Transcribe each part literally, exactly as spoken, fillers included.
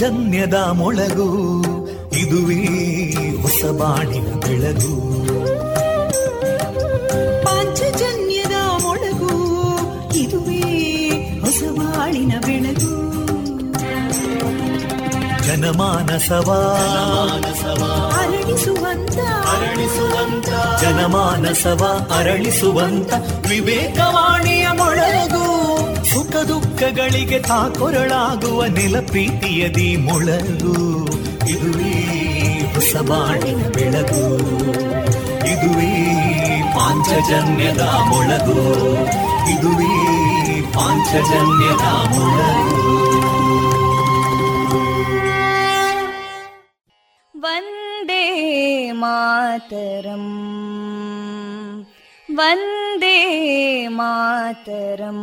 ಜನ್ಯದ ಮೊಳಗು ಇದುವೇ ಹೊಸಬಾಣಿನ ಬೆಳಗು, ಪಾಂಚಜನ್ಯದ ಮೊಳಗು ಇದುವೇ ಹೊಸಬಾಳಿನ ಬೆಳಗು, ಜನಮಾನಸವಾ ಅರಳಿಸುವಂತ ಅರಳಿಸುವಂತ ಜನಮಾನಸವಾ ಅರಳಿಸುವಂತ ವಿವೇಕವಾಣಿಯ ಮೊಳಗು, ಸುಖ ದುಃಖಗಳಿಗೆ ತಾಕೊರಳಾಗುವ ನೆಲಪ್ರೀತಿಯದಿ ಮೊಳಗು, ಇದುವೇ ಹೊಸಬಾಣಿನ ಬೆಳಗು, ಇದುವೇ ಪಾಂಚಜನ್ಯದ ಮೊಳಗು, ಇದುವೇ ಪಾಂಚಜನ್ಯದ ಮೊಳಗು. ವಂದೇ ಮಾತರಂ, ವಂದೇ ಮಾತರಂ,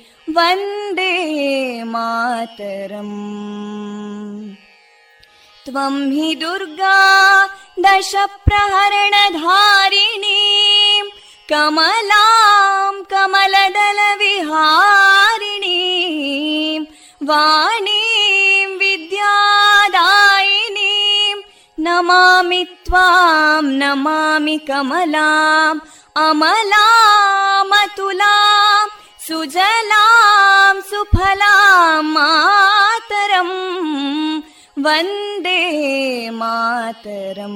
ವಂದೇ ಮಾತರಂ. ತ್ವಂ ಹಿ ದುರ್ಗಾ ದಶ ಪ್ರಹರಣಧಾರಿಣೀ ಕಮಲಾಂ ಕಮಲದಲ ವಿಹಾರಿಣೀ ವಾಣೀಂ ವಿದ್ಯಾದಾಯಿನೀ ನಮಾಮಿ ತ್ವಾಂ ನಮಾಮಿ ಕಮಲಾಂ ಅಮಲಾಂ ಅತುಲಾಂ ಸುಜಲಾಂ ಸುಫಲಾಂ ಮಾತರಂ ವಂದೇ ಮಾತರಂ.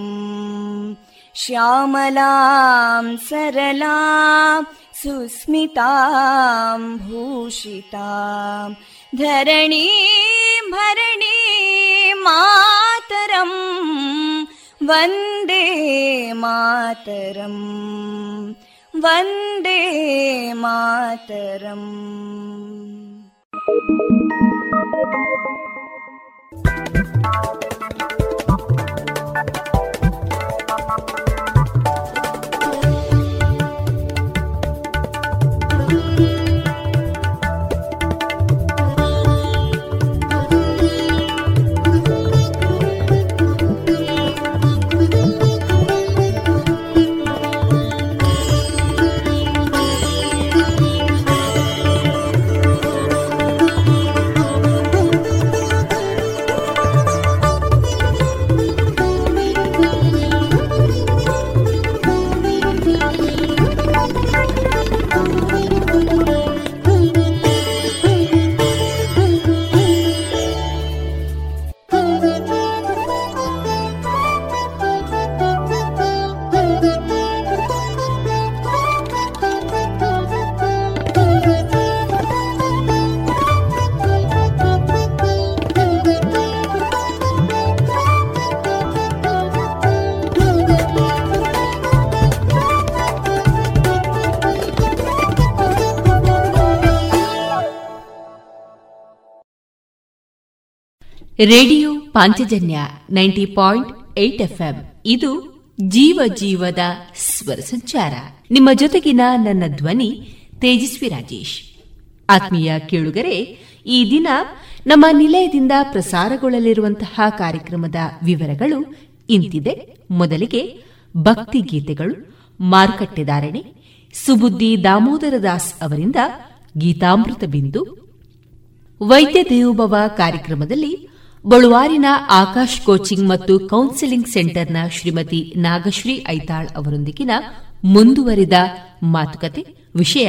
ಶ್ಯಾಮಲಾಂ ಸರಳಾಂ ಸುಸ್ಮಿತಾಂ ಭೂಷಿತಾಂ ಧರಣಿ ಭರಣಿ ಮಾತರಂ ವಂದೇ ಮಾತರಂ ವಂದೇ ಮಾತರಂ. Radio Panchajanya ninety point eight FM ಇದು ಜೀವ ಜೀವದ ಸ್ವರ ಸಂಚಾರ. ನಿಮ್ಮ ಜೊತೆಗಿನ ನನ್ನ ಧ್ವನಿ ತೇಜಸ್ವಿ ರಾಜೇಶ್. ಆತ್ಮೀಯ ಕೇಳುಗರೆ, ಈ ದಿನ ನಮ್ಮ ನಿಲಯದಿಂದ ಪ್ರಸಾರಗೊಳ್ಳಲಿರುವಂತಹ ಕಾರ್ಯಕ್ರಮದ ವಿವರಗಳು ಇಂತಿದೆ. ಮೊದಲಿಗೆ ಭಕ್ತಿ ಗೀತೆಗಳು, ಮಾರುಕಟ್ಟೆದಾರಣೆ, ಸುಬುದ್ಧಿ ದಾಮೋದರ ದಾಸ್ ಅವರಿಂದ ಗೀತಾಮೃತ ಬಿಂದು, ವೈದ್ಯ ದೇವೋಭವ ಕಾರ್ಯಕ್ರಮದಲ್ಲಿ ಬಳುವಾರಿನ ಆಕಾಶ್ ಕೋಚಿಂಗ್ ಮತ್ತು ಕೌನ್ಸೆಲಿಂಗ್ ಸೆಂಟರ್ನ ಶ್ರೀಮತಿ ನಾಗಶ್ರೀ ಐತಾಳ್ ಅವರೊಂದಿಗಿನ ಮುಂದುವರಿದ ಮಾತುಕತೆ. ವಿಷಯ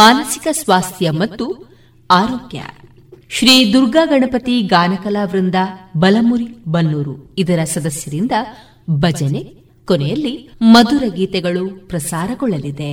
ಮಾನಸಿಕ ಸ್ವಾಸ್ಥ್ಯ ಮತ್ತು ಆರೋಗ್ಯ. ಶ್ರೀ ದುರ್ಗಾ ಗಣಪತಿ ಗಾನಕಲಾ ವೃಂದ ಬಲಮುರಿ ಬನ್ನೂರು ಇದರ ಸದಸ್ಯರಿಂದ ಭಜನೆ, ಕೊನೆಯಲ್ಲಿ ಮಧುರ ಗೀತೆಗಳು ಪ್ರಸಾರಗೊಳ್ಳಲಿದೆ.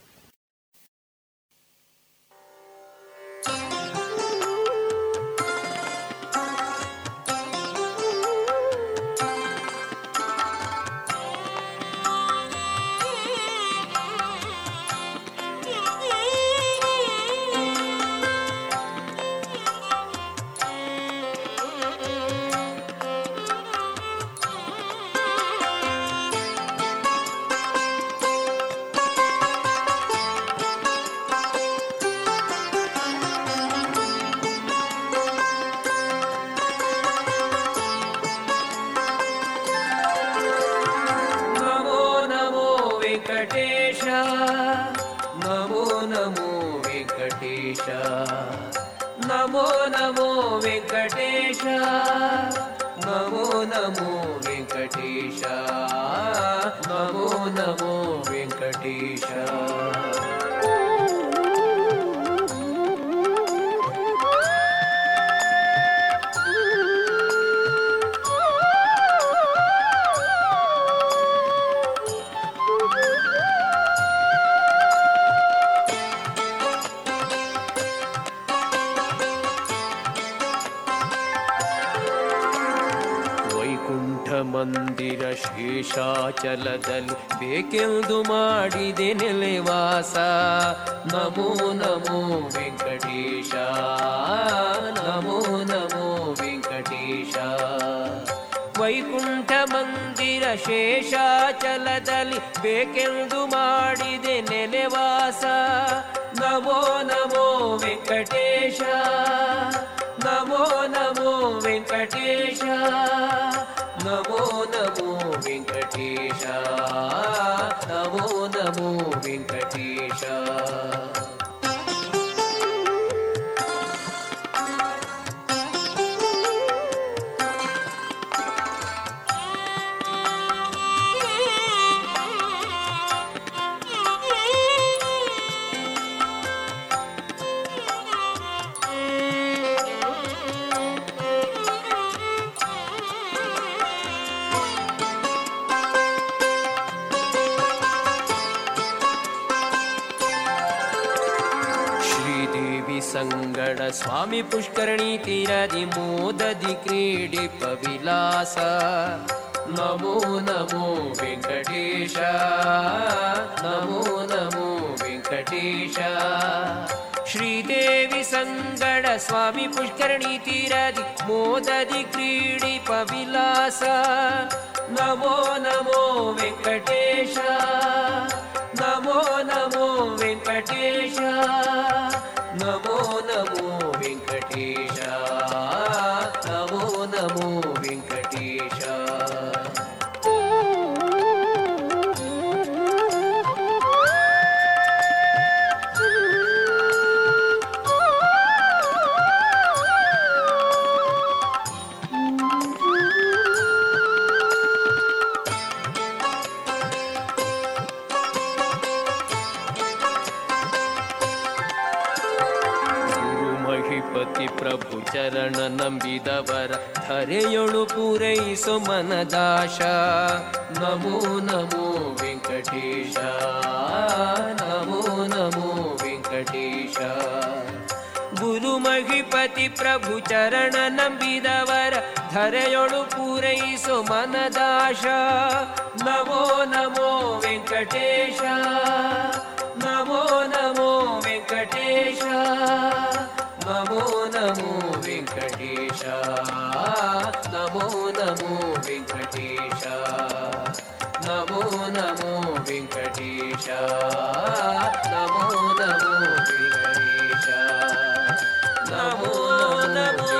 ಶ್ರೀಶಾಚಲದಲ್ಲಿ ಬೇಕೆಂದು ಮಾಡಿದೆ ನೆಲೆವಾಸ. ನಮೋ ನಮೋ ವೆಂಕಟೇಶ, ನಮೋ ನಮೋ ವೆಂಕಟೇಶ. ವೈಕುಂಠ ಮಂದಿರ ಶೇಷಾಚಲದಲ್ಲಿ ಬೇಕೆಂದು ಮಾಡಿದೆ ನೆಲೆವಾಸ. ನಮೋ ನಮೋ ವೆಂಕಟೇಶ, ನಮೋ ನಮೋ ವೆಂಕಟೇಶ, ನಮೋ ನಮೋ ವೆಂಕಟೇಶ, ನಮೋ ನಮೋ ವೆಂಕಟೇಶ. ಸ್ವಾಮಿ ಪುಷ್ಕರಣಿ ತೀರದಿ ಮೋದದಿ ಕ್ರೀಡಿಪ ವಿಲಾಸ. ನಮೋ ನಮೋ ವೆಂಕಟೇಶ, ನಮೋ ನಮೋ ವೆಂಕಟೇಶ. ಶ್ರೀದೇವಿ ಸಂಗಡ ಸ್ವಾಮಿ ಪುಷ್ಕರಣಿ ತೀರದಿ ಮೋದದಿ ಕ್ರೀಡಿಪ ವಿಲಾಸ. ನಮೋ ನಮೋ ವೆಂಕಟೇಶ, ನಮೋ ನಮೋ ವೆಂಕಟೇಶ, ನಮೋ ನಮೋ ವೆಂಕಟೇಶ, ನಮೋ ನಮೋ ವೆಂಕಟೇಶ. ಗಣಪತಿ ಪ್ರಭು ಚರಣ ನಂಬಿದವರ ಧರೆಯೊಳು ಪೂರೈಸು ಮನದಾಶ. ನಮೋ ನಮೋ ವೆಂಕಟೇಶ, ನಮೋ ನಮೋ ವೆಂಕಟೇಶ. ಗುರು ಮಹಿಪತಿ ಪ್ರಭು ಚರಣ ನಂಬಿದವರ ಧರೆಯೊಳು ಪೂರೈಸು ಮನದಾಶ. ನಮೋ ನಮೋ ವೆಂಕಟೇಶ, ನಮೋ ನಮೋ ವೆಂಕಟೇಶ, ನಮೋ ನಮೋ ವೆಂಕಟೇಶ, ನಮೋ ನಮೋ ವೆಂಕಟೇಶ, ನಮೋ ನಮೋ ವೆಂಕಟೇಶ, ನಮೋ ನಮೋ ವೆಂಕಟೇಶ, ನಮೋ ನಮೋ ವೆಂಕಟೇಶ, ನಮೋ ನಮೋ ವೆಂಕಟೇಶ, ನಮೋ ನಮೋ ವೆಂಕಟೇಶ, ನಮೋ ನಮೋ ವೆಂಕಟೇಶ.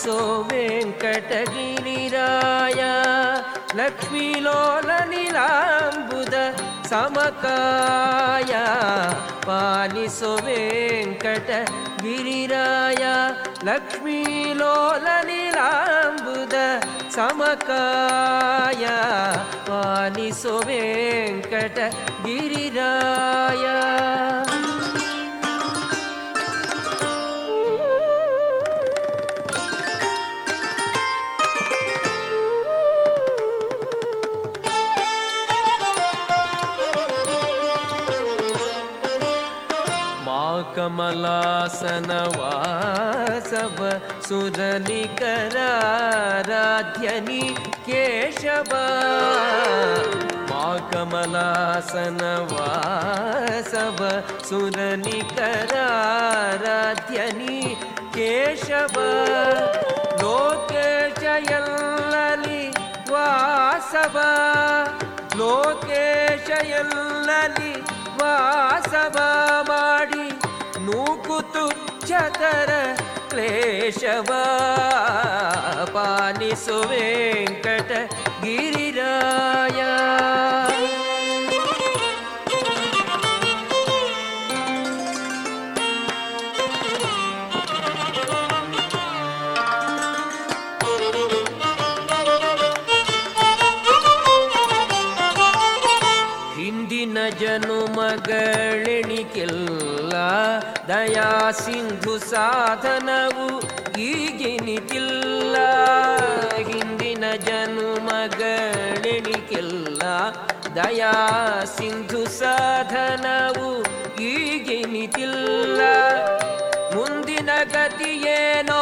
ಸೋ ವೆಂಕಟಗಿರಿರಾಯ ಲಕ್ಷ್ಮೀಲೋಲ ನೀಲಾಂಬುದ ಸಮಕಾಯ. ಪಾಲಿಸೋ ವೆಂಕಟಗಿರಿರಾಯ ಲಕ್ಷ್ಮೀಲೋಲ ನೀಲಾಂಬುದ ಸಮಕಾಯ. ಪಾಲಿಸೋ ವೆಂಕಟಗಿರಿರಾಯ. ಕಮಲಾಸನ ವಾಸವ ಸುರನಿಕರಾಧ್ಯನಿ ಕೇಶವ. ಮಾ ಕಮಲಾಸನ ವಾಸವ ಸುರನಿಕರಾಧ್ಯನಿ ಕೇಶವ. ಲೋಕೇಶ ಎಲ್ಲಲಿ ವಾಸವ, ಲೋಕೇಶ ಎಲ್ಲಲಿ ವಾಸವ ಮಾಡಿ ನೂಕುತು ಛತರ ಕ್ಲೇಶವ. ಪಾಲಿಸು ವೆಂಕಟ ಗಿರಿರಾಯ. ಹಿಂದಿನ ಜನುಮಗಳೆಣಿಕೆಲ್ಲ ದಯಾ ಸಿಂಧು ಸಾಧನವು ಈಗಿನಿತಿಲ್ಲ. ಹಿಂದಿನ ಜನುಮಗಳೆಣಿಕೆಲ್ಲ ದಯಾ ಸಿಂಧು ಸಾಧನವು ಈಗಿನಿತಿಲ್ಲ. ಮುಂದಿನ ಗತಿಯೇನೋ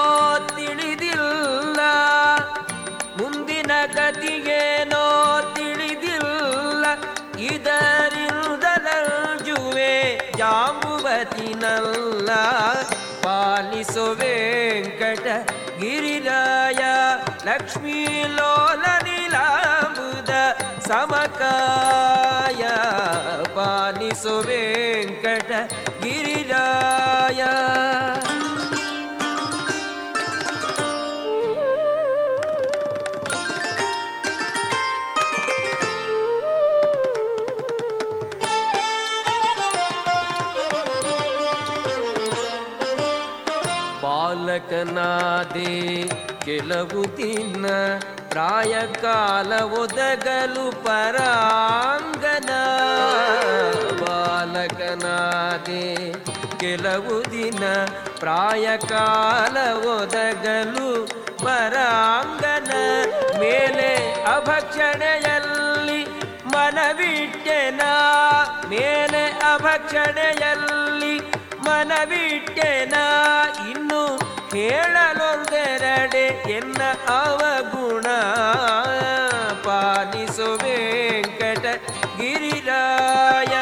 ತಿಳಿದಿಲ್ಲ, ಮುಂದಿನ ಗತಿಯೇನೋ ತಿಳಿದಿಲ್ಲ. ಇದರಿಂದಲರ್ಜುವೆ ಜಾಂಬುವತಿನಲ್ಲ. ಪಾಲಿಸೋ ವೆಂಕಟ ಗಿರಿರಾಯ ಲಕ್ಷ್ಮೀ ಲೋಲ ನೀಲಾಂಬುದ ಸಮಕಾಯ. ಪಾಲಿಸೋ ವೆಂಕಟ ಗಿರಿರಾಯ. ಕನಾದೆ ಕೆಲವು ದಿನ ಪ್ರಾಯಕಾಲ ಒದಗಲು ಪರಾಂಗನ. ಬಾಲಕನಾದ ಕಾಣದೆ ಕೆಲವು ದಿನ ಪ್ರಾಯಕಾಲ ಒದಗಲು ಪರಾಂಗನ ಮೇಲೆ ಅಭಕ್ಷಣೆಯಲ್ಲಿ ಮನವಿಟ್ಟೆನ ಮೇಲೆ ಅಭಕ್ಷಣೆಯಲ್ಲಿ ಮನವಿಟ್ಟೆನ ಇನ್ನು ಹೇಳಲೊಂದೆರಡೆ ಎನ್ನ ಅವಗುಣ ಪಾಲಿಸು ವೆಂಕಟ ಗಿರಿರಾಯ.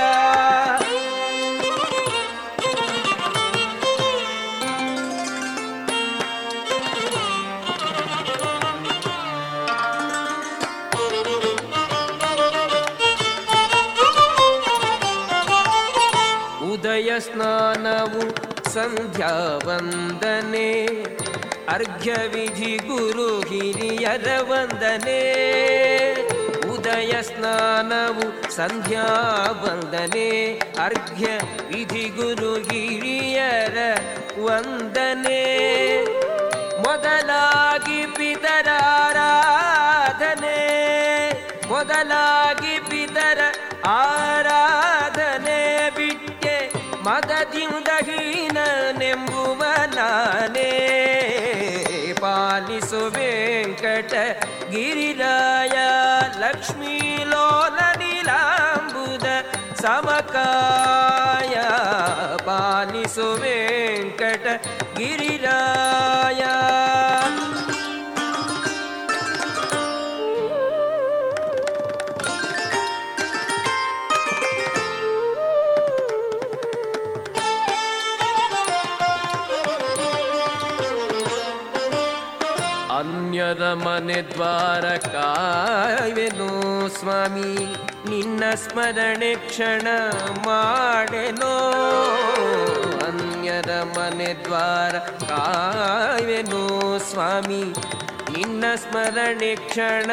ಉದಯ ಸ್ನಾನವು ಸಂಧ್ಯಾ ವಂದನೆ ಅರ್ಘ್ಯವಿಧಿ ಗುರು ಹಿರಿಯರ ವಂದನೆ. ಉದಯ ಸ್ನಾನವು ಸಂಧ್ಯಾ ವಂದನೆ ಅರ್ಘ್ಯ ವಿಧಿ ಗುರು ಹಿರಿಯರ ವಂದನೆ. ಮೊದಲಾಗಿ ಪಿತರಾರಾಧನೆ ಮೊದಲಾಗಿ ಪಿತರ ಆರಾಧನೆ ಬಿಟ್ಟೆ ಮದದಿಂದ ಹೀನನೆಂಬುವನಾನೇ ಪಾಲಿಸು ವೆಂಕಟ ಗಿರಿರಾಯ. ಲಕ್ಷ್ಮೀ ಲೋಲ ನೀಲಾಂಬುದ ಸಮಕಾಯ ಪಾಲಿಸು ವೆಂಕಟ ಗಿರಿರಾಯ. ಅನ್ಯದ ಮನೆ ದ್ವಾರ ಕಾವೆನೋ ಸ್ವಾಮಿ ನಿನ್ನ ಸ್ಮರಣೆ ಕ್ಷಣ ಮಾಡೆನೋ. ಅನ್ಯದ ಮನೆ ದ್ವಾರ ಕಾವೆನೋ ಸ್ವಾಮಿ ನಿನ್ನ ಸ್ಮರಣೆ ಕ್ಷಣ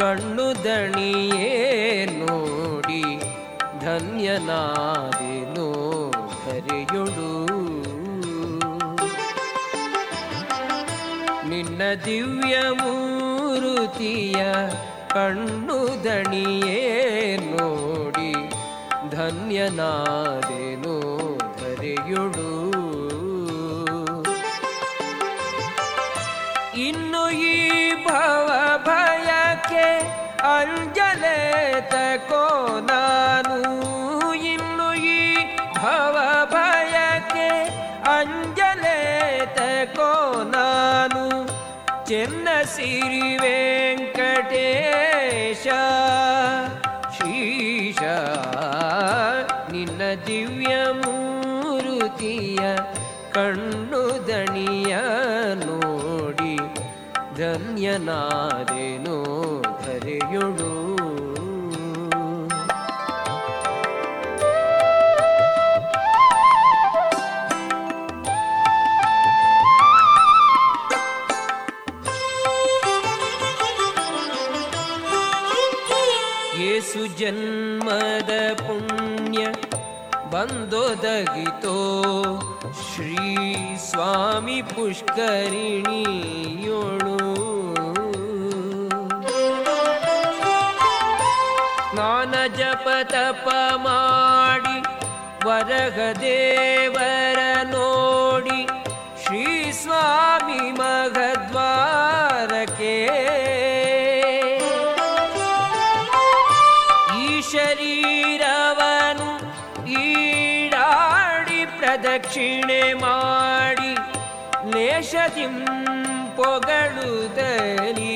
ಕಣ್ಣು ದಣಿಯೇ ನೋಡಿ ಧನ್ಯನಾದೆನೋ ಕರೆಯೊಡು, ನಿನ್ನ ದಿವ್ಯ ಮೂರುತಿಯ ಕಣ್ಣು ದಣಿಯೇ ನೋಡಿ ಧನ್ಯನಾದೆನೋ ಕರೆಯೊಡು. ಇನ್ನು ಈ ಭವ ಅಂಜಲೆ ತಕೋ ನಾನು, ಇನ್ನು ಈ ಭವ ಭಯಕ್ಕೆ ಅಂಜಲೆ ತಕೋ ನಾನು. ಚೆನ್ನ ಸಿರಿ ವೆಂಕಟೇಶ ಶ್ರೀಶ ನಿನ್ನ ದಿವ್ಯ ಮೂರುತಿಯ ಕಣ್ಣು ದಣಿಯ ನೋಡಿ ಧನ್ಯನಾದೆನೋ ಕರೆಯೊಡು. ಯೇಸು ಜನ್ಮದ ಪುಣ್ಯ ಬಂದೊದಗಿತೋ ಶ್ರೀ ಸ್ವಾಮಿ ಪುಷ್ಕರಿಣಿಯೋಳು. ಜ್ಞಾನ ಜಪ ತಪ ಮಾಡಿ ವರಗ ದೇವರ ನೋಡಿ ಶ್ರೀ ಸ್ವಾಮಿ ಮಗದ್ವಾರಕ್ಕೆ. ಈ ಶರೀರವನು ಈಡಾಡಿ ಪ್ರದಕ್ಷಿಣೆ ಮಾಡಿ ಲೇಷದಿಂ ಪೊಗಳುತ್ತಲೀ.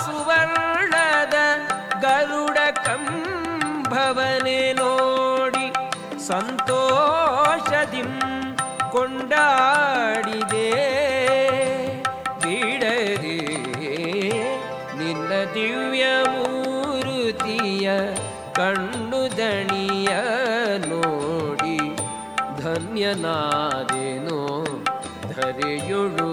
ಸುವರ್ಣದ ಗರುಡ ಕಂಭವನೆ ನೋಡಿ ಸಂತೋಷದಿಂ ಕೊಂಡಾಡಿದೆ ಬಿಡದೆ ನಿನ್ನ ದಿವ್ಯ ಮೂರುತಿಯ ಕಣ್ಣು ದಣಿಯ ನೋಡಿ ಧನ್ಯನಾದೆನೋ ಧರೆಯೊಳು.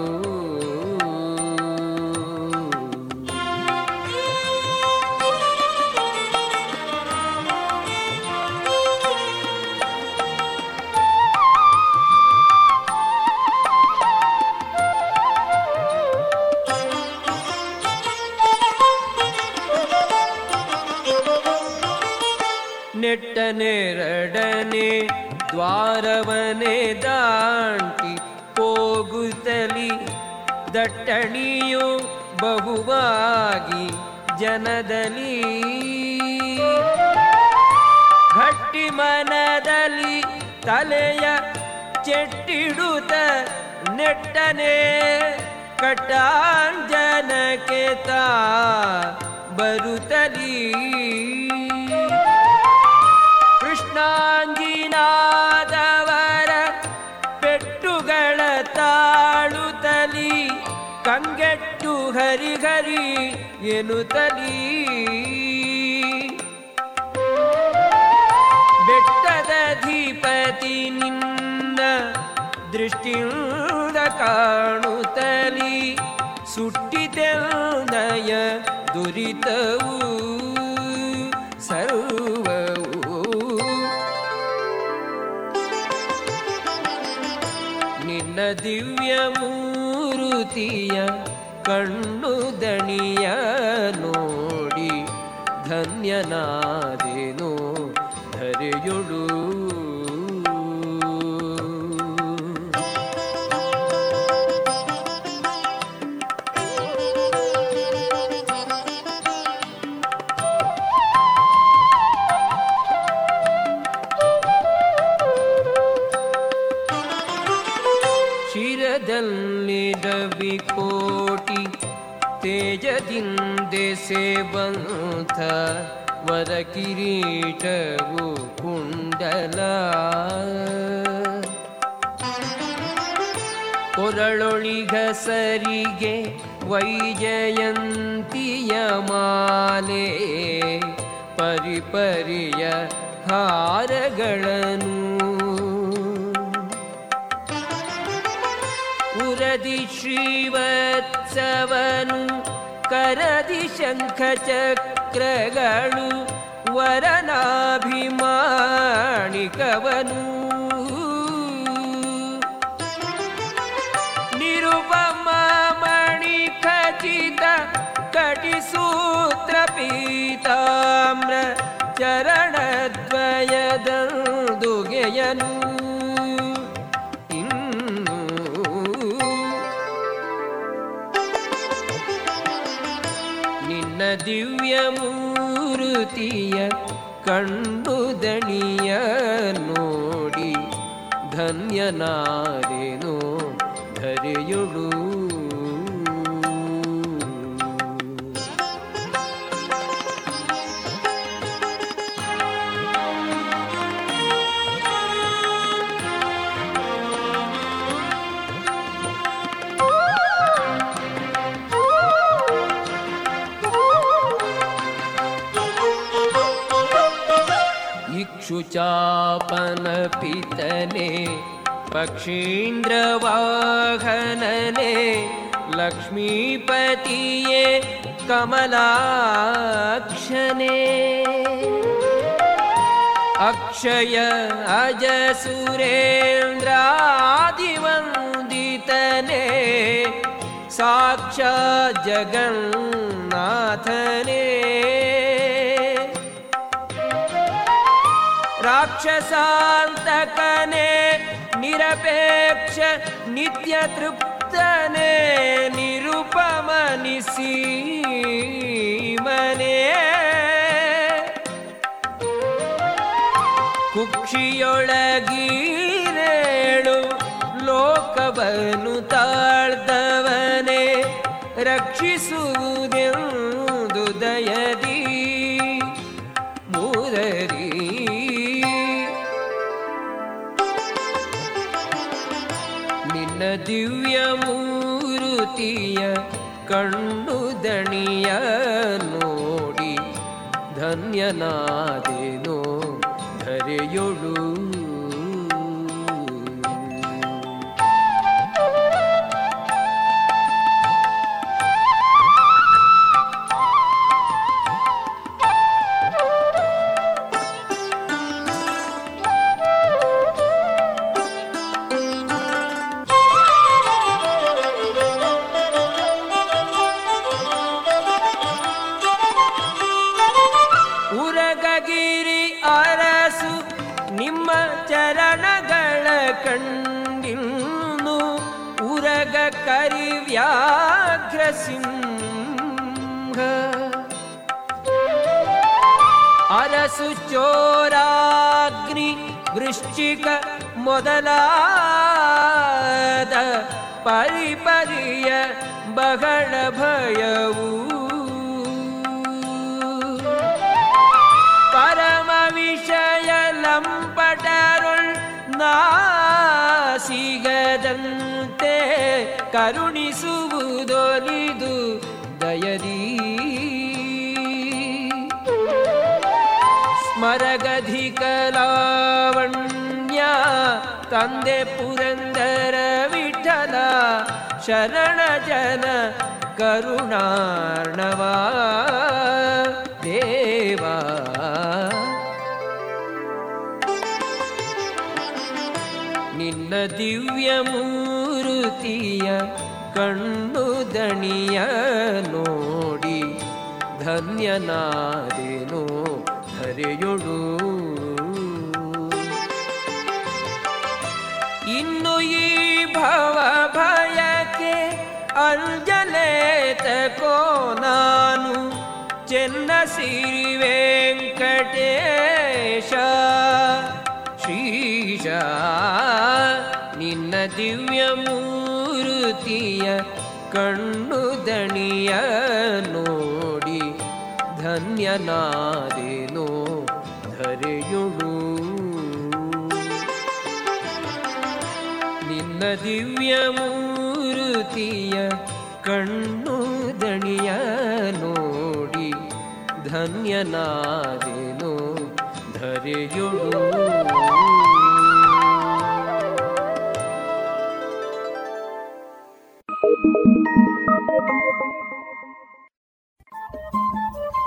ನೆಟ್ಟನೆ ರಡನೆ ದ್ವಾರವನೆ ದಾಂಟಿ ಹೋಗುತ್ತಲಿ ದಟ್ಟಣಿಯು ಬಹುವಾಗಿ ಜನದಲ್ಲಿ. ಗಟ್ಟಿ ಮನದಲ್ಲಿ ತಲೆಯ ಚೆಟ್ಟಿಡುತ್ತ ನೆಟ್ಟನೆ ಕಟಾಂಜನಕ್ಕೆ ತಾ ಬರುತ್ತಲಿ. ಕೃಷ್ಣಾಂಜಿನಾದವರ ಪೆಟ್ಟುಗಳ ತಾಳುತ್ತಲಿ ಕಂಗೆಟ್ಟು ಹರಿಹರಿ ಎನ್ನುತ್ತಲಿ. ಬೆಟ್ಟದ ಧಿಪತಿ ನಿನ್ನ ದೃಷ್ಟಿಯಿಂದ ಕಾಣುತ್ತಲಿ ಸುಟ್ಟಿತೆಂದಯ ದುರಿತವು ಸರ್ವವು. ದಿವ್ಯ ಮೂರುತಿಯ ಕಣ್ಣು ದಣಿಯ ನೋಡಿ ಧನ್ಯನಾದೆನೋ ಧರೆಯ. ಜೋಡು ಕೋಟಿ ತೇಜದಿಂದೆ ಸೇವಂತ ವರ ಕಿರೀಟವು ಕುಂಡಲ ಕೊರಳೊಳಿಗ ಸರಿಗೆ ವೈಜಯಂತಿಯ ಮಾಲೆ ಪರಿಪರಿಯ ಹಾರಗಳನ್ನು ಉರದಿ ಶ್ರೀವತ್ಸವನು ಕರದಿ ಶಂಖಚಕ್ರಗಳು ವರನಾಭಿಮಾಣಿಕವನು ನಿರುಪಮ ಮಣಿ ಖಚಿತ ಕಟಿಸೂತ್ರ ಪೀತಾಮ್ರ ಚರಣದ್ವಯದುಗೆಯನು ದಿವ್ಯ ಮೂರುತಿಯ ಕಣ್ಣುದಣಿಯ ನೋಡಿ ಧನ್ಯನಾದೆನೋ ಧರೆಯುಳು ಶುಚಾಪನ ಪಿತನೆ ಪಕ್ಷೀಂದ್ರವಾಹನನೆ ಲಕ್ಷ್ಮೀಪತಿಯೇ ಕಮಲಾಕ್ಷನೇ ಅಕ್ಷಯ ಅಜ ಸುರೇಂದ್ರಾದಿವಂದಿತನೆ ಸಾಕ್ಷಾತ್ ಜಗನ್ನಾಥನೇ ರಾಕ್ಷಸಾಂತಕನೇ ನಿರಪೇಕ್ಷ ನಿತ್ಯ ತೃಪ್ತನೇ ನಿರುಪಮ ನಿಸೀಮನೇ ಕುಕ್ಷಿಯೊಳಗೀರೇಳು ಲೋಕವನ್ನು ತಾಳ್ದವನೇ ರಕ್ಷಿಸುವುದೆಂದು ದಯದಿ ಮೂರರಿ ದಿವ್ಯ ಮೂರುತಿಯ ಕಣ್ಣುದಣಿಯ ನೋಡಿ ಧನ್ಯನಾದೆನೋ ಧರೆಯೊಳು ಕರಿವ್ಯಾಘ್ರ ಸಿಂಹ ಅರಸು ಚೋರಾಗ್ನಿ ವೃಶ್ಚಿಕ ಮೊದಲಾದ ಪರಿಪರಿಯ ಬಹಳ ಭಯವು ಪರಮ ವಿಷಯ ಲಂಪಟರುಳ್ ನಾಸಿಗದಂತೆ ಕರುಣಿಸುವುದೊಲಿದು ದಯದಿ ಸ್ಮರಗಧಿ ಕಲಾವಣ್ಯ ತಂದೆ ಪುರಂದರ ವಿಠಲ ಶರಣ ಜನ ಕರುಣಾರ್ಣವ ದೇವಾ ನಿನ್ನ ದಿವ್ಯ ಮೂರುತಿಯ ಕಣ್ಣುದಣಿಯ ನೋಡಿ ಧನ್ಯನಾದೆನೋ ಧರೆಯೊಳು ಭವ ಭಯಕ್ಕೆ ಅಂಜಲೇತಕೋ ನಾನು ಚೆನ್ನ ಸಿರಿ ವೆಂಕಟೇಶ ಶ್ರೀಶ ನಿನ್ನ ದಿವ್ಯ ಮೂರ್ತಿಯ ಕಣ್ಣು ದಣಿಯ ನೋಡಿ ಧನ್ಯನಾದೇನೋ ಧರೆಯುಳು ನಿನ್ನ ದಿವ್ಯ ಮೂರ್ತಿಯ ಕಣ್ಣು ದಣಿಯ ನೋಡಿ ಧನ್ಯನಾದೇನೋ ಧರೆಯುಳು.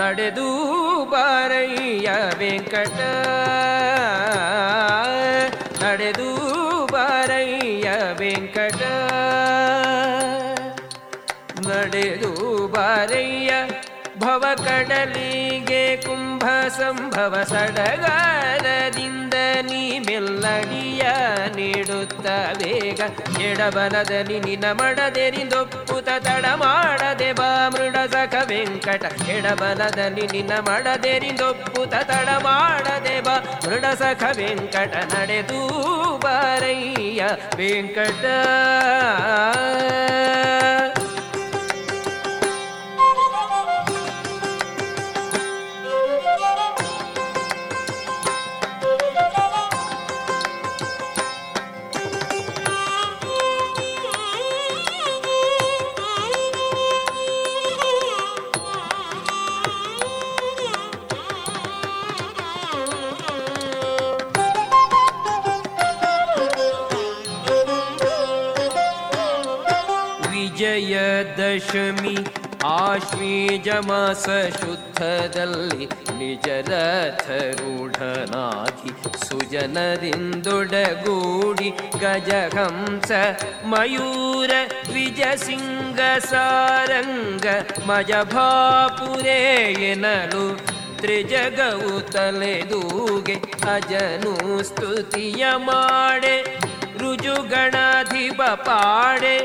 ನಡೆದು ಬಾರಯ್ಯ ವೆಂಕಟ ನಡೆದು ಬಾರಯ್ಯ ವೆಂಕಟ ನಡೆದು ಬಾರಯ್ಯ ಭವ ಕಡಲಿಗೆ ಕುಂಭ ಸಂಭವ ಸಡಗಾರದಿಂದ ನೀ ಮೆಲ್ಲಡಿಯ ನೀಡುತ್ತ ಬೇಗ ಎಡಬಲದಲ್ಲಿ ನಿನ್ನ ಮಡದೆರಿಂದೊಪ್ಪುತ ತಡ ಮಾಡದೆ ಬಾ ಮೃಡ ಸಖ ವೆಂಕಟ ಎಡಬಲದಲ್ಲಿ ನಿನ್ನ ಮಡದೆರಿಂದೊಪ್ಪುತ ತಡ ಮಾಡದೆ ಬಾ ಮೃಡ ಸಖ ವೆಂಕಟ ನಡೆದು ಬಾರಯ್ಯ ವೆಂಕಟ ದಶಮಿ ಆಶ್ವೀಜ ಮಾಸ ಶುದ್ಧದಲ್ಲಿ ನಿಜ ರಥರೂಢನಾಗಿ ಸುಜನರಿಂದೊಡಗೂಡಿ ಗಜಹಂಸ ಮಯೂರ ದ್ವಿಜ ಸಿಂಗ ಸಾರಂಗ ಮಜಭಾಪುರೇನಲು ತ್ರಿಜಗವು ತಲೆದೂಗೆ ಅಜನು ಸ್ತುತಿಯ ಮಾಡೆ ರುಜುಗಣಾಧಿಪ ಪಾಡೆ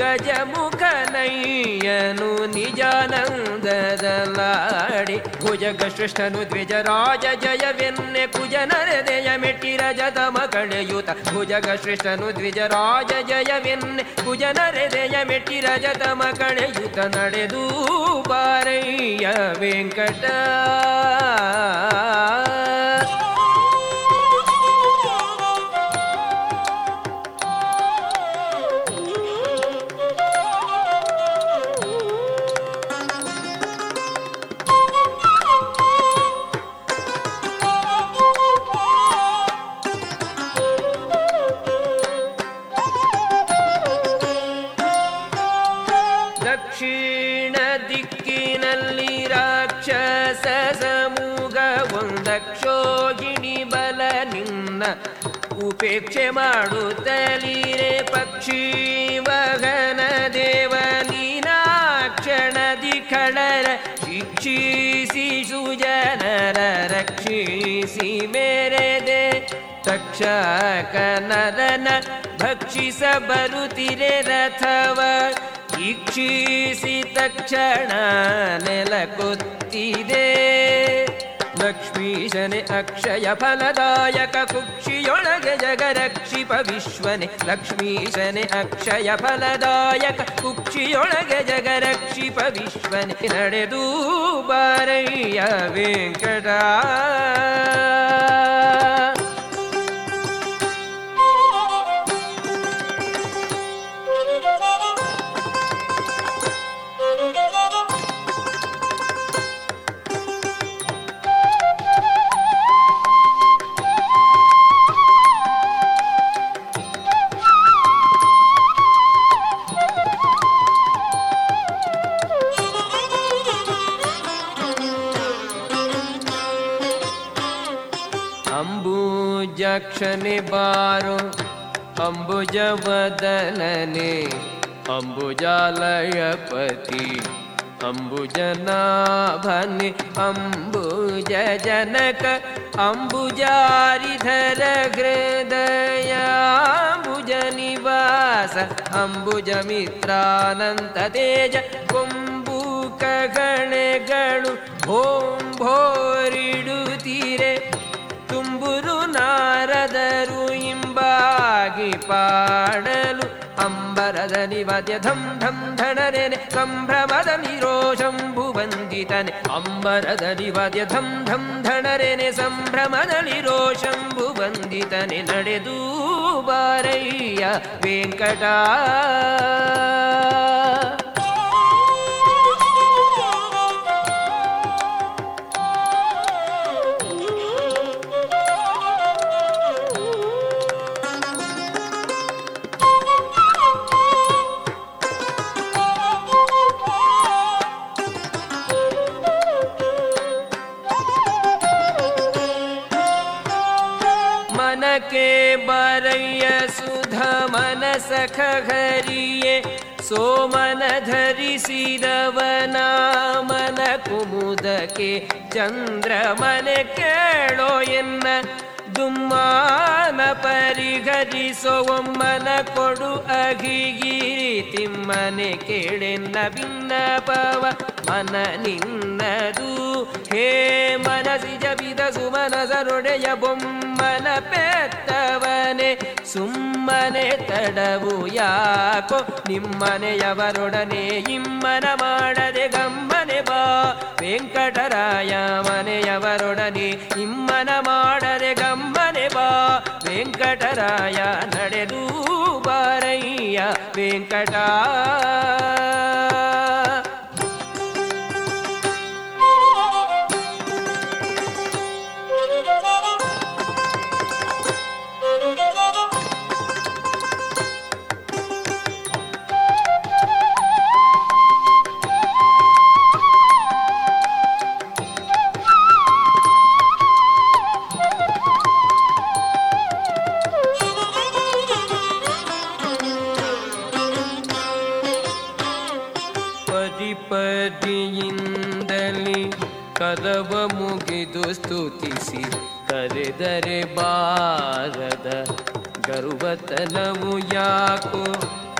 ಗಜಮುಖನಯ್ಯನು ನಿಜಾನಂದದಲಾಡಿ ಭುಜಗಶ್ರೇಷ್ಠನು ದ್ವಿಜರಾಜ ಜಯವೆನ್ನೆ ಕುಜನರದೆಯ ಮೆಟ್ಟಿ ರಜತಮ ಕಳೆಯೂತ ಭುಜಗಶ್ರೇಷ್ಠನು ದ್ವಿಜರಾಜ ಜಯವೆನ್ನೆ ಕುಜನರದೆಯ ಮೆಟ್ಟಿ ರಜತಮ ಕಳೆಯೂತ ನಡೆದು ಬಾರಯ್ಯ ವೆಂಕಟ ಉಪೇಕ್ಷೆ ಮಾಡುತ್ತಲೀರೆ ಪಕ್ಷಿ ವಗನ ದೇವ ನೀನಾಕ್ಷಣದಿ ಖಳರ ಶಿಕ್ಷಿಸಿ ಸುಜನರ ರಕ್ಷಿಸಿ ಮೇರೆದೆ ತಕ್ಷಕನರನ ಭಕ್ಷಿಸ ಬರುತ್ತಿರೆ ರಥವ ಇಕ್ಷಿಸಿ ತಕ್ಷಣ ನೆಲಕುತ್ತಿದೆ ಲಕ್ಷ್ಮೀಶನೆ ಅಕ್ಷಯ ಫಲದಾಯಕ ಕುಕ್ಷಿಯೊಳಗೆ ಜಗರಕ್ಷಿಪ ವಿಶ್ವನೆ ಲಕ್ಷ್ಮೀಶನೆ ಅಕ್ಷಯ ಫಲದಾಯಕ ಕುಕ್ಷಿಯೊಳಗೆ ಜಗರಕ್ಷಿಪ ವಿಶ್ವನೆ ನಡೆದು ಬಾರಯ್ಯ ವೆಂಕಟ ಅಂಬುಜಕ್ಷನೆ ಬಾರೋ ಅಂಬುಜವದನನೆ ಅಂಬುಜಾಲಯಪತಿ ಅಂಬುಜನಾಭನೆ ಅಂಬುಜ ಜನಕ ಅಂಬುಜಾರಿಧರ ಹೃದಯಾಂಬುಜ ನಿವಾಸ ಅಂಬುಜ ಮಿತ್ರಾನಂದ ತೇಜ ಕುಂಭೂಕ ಗಣೆಗಳು ಓಂ ಭೋರಿಡುತ್ತೀರೆ ತುಂಬುರು ನಾರದರು ಇಂಬಾಗಿ ಪಾಡಲು ಅಂಬರದ ನಿವದ್ಯ ಧಂ ಧಂ ಧಣರೇನೆ ಸಂಭ್ರಮದ ನಿರೋಷಂ ಭುವಂದಿತನೆ ಅಂಬರದ ನಿವದ್ಯ ಧಂ ಧಂ ಧಣರೇನೆ ಸಂಭ್ರಮದ ನಿರೋಷಂ ಭುವಂದಿತನೆ ನಡೆದೂ ಬಾರಯ್ಯ ವೆಂಕಟ ಸಖ ಹರಿಯೇ ಸೋಮನ ಧರಿಸಿದವನ ಮನ ಕುಮುದಕ್ಕೆ ಚಂದ್ರಮನೆ ಕೇಳೋ ಎನ್ನ ದುಮ್ಮಾನ ಪರಿಹರಿಸೋ ಒಮ್ಮನ ಕೊಡು ಅಗಿಗಿರಿ ತಿಮ್ಮನೆ ಕೇಳೆನ್ನ ಭಿನ್ನಪವ ಮನ ನಿನ್ನದು ಹೇ ಮನಸಿ ಜಬಿದ ಸುಮನಸರೊಡೆಯ ಬೊಮ್ಮನ ಪೆತ್ತವನೆ ಸುಮ್ಮನೆ ತಡವು ಯಾಕೋ ನಿಮ್ಮನೆಯವರೊಡನೆ ಇಮ್ಮನ ಮಾಡದೆ ಗಮ್ಮನೆ ಬಾ ವೆಂಕಟರಾಯ ಮನೆಯವರೊಡನೆ ಇಮ್ಮನ ಮಾಡದೆ ಗಮ್ಮನೆ ಬಾ ವೆಂಕಟರಾಯ ನಡೆದೂ ಬಾರಯ್ಯ ವೆಂಕಟ ಕದವ ಮುಗಿದು ಸ್ತುತಿಸಿ ಕರೆದರೆ ಬಾರದ ಗರುವತನವು ಯಾಕೋ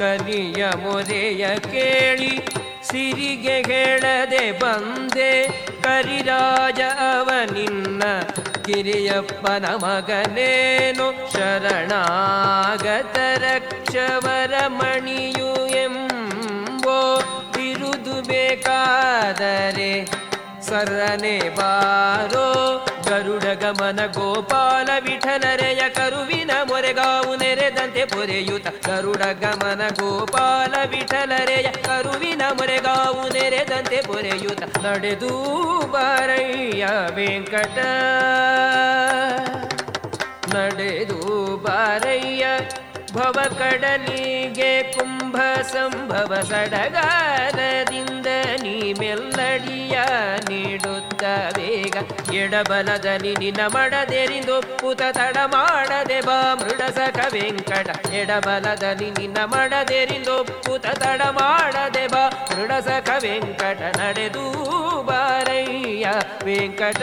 ಕನಿಯ ಮೊರೆಯ ಕೇಳಿ ಸಿರಿಗೆ ಹೇಳದೆ ಬಂದೆ ಕರಿರಾಜ ಅವ ನಿನ್ನ ಕಿರಿಯಪ್ಪನ ಮಗನೇನು ಶರಣಾಗತರ ರಕ್ಷವರ ಮಣಿಯು ಎಂಬೋ ಬಿರುದು ಬೇಕಾದರೆ ಸರ್ರನೆ ಬಾರೋ ಗರುಡ ಗಮನ ಗೋಪಾಲ ವಿಠಲರೆಯ ಕರುವಿನ ಮೊರೆಗಾವು ನೆರೆದಂತೆ ಪೊರೆಯುತ ಗರುಡ ಗಮನ ಗೋಪಾಲ ವಿಠಲರೆಯ ಕರುವಿನ ಮೊರೆಗಾವು ನೆರೆದಂತೆ ಪೊರೆಯುತ ನಡೆದೂ ಬಾರಯ್ಯ ವೆಂಕಟ ನಡೆದೂ ಬಾರಯ್ಯ ಭವ ಕಡಲಿಗೆ ಕುಂಭ ಸಂಭವ ಸಡಗಾರದಿಂದ ನೀ ಮೆಲ್ಲಡಿಯ ನೀಡುತ್ತ ಬೇಗ ಎಡಬಲದಲ್ಲಿ ನಿನ್ನ ಮಡದೆರಿಂದು ಪುತ ತಡ ಮಾಡದೆ ಬಾ ಮೃಡ ಸಖ ವೆಂಕಟ ಎಡಬಲದಲ್ಲಿ ನಿನ್ನ ಮಡದೆರಿಂದು ಪುತ ತಡ ಮಾಡದೆ ಬಾ ಮೃಡ ಸಖ ವೆಂಕಟ ನಡೆದೂ ಬಾರಯ್ಯ ವೆಂಕಟ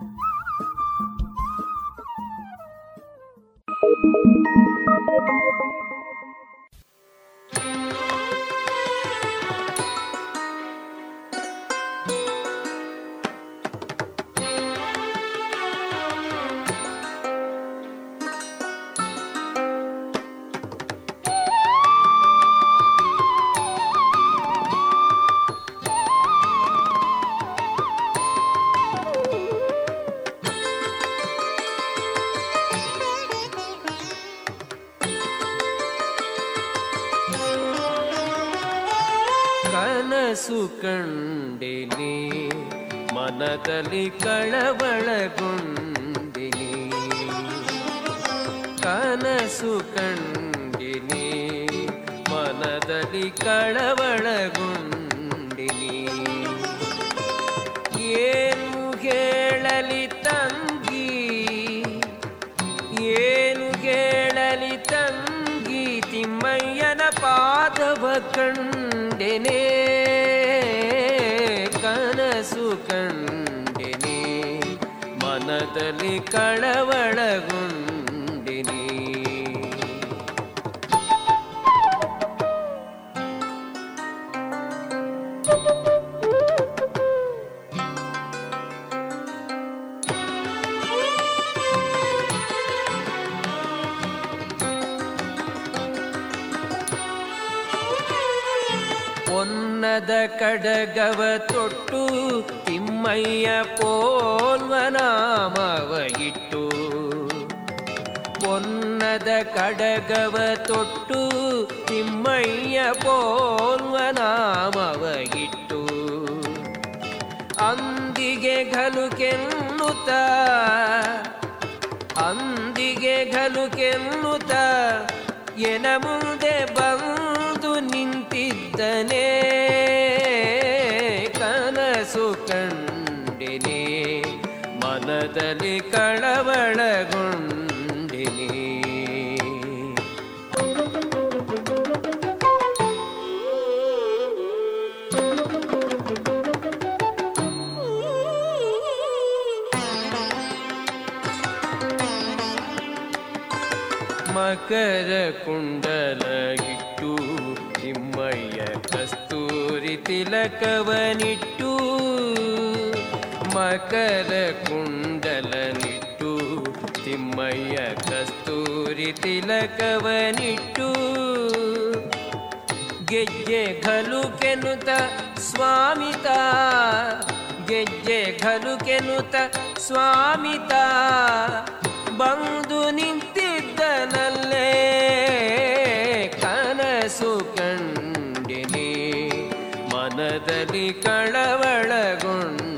ಕನಸು ಕಂಡಿನಿ, ಮನದಲ್ಲಿ ಕಳವಳಗೊಂಡಿನಿ, ಕನಸು ಕಂಡಿನಿ, ಮನದಲ್ಲಿ ಕಳವಳಗೊಂಡಿನಿ. ಏನು ಹೇಳಲಿ ತಂಗಿ, ಏನು ಹೇಳಲಿ ತಂಗಿ, ತಿಮ್ಮಯ್ಯನ ಪಾದವ ಕಂಡೆನೆ, ಕನಸು ಕಂಡೆನೆ, ಮನದಲ್ಲಿ ಕಳವಳಗೊಂಡೆನೆ. ದ ಕಡಗವ ತೊಟ್ಟು ತಿಮ್ಮಯ್ಯ ಪೋಲ್ವನಾಮವ ಇಟ್ಟು, ಪೊನ್ನದ ಕಡಗವ ತೊಟ್ಟು ತಿಮ್ಮಯ್ಯ ಪೋಲ್ವನಾಮವ ಇಟ್ಟು, ಅಂದಿಗೆ ಘಲುಕೆನ್ನುತ್ತ, ಅಂದಿಗೆ ಘಲುಕೆನ್ನುತ್ತ ಎನ ಮುಂದೆ ಬಂದು ನಿಂತಿದ್ದನೆ, ಕನಸು ಕಂಡಿನಿ, ಮನದಲ್ಲಿ ಕಳವಳಗೊಂಡಿನಿ. ಮಕರ ಕುಂಡಲ ಇಟ್ಟು ತಿಮ್ಮಯ್ಯ ಕಸ್ತೂರಿ ತಿಲಕವನಿಟ್ಟು, ಮಕರ ಕುಂಡಲನಿಟ್ಟು ತಿಮ್ಮಯ್ಯ ಕಸ್ತೂರಿ ತಿಲಕವನಿಟ್ಟು, ಗೆಜ್ಜೆ ಘಲುಕೆನುತ ಸ್ವಾಮಿತ, ಗೆಜ್ಜೆ ಘಲುಕೆನುತ ಸ್ವಾಮಿತ ಬಂದು ನಿಂತಿದ್ದನಲ್ಲೇ, ಕನಸು ಕಂಡಿನಿ, ಮನದಲ್ಲಿ ಕಳವಳಗೊಂಡಿನಿ.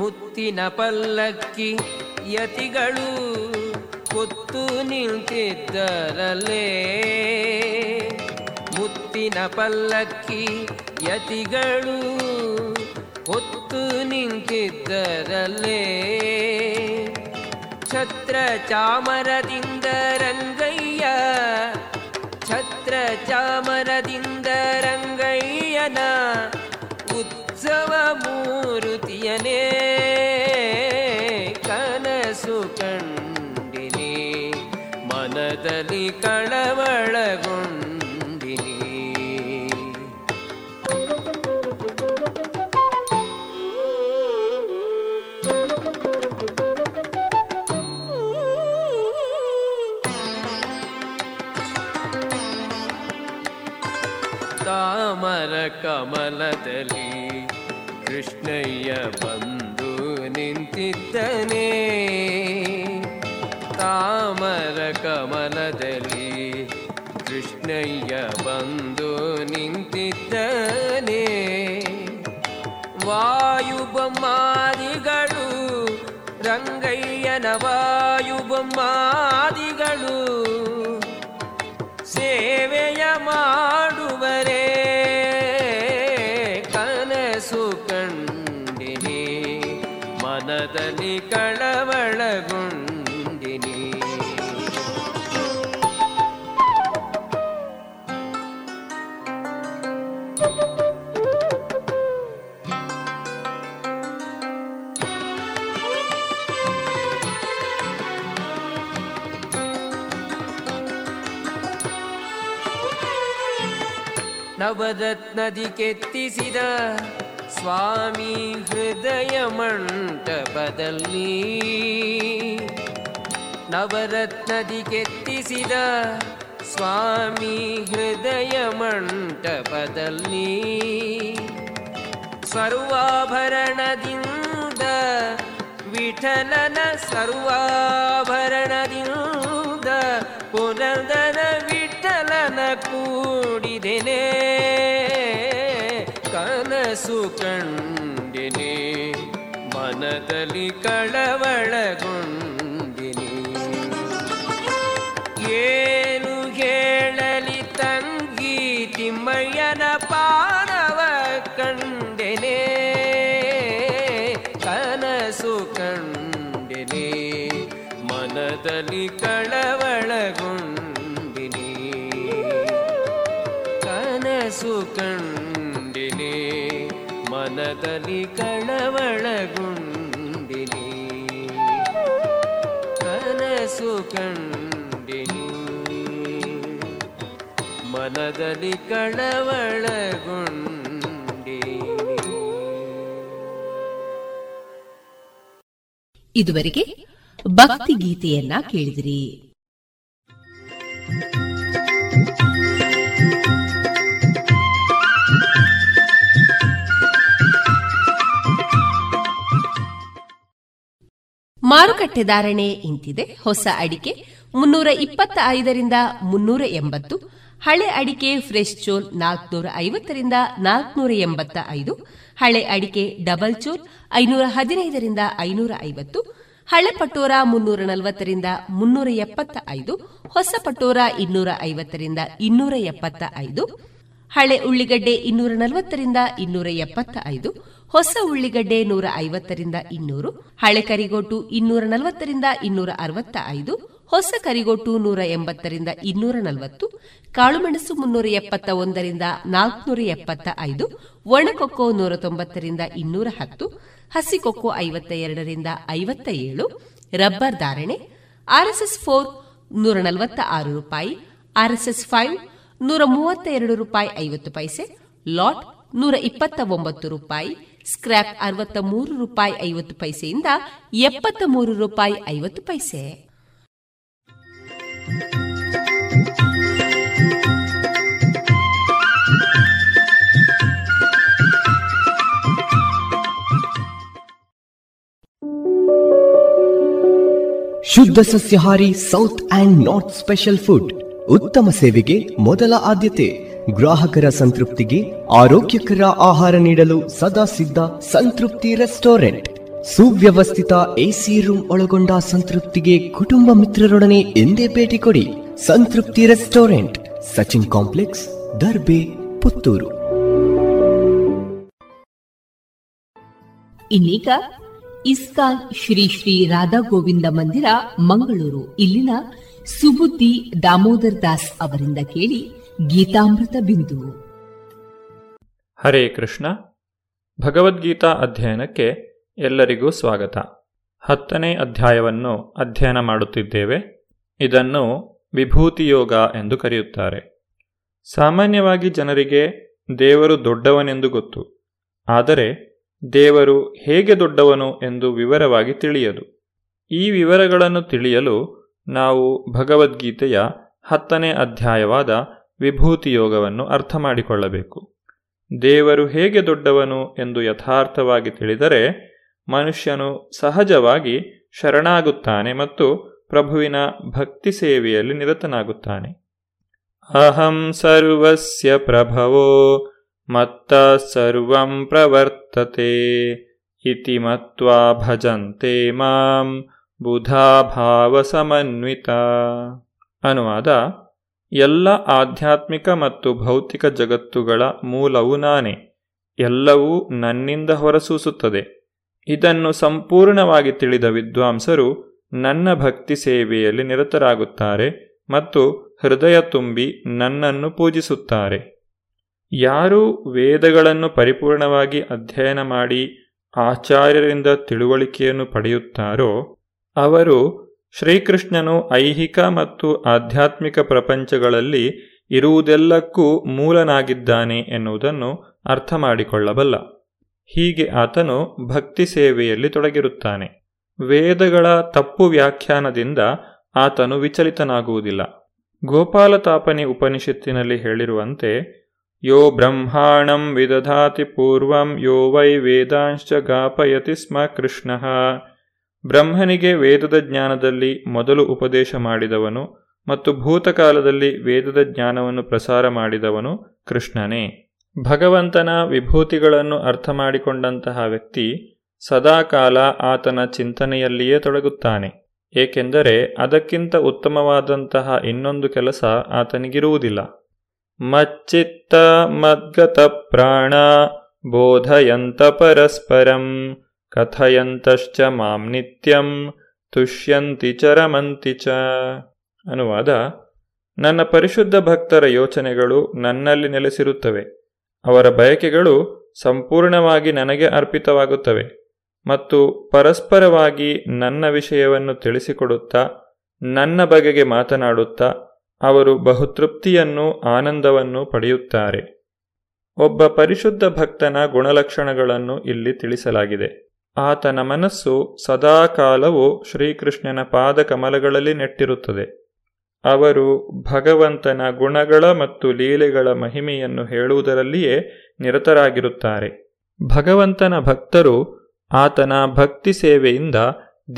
ಮುತ್ತಿನ ಪಲ್ಲಕ್ಕಿ ಯತಿಗಳು ಕೊತ್ತು ನಿಂತಿದ್ದರಲ್ಲೇ, ಮುತ್ತಿನ ಪಲ್ಲಕ್ಕಿ ಯತಿಗಳು ಹೊತ್ತು ನಿಂತಿದ್ದರಲ್ಲೇ, ಛತ್ರ ಚಾಮರದಿಂದ ರಂಗಯ್ಯ, ಛತ್ರ ಚಾಮರದಿಂದ ರಂಗಯ್ಯನ ಉತ್ಸವ ಮೂರುತಿಯನೇ, ಕನಸು ಕಂಡಿನಿ, ಮನದಲ್ಲಿ ಕಳವಳಗೊಂಡಿನಿ. ತಾಮರ ಕಮಲದಲ್ಲಿ ಕೃಷ್ಣಯ್ಯ ಬಂದು ನಿಂತಿದ್ದನೆ, ತಾಮರ ಕಮಲದಲ್ಲಿ ಕೃಷ್ಣಯ್ಯ ಬಂದು ನಿಂತಿದ್ದನೆ. ವಾಯುಬೊಮ್ಮಾದಿಗಳು ರಂಗಯ್ಯನ ವಾಯುಬೊಮ್ಮಾದಿಗಳು ಸೇವೆಯ ಮಾಡುವರೇ, ಕನಸು ಕಂಡಿನಿ, ಮನದಲ್ಲಿ ಕಳವಳಗೊಂಡಿನಿ. ನವರತ್ನದಿ ಕೆತ್ತಿಸಿದ ಸ್ವಾಮಿ ಹೃದಯ ಮಂಟಪದಲ್ಲಿ, ನವರತ್ನದಿ ಕೆತ್ತಿಸಿದ ಸ್ವಾಮಿ ಹೃದಯ ಮಂಟಪದಲ್ಲಿ ಸರ್ವಾಭರಣದಿಂದ ವಿಠಲನ ಸರ್ವಾಭರಣದಿಂದ ಪುನಂದನ ವಿಠಲನ ಕೂಡಿದೆನೆ ಕನಸು ಕಂಡಿನಿ ಮನದಲ್ಲಿ ಕಳವಳಗೊಂಡಿನಿ ಏನು ಹೇಳಲಿ ತಂಗಿ ತಿಮ್ಮಯ್ಯನ ಪಾದವ ಕಂಡೆನೆ ಕನಸು ಕಂಡೆನೆ ಮನದಲ್ಲಿ ಕಳವಳಗೊಂಡಿನಿ ಕನಸು ಕಂಡೆನೆ ಮನದಲ್ಲಿ ಕಳವಳಗೊಂಡಿನಿ ಕನಸು ಕಂಡಿನಿ ಮನದಲ್ಲಿ ಕಳವಳಗೊಂಡಿನಿ. ಇದುವರೆಗೆ ಭಕ್ತಿ ಗೀತೆಯನ್ನ ಕೇಳಿದಿರಿ. ಮಾರುಕಟ್ಟೆ ಧಾರಣೆ ಇಂತಿದೆ. ಹೊಸ ಅಡಿಕೆ ಮುನ್ನೂರ ಇಪ್ಪತ್ತ ಐದರಿಂದ ಮುನ್ನೂರ ಎಂಬತ್ತು, ಹಳೆ ಅಡಿಕೆ ಫ್ರೆಶ್ ಚೋಲ್ ನಾಲ್ಕನೂರ ಐವತ್ತರಿಂದ ನಾಲ್ಕನೂರ ಎಂಬತ್ತ ಐದು, ಹಳೆ ಅಡಿಕೆ ಡಬಲ್ ಚೋಲ್ ಐನೂರ ಹದಿನೈದರಿಂದ ಐನೂರ ಐವತ್ತು, ಹಳೆ ಪಟೋರ ಮುನ್ನೂರ ನಲವತ್ತರಿಂದ ಮುನ್ನೂರ ಎಪ್ಪತ್ತ ಐದು, ಹೊಸ ಪಟೋರ ಇನ್ನೂರ ಐವತ್ತರಿಂದ ಇನ್ನೂರ ಎಪ್ಪತ್ತ ಐದು, ಹಳೆ ಉಳ್ಳಿಗಡ್ಡೆ ಇನ್ನೂರ ನಲವತ್ತರಿಂದ ಇನ್ನೂರ ಎಪ್ಪತ್ತ ಐದು, ಹೊಸ ಉಳ್ಳಿಗಡ್ಡೆ ನೂರ ಐವತ್ತರಿಂದ ಇನ್ನೂರು, ಹಳೆ ಕರಿಗೋಟು ಇನ್ನೂರ ನಲವತ್ತರಿಂದ ಇನ್ನೂರ ಅರವತ್ತ ಐದು, ಹೊಸ ಕರಿಗೋಟು ನೂರ ಎಂಬತ್ತರಿಂದ ಇನ್ನೂರ ನಲವತ್ತು, ಕಾಳುಮೆಣಸು ಮುನ್ನೂರ ಎಪ್ಪತ್ತ ಒಂದರಿಂದ ನಾಲ್ಕನೂರ ಎಪ್ಪತ್ತ ಐದು, ಒಣಕೊಕ್ಕೋ ನೂರ ತೊಂಬತ್ತರಿಂದ ಇನ್ನೂರ ಹತ್ತು, ಹಸಿಕೊಕ್ಕೋ ಐವತ್ತ ಎರಡರಿಂದ ಐವತ್ತ ಏಳು. ರಬ್ಬರ್ ಧಾರಣೆ ಆರ್ಎಸ್ಎಸ್ ಫೋರ್ ನೂರ ನಲವತ್ತ ಆರು ರೂಪಾಯಿ, ಆರ್ಎಸ್ಎಸ್ ಫೈವ್ ನೂರ ಮೂವತ್ತ ಎರಡು ರೂಪಾಯಿ ಐವತ್ತು ಪೈಸೆ, ಲಾಟ್ ನೂರ ಇಪ್ಪತ್ತ ಒಂಬತ್ತು ರೂಪಾಯಿ, ಸ್ಕ್ರಾಪ್ ಅರವತ್ತ ಮೂರು ರೂಪಾಯಿ ಐವತ್ತು ಪೈಸೆಯಿಂದ ಎಪ್ಪತ್ತ ಮೂರು ರೂಪಾಯಿ ಐವತ್ತು ಪೈಸೆ. ಶುದ್ಧ ಸಸ್ಯಾಹಾರಿ south and north special food. ಉತ್ತಮ ಸೇವೆಗೆ ಮೊದಲ ಆದ್ಯತೆ. ಗ್ರಾಹಕರ ಸಂತೃಪ್ತಿಗೆ ಆರೋಗ್ಯಕರ ಆಹಾರ ನೀಡಲು ಸದಾ ಸಿದ್ಧ ಸಂತೃಪ್ತಿ ರೆಸ್ಟೋರೆಂಟ್. ಸುವ್ಯವಸ್ಥಿತ ಎಸಿ ರೂಮ್ ಒಳಗೊಂಡ ಸಂತೃಪ್ತಿಗೆ ಕುಟುಂಬ ಮಿತ್ರರೊಡನೆ ಎಂದೇ ಭೇಟಿ ಕೊಡಿ. ಸಂತೃಪ್ತಿ ರೆಸ್ಟೋರೆಂಟ್, ಸಚಿನ್ ಕಾಂಪ್ಲೆಕ್ಸ್, ದರ್ಬೆ, ಪುತ್ತೂರು. ಇನ್ನೀಗ ಇಸ್ಕಾನ್ ಶ್ರೀ ಶ್ರೀ ರಾಧಾ ಗೋವಿಂದ ಮಂದಿರ ಮಂಗಳೂರು ಇಲ್ಲಿನ ಸುಬುದ್ಧಿ ದಾಮೋದರ್ ದಾಸ್ ಅವರಿಂದ ಕೇಳಿ ಗೀತಾಮೃತ ಬಿಂದು. ಹರೇ ಕೃಷ್ಣ. ಭಗವದ್ಗೀತಾ ಅಧ್ಯಯನಕ್ಕೆ ಎಲ್ಲರಿಗೂ ಸ್ವಾಗತ. ಹತ್ತನೇ ಅಧ್ಯಾಯವನ್ನು ಅಧ್ಯಯನ ಮಾಡುತ್ತಿದ್ದೇವೆ. ಇದನ್ನು ವಿಭೂತಿಯೋಗ ಎಂದು ಕರೆಯುತ್ತಾರೆ. ಸಾಮಾನ್ಯವಾಗಿ ಜನರಿಗೆ ದೇವರು ದೊಡ್ಡವನೆಂದು ಗೊತ್ತು, ಆದರೆ ದೇವರು ಹೇಗೆ ದೊಡ್ಡವನು ಎಂದು ವಿವರವಾಗಿ ತಿಳಿಯದು. ಈ ವಿವರಗಳನ್ನು ತಿಳಿಯಲು ನಾವು ಭಗವದ್ಗೀತೆಯ ಹತ್ತನೇ ಅಧ್ಯಾಯವಾದ ವಿಭೂತಿಯೋಗವನ್ನು ಅರ್ಥ ಮಾಡಿಕೊಳ್ಳಬೇಕು. ದೇವರು ಹೇಗೆ ದೊಡ್ಡವನು ಎಂದು ಯಥಾರ್ಥವಾಗಿ ತಿಳಿದರೆ ಮನುಷ್ಯನು ಸಹಜವಾಗಿ ಶರಣಾಗುತ್ತಾನೆ ಮತ್ತು ಪ್ರಭುವಿನ ಭಕ್ತಿ ಸೇವೆಯಲ್ಲಿ ನಿರತನಾಗುತ್ತಾನೆ. ಅಹಂ ಸರ್ವಸ್ಯ ಪ್ರಭವೋ ಮತ್ತ ಸರ್ವಂ ಪ್ರವರ್ತತೆ ಇತಿ ಮತ್ವಾ ಭಜಂತೆ ಮಾಂ ಬುಧಾ ಭಾವ ಸಮನ್ವಿತ. ಅನುವಾದ: ಎಲ್ಲ ಆಧ್ಯಾತ್ಮಿಕ ಮತ್ತು ಭೌತಿಕ ಜಗತ್ತುಗಳ ಮೂಲವು ನಾನೇ, ಎಲ್ಲವೂ ನನ್ನಿಂದ ಹೊರಸೂಸುತ್ತದೆ. ಇದನ್ನು ಸಂಪೂರ್ಣವಾಗಿ ತಿಳಿದ ವಿದ್ವಾಂಸರು ನನ್ನ ಭಕ್ತಿ ಸೇವೆಯಲ್ಲಿ ನಿರತರಾಗುತ್ತಾರೆ ಮತ್ತು ಹೃದಯ ತುಂಬಿ ನನ್ನನ್ನು ಪೂಜಿಸುತ್ತಾರೆ. ಯಾರು ವೇದಗಳನ್ನು ಪರಿಪೂರ್ಣವಾಗಿ ಅಧ್ಯಯನ ಮಾಡಿ ಆಚಾರ್ಯರಿಂದ ತಿಳುವಳಿಕೆಯನ್ನು ಪಡೆಯುತ್ತಾರೋ ಅವರು ಶ್ರೀಕೃಷ್ಣನು ಐಹಿಕ ಮತ್ತು ಆಧ್ಯಾತ್ಮಿಕ ಪ್ರಪಂಚಗಳಲ್ಲಿ ಇರುವುದೆಲ್ಲಕ್ಕೂ ಮೂಲನಾಗಿದ್ದಾನೆ ಎನ್ನುವುದನ್ನು ಅರ್ಥ ಮಾಡಿಕೊಳ್ಳಬಲ್ಲ. ಹೀಗೆ ಆತನು ಭಕ್ತಿ ಸೇವೆಯಲ್ಲಿ ತೊಡಗಿರುತ್ತಾನೆ. ವೇದಗಳ ತಪ್ಪು ವ್ಯಾಖ್ಯಾನದಿಂದ ಆತನು ವಿಚಲಿತನಾಗುವುದಿಲ್ಲ. ಗೋಪಾಲತಾಪನಿ ಉಪನಿಷತ್ತಿನಲ್ಲಿ ಹೇಳಿರುವಂತೆ ಯೋ ಬ್ರಹ್ಮಾಣಂ ವಿದಧಾತಿ ಪೂರ್ವಂ ಯೋ ವೈ ವೇದಾಂಶ್ಚ ಗಾಪಯತಿ ಸ್ಮ ಕೃಷ್ಣಃ. ಬ್ರಹ್ಮನಿಗೆ ವೇದದ ಜ್ಞಾನದಲ್ಲಿ ಮೊದಲು ಉಪದೇಶ ಮಾಡಿದವನು ಮತ್ತು ಭೂತಕಾಲದಲ್ಲಿ ವೇದದ ಜ್ಞಾನವನ್ನು ಪ್ರಸಾರ ಮಾಡಿದವನು ಕೃಷ್ಣನೇ. ಭಗವಂತನ ವಿಭೂತಿಗಳನ್ನು ಅರ್ಥ ಮಾಡಿಕೊಂಡಂತಹ ವ್ಯಕ್ತಿ ಸದಾಕಾಲ ಆತನ ಚಿಂತನೆಯಲ್ಲಿಯೇ ತೊಡಗುತ್ತಾನೆ. ಏಕೆಂದರೆ ಅದಕ್ಕಿಂತ ಉತ್ತಮವಾದಂತಹ ಇನ್ನೊಂದು ಕೆಲಸ ಆತನಿಗಿರುವುದಿಲ್ಲ. ಮಚ್ಚಿತ್ತ ಮದ್ಗತ ಪ್ರಾಣ ಬೋಧಯಂತ ಪರಸ್ಪರಂ ಕಥಯಂತಶ್ಚ ಮಾಂ ನಿತ್ಯಂ ತುಷ್ಯಂತಿ ಚ ರಮಂತಿ ಚ. ಅನುವಾದ: ನನ್ನ ಪರಿಶುದ್ಧ ಭಕ್ತರ ಯೋಚನೆಗಳು ನನ್ನಲ್ಲಿ ನೆಲೆಸಿರುತ್ತವೆ, ಅವರ ಬಯಕೆಗಳು ಸಂಪೂರ್ಣವಾಗಿ ನನಗೆ ಅರ್ಪಿತವಾಗುತ್ತವೆ ಮತ್ತು ಪರಸ್ಪರವಾಗಿ ನನ್ನ ವಿಷಯವನ್ನು ತಿಳಿಸಿಕೊಡುತ್ತಾ ನನ್ನ ಬಗೆಗೆ ಮಾತನಾಡುತ್ತಾ ಅವರು ಬಹುತೃಪ್ತಿಯನ್ನು ಆನಂದವನ್ನು ಪಡೆಯುತ್ತಾರೆ. ಒಬ್ಬ ಪರಿಶುದ್ಧ ಭಕ್ತನ ಗುಣಲಕ್ಷಣಗಳನ್ನು ಇಲ್ಲಿ ತಿಳಿಸಲಾಗಿದೆ. ಆತನ ಮನಸ್ಸು ಸದಾಕಾಲವೂ ಶ್ರೀಕೃಷ್ಣನ ಪಾದ ಕಮಲಗಳಲ್ಲಿ ನೆಟ್ಟಿರುತ್ತದೆ. ಅವರು ಭಗವಂತನ ಗುಣಗಳ ಮತ್ತು ಲೀಲೆಗಳ ಮಹಿಮೆಯನ್ನು ಹೇಳುವುದರಲ್ಲಿಯೇ ನಿರತರಾಗಿರುತ್ತಾರೆ. ಭಗವಂತನ ಭಕ್ತರು ಆತನ ಭಕ್ತಿ ಸೇವೆಯಿಂದ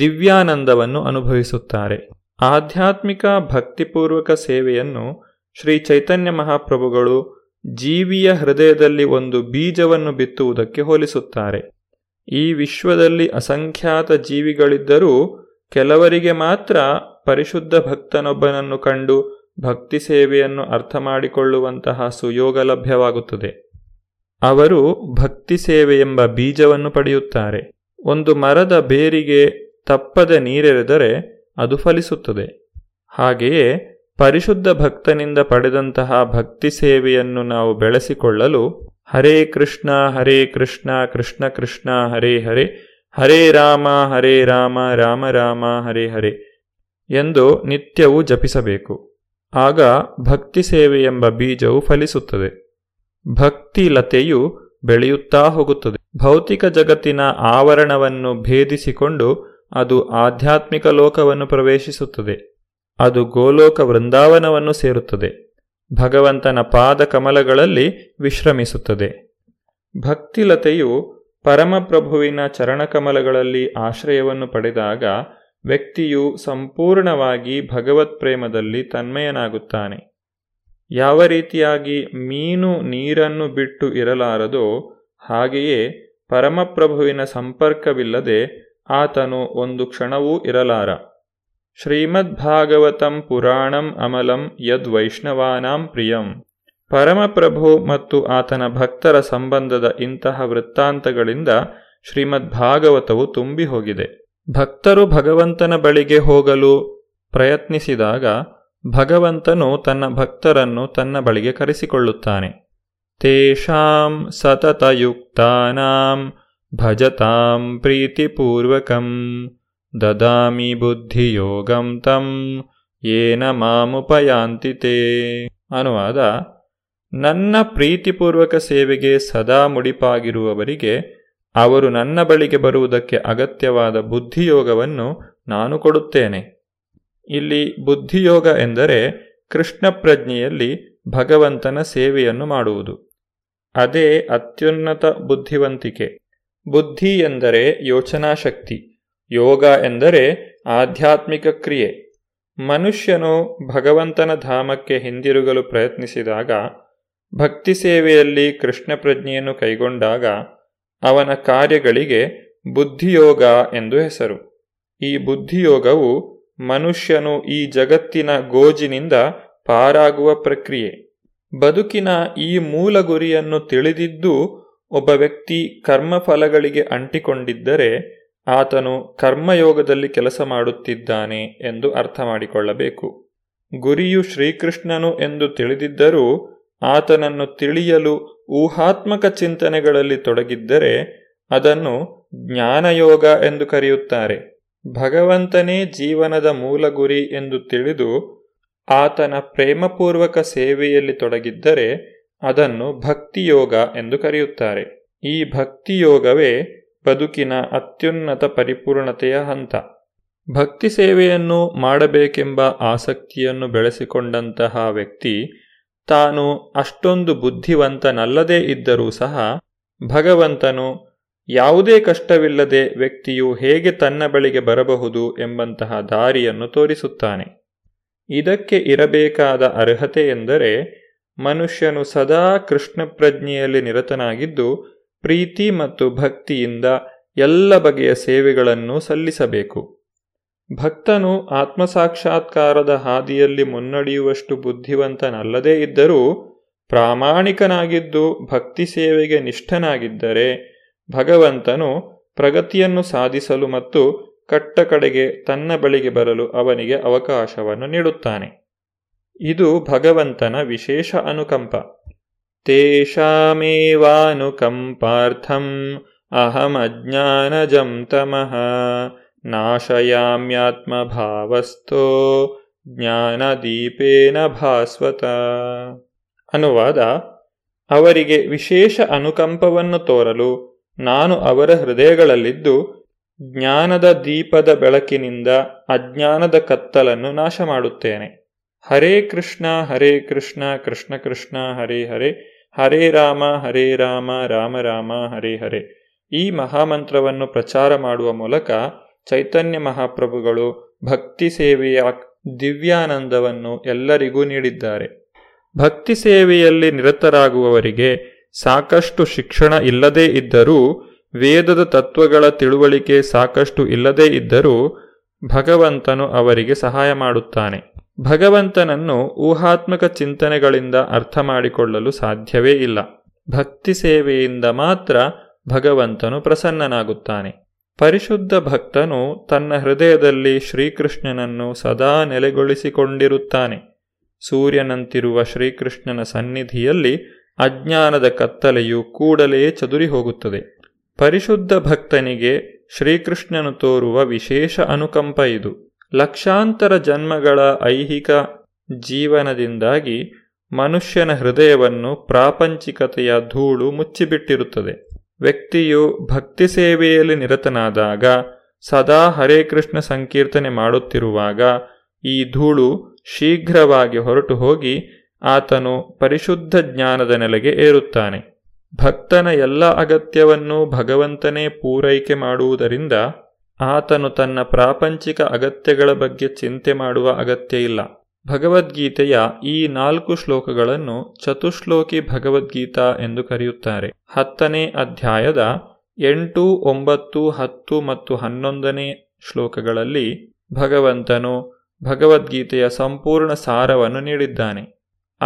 ದಿವ್ಯಾನಂದವನ್ನು ಅನುಭವಿಸುತ್ತಾರೆ. ಆಧ್ಯಾತ್ಮಿಕ ಭಕ್ತಿಪೂರ್ವಕ ಸೇವೆಯನ್ನು ಶ್ರೀ ಚೈತನ್ಯ ಮಹಾಪ್ರಭುಗಳು ಜೀವಿಯ ಹೃದಯದಲ್ಲಿ ಒಂದು ಬೀಜವನ್ನು ಬಿತ್ತುವುದಕ್ಕೆ ಹೋಲಿಸುತ್ತಾರೆ. ಈ ವಿಶ್ವದಲ್ಲಿ ಅಸಂಖ್ಯಾತ ಜೀವಿಗಳಿದ್ದರೂ ಕೆಲವರಿಗೆ ಮಾತ್ರ ಪರಿಶುದ್ಧ ಭಕ್ತನೊಬ್ಬನನ್ನು ಕಂಡು ಭಕ್ತಿ ಸೇವೆಯನ್ನು ಅರ್ಥ ಮಾಡಿಕೊಳ್ಳುವಂತಹ ಸುಯೋಗ ಲಭ್ಯವಾಗುತ್ತದೆ. ಅವರು ಭಕ್ತಿ ಸೇವೆ ಎಂಬ ಬೀಜವನ್ನು ಪಡೆಯುತ್ತಾರೆ. ಒಂದು ಮರದ ಬೇರಿಗೆ ತಪ್ಪದ ನೀರೆರೆದರೆ ಅದು ಫಲಿಸುತ್ತದೆ. ಹಾಗೆಯೇ ಪರಿಶುದ್ಧ ಭಕ್ತನಿಂದ ಪಡೆದಂತಹ ಭಕ್ತಿ ಸೇವೆಯನ್ನು ನಾವು ಬೆಳೆಸಿಕೊಳ್ಳಲು ಹರೇ ಕೃಷ್ಣ ಹರೇ ಕೃಷ್ಣ ಕೃಷ್ಣ ಕೃಷ್ಣ ಹರೇ ಹರೇ ಹರೇ ರಾಮ ಹರೇ ರಾಮ ರಾಮ ರಾಮ ಹರೇ ಹರೇ ಎಂದು ನಿತ್ಯವೂ ಜಪಿಸಬೇಕು. ಆಗ ಭಕ್ತಿ ಸೇವೆ ಎಂಬ ಬೀಜವು ಫಲಿಸುತ್ತದೆ. ಭಕ್ತಿ ಲತೆಯು ಬೆಳೆಯುತ್ತಾ ಹೋಗುತ್ತದೆ. ಭೌತಿಕ ಜಗತ್ತಿನ ಆವರಣವನ್ನು ಭೇದಿಸಿಕೊಂಡು ಅದು ಆಧ್ಯಾತ್ಮಿಕ ಲೋಕವನ್ನು ಪ್ರವೇಶಿಸುತ್ತದೆ. ಅದು ಗೋಲೋಕ ವೃಂದಾವನವನ್ನು ಸೇರುತ್ತದೆ. ಭಗವಂತನ ಪಾದ ಕಮಲಗಳಲ್ಲಿ ವಿಶ್ರಮಿಸುತ್ತದೆ. ಭಕ್ತಿಲತೆಯು ಪರಮಪ್ರಭುವಿನ ಚರಣಕಮಲಗಳಲ್ಲಿ ಆಶ್ರಯವನ್ನು ಪಡೆದಾಗ ವ್ಯಕ್ತಿಯು ಸಂಪೂರ್ಣವಾಗಿ ಭಗವತ್ ಪ್ರೇಮದಲ್ಲಿ ತನ್ಮಯನಾಗುತ್ತಾನೆ. ಯಾವ ರೀತಿಯಾಗಿ ಮೀನು ನೀರನ್ನು ಬಿಟ್ಟು ಇರಲಾರದೋ ಹಾಗೆಯೇ ಪರಮಪ್ರಭುವಿನ ಸಂಪರ್ಕವಿಲ್ಲದೆ ಆತನು ಒಂದು ಕ್ಷಣವೂ ಇರಲಾರ. ಶ್ರೀಮದ್ ಭಾಗವತಂ ಪುರಾಣಂ ಅಮಲಂ ಯದ್ ವೈಷ್ಣವಾನಾಂ ಪ್ರಿಯಂ. ಪರಮಪ್ರಭು ಮತ್ತು ಆತನ ಭಕ್ತರ ಸಂಬಂಧದ ಇಂತಹ ವೃತ್ತಾಂತಗಳಿಂದ ಶ್ರೀಮದ್ ಭಾಗವತವು ತುಂಬಿ ಹೋಗಿದೆ. ಭಕ್ತರು ಭಗವಂತನ ಬಳಿಗೆ ಹೋಗಲು ಪ್ರಯತ್ನಿಸಿದಾಗ ಭಗವಂತನು ತನ್ನ ಭಕ್ತರನ್ನು ತನ್ನ ಬಳಿಗೆ ಕರೆಸಿಕೊಳ್ಳುತ್ತಾನೆ. ತೇಷಾಂ ಸತತಯುಕ್ತಾನಾಂ ಭಜತಾಂ ಪ್ರೀತಿಪೂರ್ವಕಂ ದದಾಮಿ ಬುದ್ಧಿಯೋಗಂ ತಂ ಯೇನ ಮಾಮುಪಯಾಂತಿ ತೇ. ಅನುವಾದ: ನನ್ನ ಪ್ರೀತಿಪೂರ್ವಕ ಸೇವೆಗೆ ಸದಾ ಮುಡಿಪಾಗಿರುವವರಿಗೆ ಅವರು ನನ್ನ ಬಳಿಗೆ ಬರುವುದಕ್ಕೆ ಅಗತ್ಯವಾದ ಬುದ್ಧಿಯೋಗವನ್ನು ನಾನು ಕೊಡುತ್ತೇನೆ. ಇಲ್ಲಿ ಬುದ್ಧಿಯೋಗ ಎಂದರೆ ಕೃಷ್ಣ ಪ್ರಜ್ಞೆಯಲ್ಲಿ ಭಗವಂತನ ಸೇವೆಯನ್ನು ಮಾಡುವುದು. ಅದೇ ಅತ್ಯುನ್ನತ ಬುದ್ಧಿವಂತಿಕೆ. ಬುದ್ಧಿ ಎಂದರೆ ಯೋಚನಾ ಶಕ್ತಿ, ಯೋಗ ಎಂದರೆ ಆಧ್ಯಾತ್ಮಿಕ ಕ್ರಿಯೆ. ಮನುಷ್ಯನು ಭಗವಂತನ ಧಾಮಕ್ಕೆ ಹಿಂದಿರುಗಲು ಪ್ರಯತ್ನಿಸಿದಾಗ, ಭಕ್ತಿ ಸೇವೆಯಲ್ಲಿ ಕೃಷ್ಣ ಪ್ರಜ್ಞೆಯನ್ನು ಕೈಗೊಂಡಾಗ ಅವನ ಕಾರ್ಯಗಳಿಗೆ ಬುದ್ಧಿಯೋಗ ಎಂದು ಹೆಸರು. ಈ ಬುದ್ಧಿಯೋಗವು ಮನುಷ್ಯನು ಈ ಜಗತ್ತಿನ ಗೋಜಿನಿಂದ ಪಾರಾಗುವ ಪ್ರಕ್ರಿಯೆ. ಬದುಕಿನ ಈ ಮೂಲ ಗುರಿಯನ್ನು ತಿಳಿದಿದ್ದು ಒಬ್ಬ ವ್ಯಕ್ತಿ ಕರ್ಮಫಲಗಳಿಗೆ ಅಂಟಿಕೊಂಡಿದ್ದರೆ ಆತನು ಕರ್ಮಯೋಗದಲ್ಲಿ ಕೆಲಸ ಮಾಡುತ್ತಿದ್ದಾನೆ ಎಂದು ಅರ್ಥ ಮಾಡಿಕೊಳ್ಳಬೇಕು. ಗುರಿಯು ಶ್ರೀಕೃಷ್ಣನು ಎಂದು ತಿಳಿದಿದ್ದರೂ ಆತನನ್ನು ತಿಳಿಯಲು ಊಹಾತ್ಮಕ ಚಿಂತನೆಗಳಲ್ಲಿ ತೊಡಗಿದ್ದರೆ ಅದನ್ನು ಜ್ಞಾನಯೋಗ ಎಂದು ಕರೆಯುತ್ತಾರೆ. ಭಗವಂತನೇ ಜೀವನದ ಮೂಲ ಗುರಿ ಎಂದು ತಿಳಿದು ಆತನ ಪ್ರೇಮಪೂರ್ವಕ ಸೇವೆಯಲ್ಲಿ ತೊಡಗಿದ್ದರೆ ಅದನ್ನು ಭಕ್ತಿಯೋಗ ಎಂದು ಕರೆಯುತ್ತಾರೆ. ಈ ಭಕ್ತಿಯೋಗವೇ ಬದುಕಿನ ಅತ್ಯುನ್ನತ ಪರಿಪೂರ್ಣತೆಯ ಹಂತ. ಭಕ್ತಿ ಸೇವೆಯನ್ನು ಮಾಡಬೇಕೆಂಬ ಆಸಕ್ತಿಯನ್ನು ಬೆಳೆಸಿಕೊಂಡಂತಹ ವ್ಯಕ್ತಿ ತಾನು ಅಷ್ಟೊಂದು ಬುದ್ಧಿವಂತನಲ್ಲದೇ ಇದ್ದರೂ ಸಹ ಭಗವಂತನು ಯಾವುದೇ ಕಷ್ಟವಿಲ್ಲದೆ ವ್ಯಕ್ತಿಯು ಹೇಗೆ ತನ್ನ ಬಳಿಗೆ ಬರಬಹುದು ಎಂಬಂತಹ ದಾರಿಯನ್ನು ತೋರಿಸುತ್ತಾನೆ. ಇದಕ್ಕೆ ಇರಬೇಕಾದ ಅರ್ಹತೆ ಎಂದರೆ ಮನುಷ್ಯನು ಸದಾ ಕೃಷ್ಣ ಪ್ರಜ್ಞೆಯಲ್ಲಿ ನಿರತನಾಗಿದ್ದು ಪ್ರೀತಿ ಮತ್ತು ಭಕ್ತಿಯಿಂದ ಎಲ್ಲ ಬಗೆಯ ಸೇವೆಗಳನ್ನು ಸಲ್ಲಿಸಬೇಕು. ಭಕ್ತನು ಆತ್ಮಸಾಕ್ಷಾತ್ಕಾರದ ಹಾದಿಯಲ್ಲಿ ಮುನ್ನಡೆಯುವಷ್ಟು ಬುದ್ಧಿವಂತನಲ್ಲದೇ ಇದ್ದರೂ ಪ್ರಾಮಾಣಿಕನಾಗಿದ್ದು ಭಕ್ತಿ ಸೇವೆಗೆ ನಿಷ್ಠನಾಗಿದ್ದರೆ ಭಗವಂತನು ಪ್ರಗತಿಯನ್ನು ಸಾಧಿಸಲು ಮತ್ತು ಕಟ್ಟ ಕಡೆಗೆ ತನ್ನ ಬಳಿಗೆ ಬರಲು ಅವನಿಗೆ ಅವಕಾಶವನ್ನು ನೀಡುತ್ತಾನೆ. ಇದು ಭಗವಂತನ ವಿಶೇಷ ಅನುಕಂಪ. ತೇಷಾಮೇವಾನುಕಂಪಾರ್ಥಂ ಅಹಂ ಅಜ್ಞಾನಜಂ ತಮಃ ನಾಶಯಾಮ್ಯಾತ್ಮ ಭಾವಸ್ಥೋ ಜ್ಞಾನದೀಪೇನ ಭಾಸ್ವತ. ಅನುವಾದ: ಅವರಿಗೆ ವಿಶೇಷ ಅನುಕಂಪವನ್ನು ತೋರಲು ನಾನು ಅವರ ಹೃದಯಗಳಲ್ಲಿದ್ದು ಜ್ಞಾನದ ದೀಪದ ಬೆಳಕಿನಿಂದ ಅಜ್ಞಾನದ ಕತ್ತಲನ್ನು ನಾಶ ಮಾಡುತ್ತೇನೆ. ಹರೇ ಕೃಷ್ಣ ಹರೇ ಕೃಷ್ಣ ಕೃಷ್ಣ ಕೃಷ್ಣ ಹರೇ ಹರೇ ಹರೇ ರಾಮ ಹರೇ ರಾಮ ರಾಮ ರಾಮ ಹರೇ ಹರೇ. ಈ ಮಹಾಮಂತ್ರವನ್ನು ಪ್ರಚಾರ ಮಾಡುವ ಮೂಲಕ ಚೈತನ್ಯ ಮಹಾಪ್ರಭುಗಳು ಭಕ್ತಿ ಸೇವೆಯ ದಿವ್ಯಾನಂದವನ್ನು ಎಲ್ಲರಿಗೂ ನೀಡಿದ್ದಾರೆ. ಭಕ್ತಿ ಸೇವೆಯಲ್ಲಿ ನಿರತರಾಗುವವರಿಗೆ ಸಾಕಷ್ಟು ಶಿಕ್ಷಣ ಇಲ್ಲದೇ ಇದ್ದರೂ, ವೇದದ ತತ್ವಗಳ ತಿಳುವಳಿಕೆ ಸಾಕಷ್ಟು ಇಲ್ಲದೇ ಇದ್ದರೂ ಭಗವಂತನು ಅವರಿಗೆ ಸಹಾಯ ಮಾಡುತ್ತಾನೆ. ಭಗವಂತನನ್ನು ಊಹಾತ್ಮಕ ಚಿಂತನೆಗಳಿಂದ ಅರ್ಥ ಮಾಡಿಕೊಳ್ಳಲು ಸಾಧ್ಯವೇ ಇಲ್ಲ. ಭಕ್ತಿ ಸೇವೆಯಿಂದ ಮಾತ್ರ ಭಗವಂತನು ಪ್ರಸನ್ನನಾಗುತ್ತಾನೆ. ಪರಿಶುದ್ಧ ಭಕ್ತನು ತನ್ನ ಹೃದಯದಲ್ಲಿ ಶ್ರೀಕೃಷ್ಣನನ್ನು ಸದಾ ನೆಲೆಗೊಳಿಸಿಕೊಂಡಿರುತ್ತಾನೆ. ಸೂರ್ಯನಂತಿರುವ ಶ್ರೀಕೃಷ್ಣನ ಸನ್ನಿಧಿಯಲ್ಲಿ ಅಜ್ಞಾನದ ಕತ್ತಲೆಯು ಕೂಡಲೇ ಚದುರಿ ಹೋಗುತ್ತದೆ. ಪರಿಶುದ್ಧ ಭಕ್ತನಿಗೆ ಶ್ರೀಕೃಷ್ಣನು ತೋರುವ ವಿಶೇಷ ಅನುಕಂಪ ಇದು. ಲಕ್ಷಾಂತರ ಜನ್ಮಗಳ ಐಹಿಕ ಜೀವನದಿಂದಾಗಿ ಮನುಷ್ಯನ ಹೃದಯವನ್ನು ಪ್ರಾಪಂಚಿಕತೆಯ ಧೂಳು ಮುಚ್ಚಿಬಿಟ್ಟಿರುತ್ತದೆ. ವ್ಯಕ್ತಿಯು ಭಕ್ತಿ ಸೇವೆಯಲ್ಲಿ ನಿರತನಾದಾಗ, ಸದಾ ಹರೇ ಕೃಷ್ಣ ಸಂಕೀರ್ತನೆ ಮಾಡುತ್ತಿರುವಾಗ ಈ ಧೂಳು ಶೀಘ್ರವಾಗಿ ಹೊರಟು ಹೋಗಿ ಆತನು ಪರಿಶುದ್ಧ ಜ್ಞಾನದ ನೆಲೆಗೆ ಏರುತ್ತಾನೆ. ಭಕ್ತನ ಎಲ್ಲ ಅಗತ್ಯವನ್ನು ಭಗವಂತನೇ ಪೂರೈಕೆ ಮಾಡುವುದರಿಂದ ಆತನು ತನ್ನ ಪ್ರಾಪಂಚಿಕ ಅಗತ್ಯಗಳ ಬಗ್ಗೆ ಚಿಂತೆ ಮಾಡುವ ಅಗತ್ಯ ಇಲ್ಲ. ಭಗವದ್ಗೀತೆಯ ಈ ನಾಲ್ಕು ಶ್ಲೋಕಗಳನ್ನು ಚತುಶ್ಲೋಕಿ ಭಗವದ್ಗೀತಾ ಎಂದು ಕರೆಯುತ್ತಾರೆ. ಹತ್ತನೇ ಅಧ್ಯಾಯದ ಎಂಟು, ಒಂಬತ್ತು, ಹತ್ತು ಮತ್ತು ಹನ್ನೊಂದನೇ ಶ್ಲೋಕಗಳಲ್ಲಿ ಭಗವಂತನು ಭಗವದ್ಗೀತೆಯ ಸಂಪೂರ್ಣ ಸಾರವನ್ನು ನೀಡಿದ್ದಾನೆ.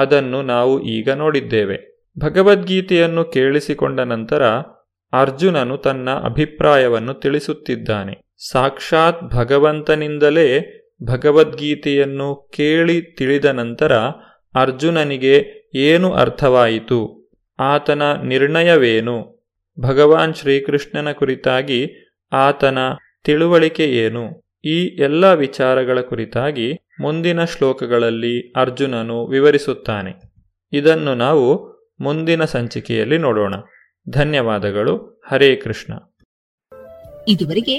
ಅದನ್ನು ನಾವು ಈಗ ನೋಡಿದ್ದೇವೆ. ಭಗವದ್ಗೀತೆಯನ್ನು ಕೇಳಿಸಿಕೊಂಡ ನಂತರ ಅರ್ಜುನನು ತನ್ನ ಅಭಿಪ್ರಾಯವನ್ನು ತಿಳಿಸುತ್ತಿದ್ದಾನೆ. ಸಾಕ್ಷಾತ್ ಭಗವಂತನಿಂದಲೇ ಭಗವದ್ಗೀತೆಯನ್ನು ಕೇಳಿ ತಿಳಿದ ನಂತರ ಅರ್ಜುನನಿಗೆ ಏನು ಅರ್ಥವಾಯಿತು? ಆತನ ನಿರ್ಣಯವೇನು? ಭಗವಾನ್ ಶ್ರೀಕೃಷ್ಣನ ಕುರಿತಾಗಿ ಆತನ ತಿಳುವಳಿಕೆ ಏನು? ಈ ಎಲ್ಲ ವಿಚಾರಗಳ ಕುರಿತಾಗಿ ಮುಂದಿನ ಶ್ಲೋಕಗಳಲ್ಲಿ ಅರ್ಜುನನು ವಿವರಿಸುತ್ತಾನೆ. ಇದನ್ನು ನಾವು ಮುಂದಿನ ಸಂಚಿಕೆಯಲ್ಲಿ ನೋಡೋಣ. ಧನ್ಯವಾದಗಳು. ಹರೇ ಕೃಷ್ಣ. ಇದುವರೆಗೆ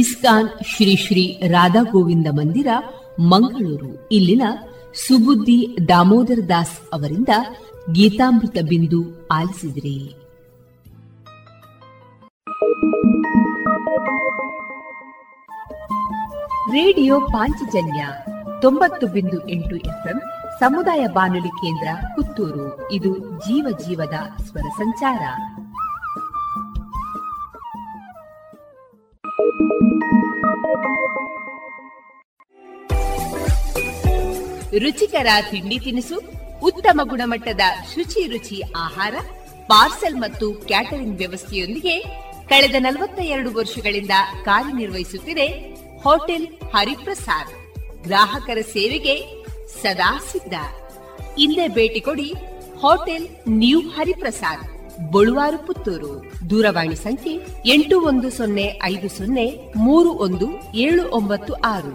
ಇಸ್ಕಾನ್ ಶ್ರೀ ಶ್ರೀ ರಾಧಾ ಗೋವಿಂದ ಮಂದಿರ, ಮಂಗಳೂರು ಇಲ್ಲಿನ ಸುಬುದ್ಧಿ ದಾಮೋದರ್ ದಾಸ್ ಅವರಿಂದ ಗೀತಾಮೃತ ಬಿಂದು ಆಲಿಸಿದಿರಿ. ರೇಡಿಯೋ ಪಾಂಚಜನ್ಯ ತೊಂಬತ್ತು ಬಿಂದು ಎಂಟು ಎಫ್ಎಂ ಸಮುದಾಯ ಬಾನುಲಿ ಕೇಂದ್ರ ಪುತ್ತೂರು. ಇದು ಜೀವ ಜೀವದ ಸ್ವರ ಸಂಚಾರ. ರುಚಿಕರ ತಿಂಡಿ ತಿನಿಸು, ಉತ್ತಮ ಗುಣಮಟ್ಟದ ಶುಚಿ ರುಚಿ ಆಹಾರ, ಪಾರ್ಸೆಲ್ ಮತ್ತು ಕ್ಯಾಟರಿಂಗ್ ವ್ಯವಸ್ಥೆಯೊಂದಿಗೆ ಕಳೆದ ನಲವತ್ತ ಎರಡು ವರ್ಷಗಳಿಂದ ಕಾರ್ಯನಿರ್ವಹಿಸುತ್ತಿದೆ ಹೋಟೆಲ್ ಹರಿಪ್ರಸಾದ್. ಗ್ರಾಹಕರ ಸೇವೆಗೆ ಸದಾ ಸಿದ್ಧ. ಇಂದೇ ಭೇಟಿ ಕೊಡಿ ಹೋಟೆಲ್ ನ್ಯೂ ಹರಿಪ್ರಸಾದ್, ಬಳುವಾರು, ಪುತ್ತೂರು. ದೂರವಾಣಿ ಸಂಖ್ಯೆ ಎಂಟು ಒಂದು ಸೊನ್ನೆ ಐದು ಸೊನ್ನೆ ಮೂರು ಒಂದು ಏಳು ಒಂಬತ್ತು ಆರು.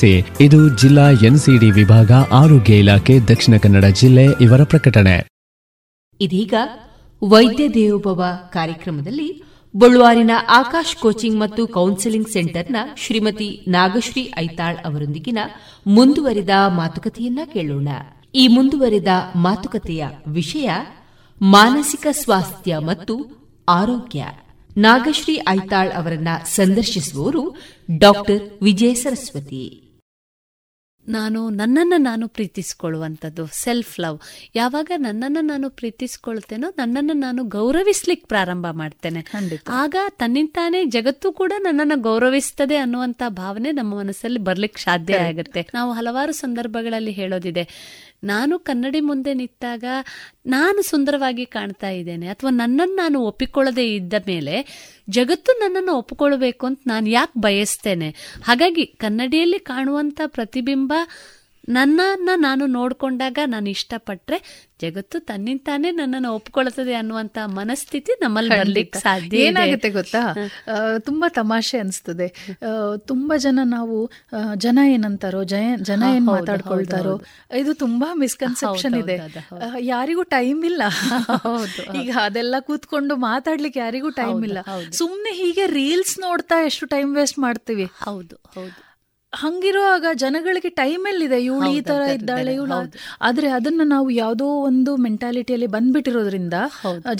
ಇದು ಜಿಲ್ಲಾ ಎನ್ಸಿಡಿ ವಿಭಾಗ, ಆರೋಗ್ಯ ಇಲಾಖೆ, ದಕ್ಷಿಣ ಕನ್ನಡ ಜಿಲ್ಲೆ ಇವರ ಪ್ರಕಟಣೆ. ಇದೀಗ ವೈದ್ಯ ದೇವೋಭವ ಕಾರ್ಯಕ್ರಮದಲ್ಲಿ ಬೊಳ್ವಾರಿನ ಆಕಾಶ್ ಕೋಚಿಂಗ್ ಮತ್ತು ಕೌನ್ಸೆಲಿಂಗ್ ಸೆಂಟರ್ನ ಶ್ರೀಮತಿ ನಾಗಶ್ರೀ ಐತಾಳ್ ಅವರೊಂದಿಗಿನ ಮುಂದುವರಿದ ಮಾತುಕತೆಯನ್ನ ಕೇಳೋಣ. ಈ ಮುಂದುವರಿದ ಮಾತುಕತೆಯ ವಿಷಯ ಮಾನಸಿಕ ಸ್ವಾಸ್ಥ್ಯ ಮತ್ತು ಆರೋಗ್ಯ. ನಾಗಶ್ರೀ ಐತಾಳ್ ಅವರನ್ನ ಸಂದರ್ಶಿಸುವವರು ಡಾಕ್ಟರ್ ವಿಜಯ ಸರಸ್ವತಿ. ನಾನು ನನ್ನನ್ನು ನಾನು ಪ್ರೀತಿಸಿಕೊಳ್ಳುವಂಥದ್ದು, ಸೆಲ್ಫ್ ಲವ್. ಯಾವಾಗ ನನ್ನನ್ನು ನಾನು ಪ್ರೀತಿಸಿಕೊಳ್ತೇನೋ, ನನ್ನನ್ನು ನಾನು ಗೌರವಿಸ್ಲಿಕ್ಕೆ ಪ್ರಾರಂಭ ಮಾಡ್ತೇನೆ, ಆಗ ತನ್ನಿಂತಾನೆ ಜಗತ್ತು ಕೂಡ ನನ್ನನ್ನು ಗೌರವಿಸ್ತದೆ ಅನ್ನುವಂಥ ಭಾವನೆ ನಮ್ಮ ಮನಸ್ಸಲ್ಲಿ ಬರ್ಲಿಕ್ಕೆ ಸಾಧ್ಯ ಆಗುತ್ತೆ. ನಾವು ಹಲವಾರು ಸಂದರ್ಭಗಳಲ್ಲಿ ಹೇಳೋದಿದೆ, ನಾನು ಕನ್ನಡಿ ಮುಂದೆ ನಿಂತಾಗ ನಾನು ಸುಂದರವಾಗಿ ಕಾಣ್ತಾ ಇದ್ದೇನೆ ಅಥವಾ ನನ್ನನ್ನು ನಾನು ಒಪ್ಪಿಕೊಳ್ಳದೆ ಇದ್ದ ಮೇಲೆ ಜಗತ್ತು ನನ್ನನ್ನು ಒಪ್ಪಿಕೊಳ್ಳಬೇಕು ಅಂತ ನಾನು ಯಾಕೆ ಬಯಸ್ತೇನೆ. ಹಾಗಾಗಿ ಕನ್ನಡಿಯಲ್ಲಿ ಕಾಣುವಂಥ ಪ್ರತಿಬಿಂಬ ನನ್ನನ್ನು ನಾನು ನೋಡಿಕೊಂಡಾಗ ನಾನು ಇಷ್ಟಪಟ್ಟರೆ ಜಗತ್ತು ತನ್ನಿಂತಾನೆ ನನ್ನನ್ನು ಒಪ್ಕೊಳ್ತದೆ ಅನ್ನುವಂತ ಮನಸ್ಥಿತಿ ನಮ್ಮಲ್ಲಿ ಬರ್ಲಿಕ್ಕೆ ಸಾಧ್ಯ. ಏನಾಗುತ್ತೆ ಗೊತ್ತಾ, ತುಂಬಾ ತಮಾಷೆ ಅನಿಸ್ತದೆ. ತುಂಬಾ ಜನ ನಾವು ಜನ ಏನಂತಾರೋ, ಜಯ ಜನ ಏನ್ ಮಾತಾಡ್ಕೊಳ್ತಾರೋ, ಇದು ತುಂಬಾ ಮಿಸ್ಕನ್ಸೆಪ್ಷನ್ ಇದೆ. ಯಾರಿಗೂ ಟೈಮ್ ಇಲ್ಲ ಈಗ, ಅದೆಲ್ಲ ಕೂತ್ಕೊಂಡು ಮಾತಾಡ್ಲಿಕ್ಕೆ ಯಾರಿಗೂ ಟೈಮ್ ಇಲ್ಲ. ಸುಮ್ನೆ ಹೀಗೆ ರೀಲ್ಸ್ ನೋಡ್ತಾ ಎಷ್ಟು ಟೈಮ್ ವೇಸ್ಟ್ ಮಾಡ್ತೀವಿ. ಹೌದು ಹೌದು. ಹಂಗಿರುವಾಗ ಜನಗಳಿಗೆ ಟೈಮ್ ಎಲ್ಲಿದೆ, ಇವಳು ಈ ತರ ಇದ್ದಾಳೆ ಇವಳು. ಆದ್ರೆ ಅದನ್ನ ನಾವು ಯಾವುದೋ ಒಂದು ಮೆಂಟಾಲಿಟಿಯಲ್ಲಿ ಬಂದ್ಬಿಟ್ಟಿರೋದ್ರಿಂದ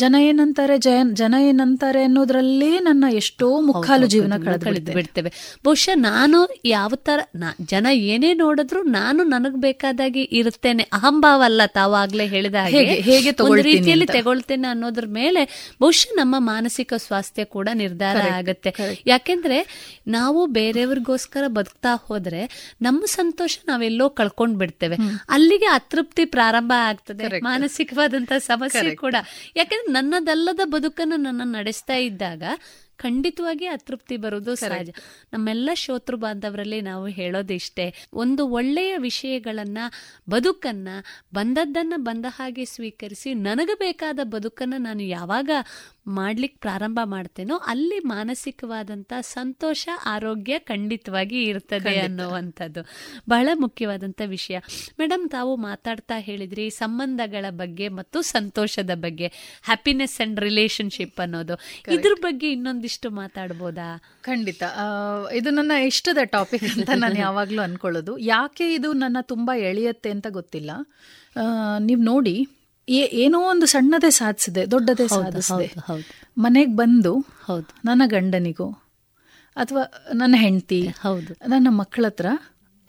ಜನ ಏನಂತಾರೆ ಜನ ಏನಂತಾರೆ ಅನ್ನೋದ್ರಲ್ಲೇ ನನ್ನ ಎಷ್ಟೋ ಮುಕ್ಕಾಲು ಜೀವನ ಕಳೆದು ಬಿಡ್ತೇವೆ. ಬಹುಶಃ ನಾನು ಯಾವ ತರ ಜನ ಏನೇ ನೋಡಿದ್ರು ನಾನು ನನಗ್ ಬೇಕಾದಾಗಿ ಇರುತ್ತೇನೆ, ಅಹಂಭಾವ ಅಲ್ಲ, ತಾವು ಆಗ್ಲೇ ಹೇಳಿದ ಹಾಗೆ ಹೇಗೆ ಒಂದು ರೀತಿಯಲ್ಲಿ ತಗೊಳ್ತೇನೆ ಅನ್ನೋದ್ರ ಮೇಲೆ ಬಹುಶಃ ನಮ್ಮ ಮಾನಸಿಕ ಸ್ವಾಸ್ಥ್ಯ ಕೂಡ ನಿರ್ಧಾರ ಆಗುತ್ತೆ. ಯಾಕೆಂದ್ರೆ ನಾವು ಬೇರೆಯವ್ರಿಗೋಸ್ಕರ ಬದುಕ್ತಾ ಹೋದ್ರೆ ನಮ್ಮ ಸಂತೋಷ ನಾವೆಲ್ಲೋ ಕಳ್ಕೊಂಡ್ ಬಿಡ್ತೇವೆ, ಅಲ್ಲಿಗೆ ಅತೃಪ್ತಿ ಪ್ರಾರಂಭ ಆಗ್ತದೆ, ಮಾನಸಿಕವಾದಂತಹ ಸಮಸ್ಯೆ ಕೂಡ. ಯಾಕಂದ್ರೆ ನನ್ನದಲ್ಲದ ಬದುಕನ್ನು ನನ್ನ ನಡೆಸ್ತಾ ಇದ್ದಾಗ ಖಂಡಿತವಾಗಿ ಅತೃಪ್ತಿ ಬರುವುದು ಸಹಜ. ನಮ್ಮೆಲ್ಲ ಶ್ರೋತೃ ಬಾಂಧವರಲ್ಲಿ ನಾವು ಹೇಳೋದಿಷ್ಟೇ, ಒಂದು ಒಳ್ಳೆಯ ವಿಷಯಗಳನ್ನ, ಬದುಕನ್ನ, ಬಂದದ್ದನ್ನ ಬಂದ ಹಾಗೆ ಸ್ವೀಕರಿಸಿ ನನಗೆ ಬೇಕಾದ ಬದುಕನ್ನು ನಾನು ಯಾವಾಗ ಮಾಡ್ಲಿಕ್ಕೆ ಪ್ರಾರಂಭ ಮಾಡ್ತೇನೋ ಅಲ್ಲಿ ಮಾನಸಿಕವಾದಂಥ ಸಂತೋಷ, ಆರೋಗ್ಯ ಖಂಡಿತವಾಗಿ ಇರ್ತದೆ ಅನ್ನುವಂಥದ್ದು ಬಹಳ ಮುಖ್ಯವಾದಂಥ ವಿಷಯ. ಮೇಡಮ್, ತಾವು ಮಾತಾಡ್ತಾ ಹೇಳಿದ್ರಿ ಸಂಬಂಧಗಳ ಬಗ್ಗೆ ಮತ್ತು ಸಂತೋಷದ ಬಗ್ಗೆ, ಹ್ಯಾಪಿನೆಸ್ ಅಂಡ್ ರಿಲೇಶನ್ಶಿಪ್ ಅನ್ನೋದು. ಇದ್ರ ಬಗ್ಗೆ ಇನ್ನೊಂದಿಷ್ಟು ಮಾತಾಡ್ಬೋದಾ? ಖಂಡಿತ. ಇದು ನನ್ನ ಇಷ್ಟದ ಟಾಪಿಕ್ ಅಂತ ನಾನು ಯಾವಾಗಲೂ ಅನ್ಕೊಳ್ಳೋದು. ಯಾಕೆ ಇದು ನನ್ನ ತುಂಬ ಎಳೆಯುತ್ತೆ ಅಂತ ಗೊತ್ತಿಲ್ಲ. ನೀವು ನೋಡಿ, ಏನೋ ಒಂದು ಸಣ್ಣದೇ ಸಾಧಿಸಿದೆ, ದೊಡ್ಡದೇ ಸಾಧಿಸಿದೆ. ಮನೆಗೆ ಬಂದು ನನ್ನ ಗಂಡನಿಗೂ ಅಥವಾ ನನ್ನ ಹೆಂಡತಿ, ನನ್ನ ಮಕ್ಕಳ ಹತ್ರ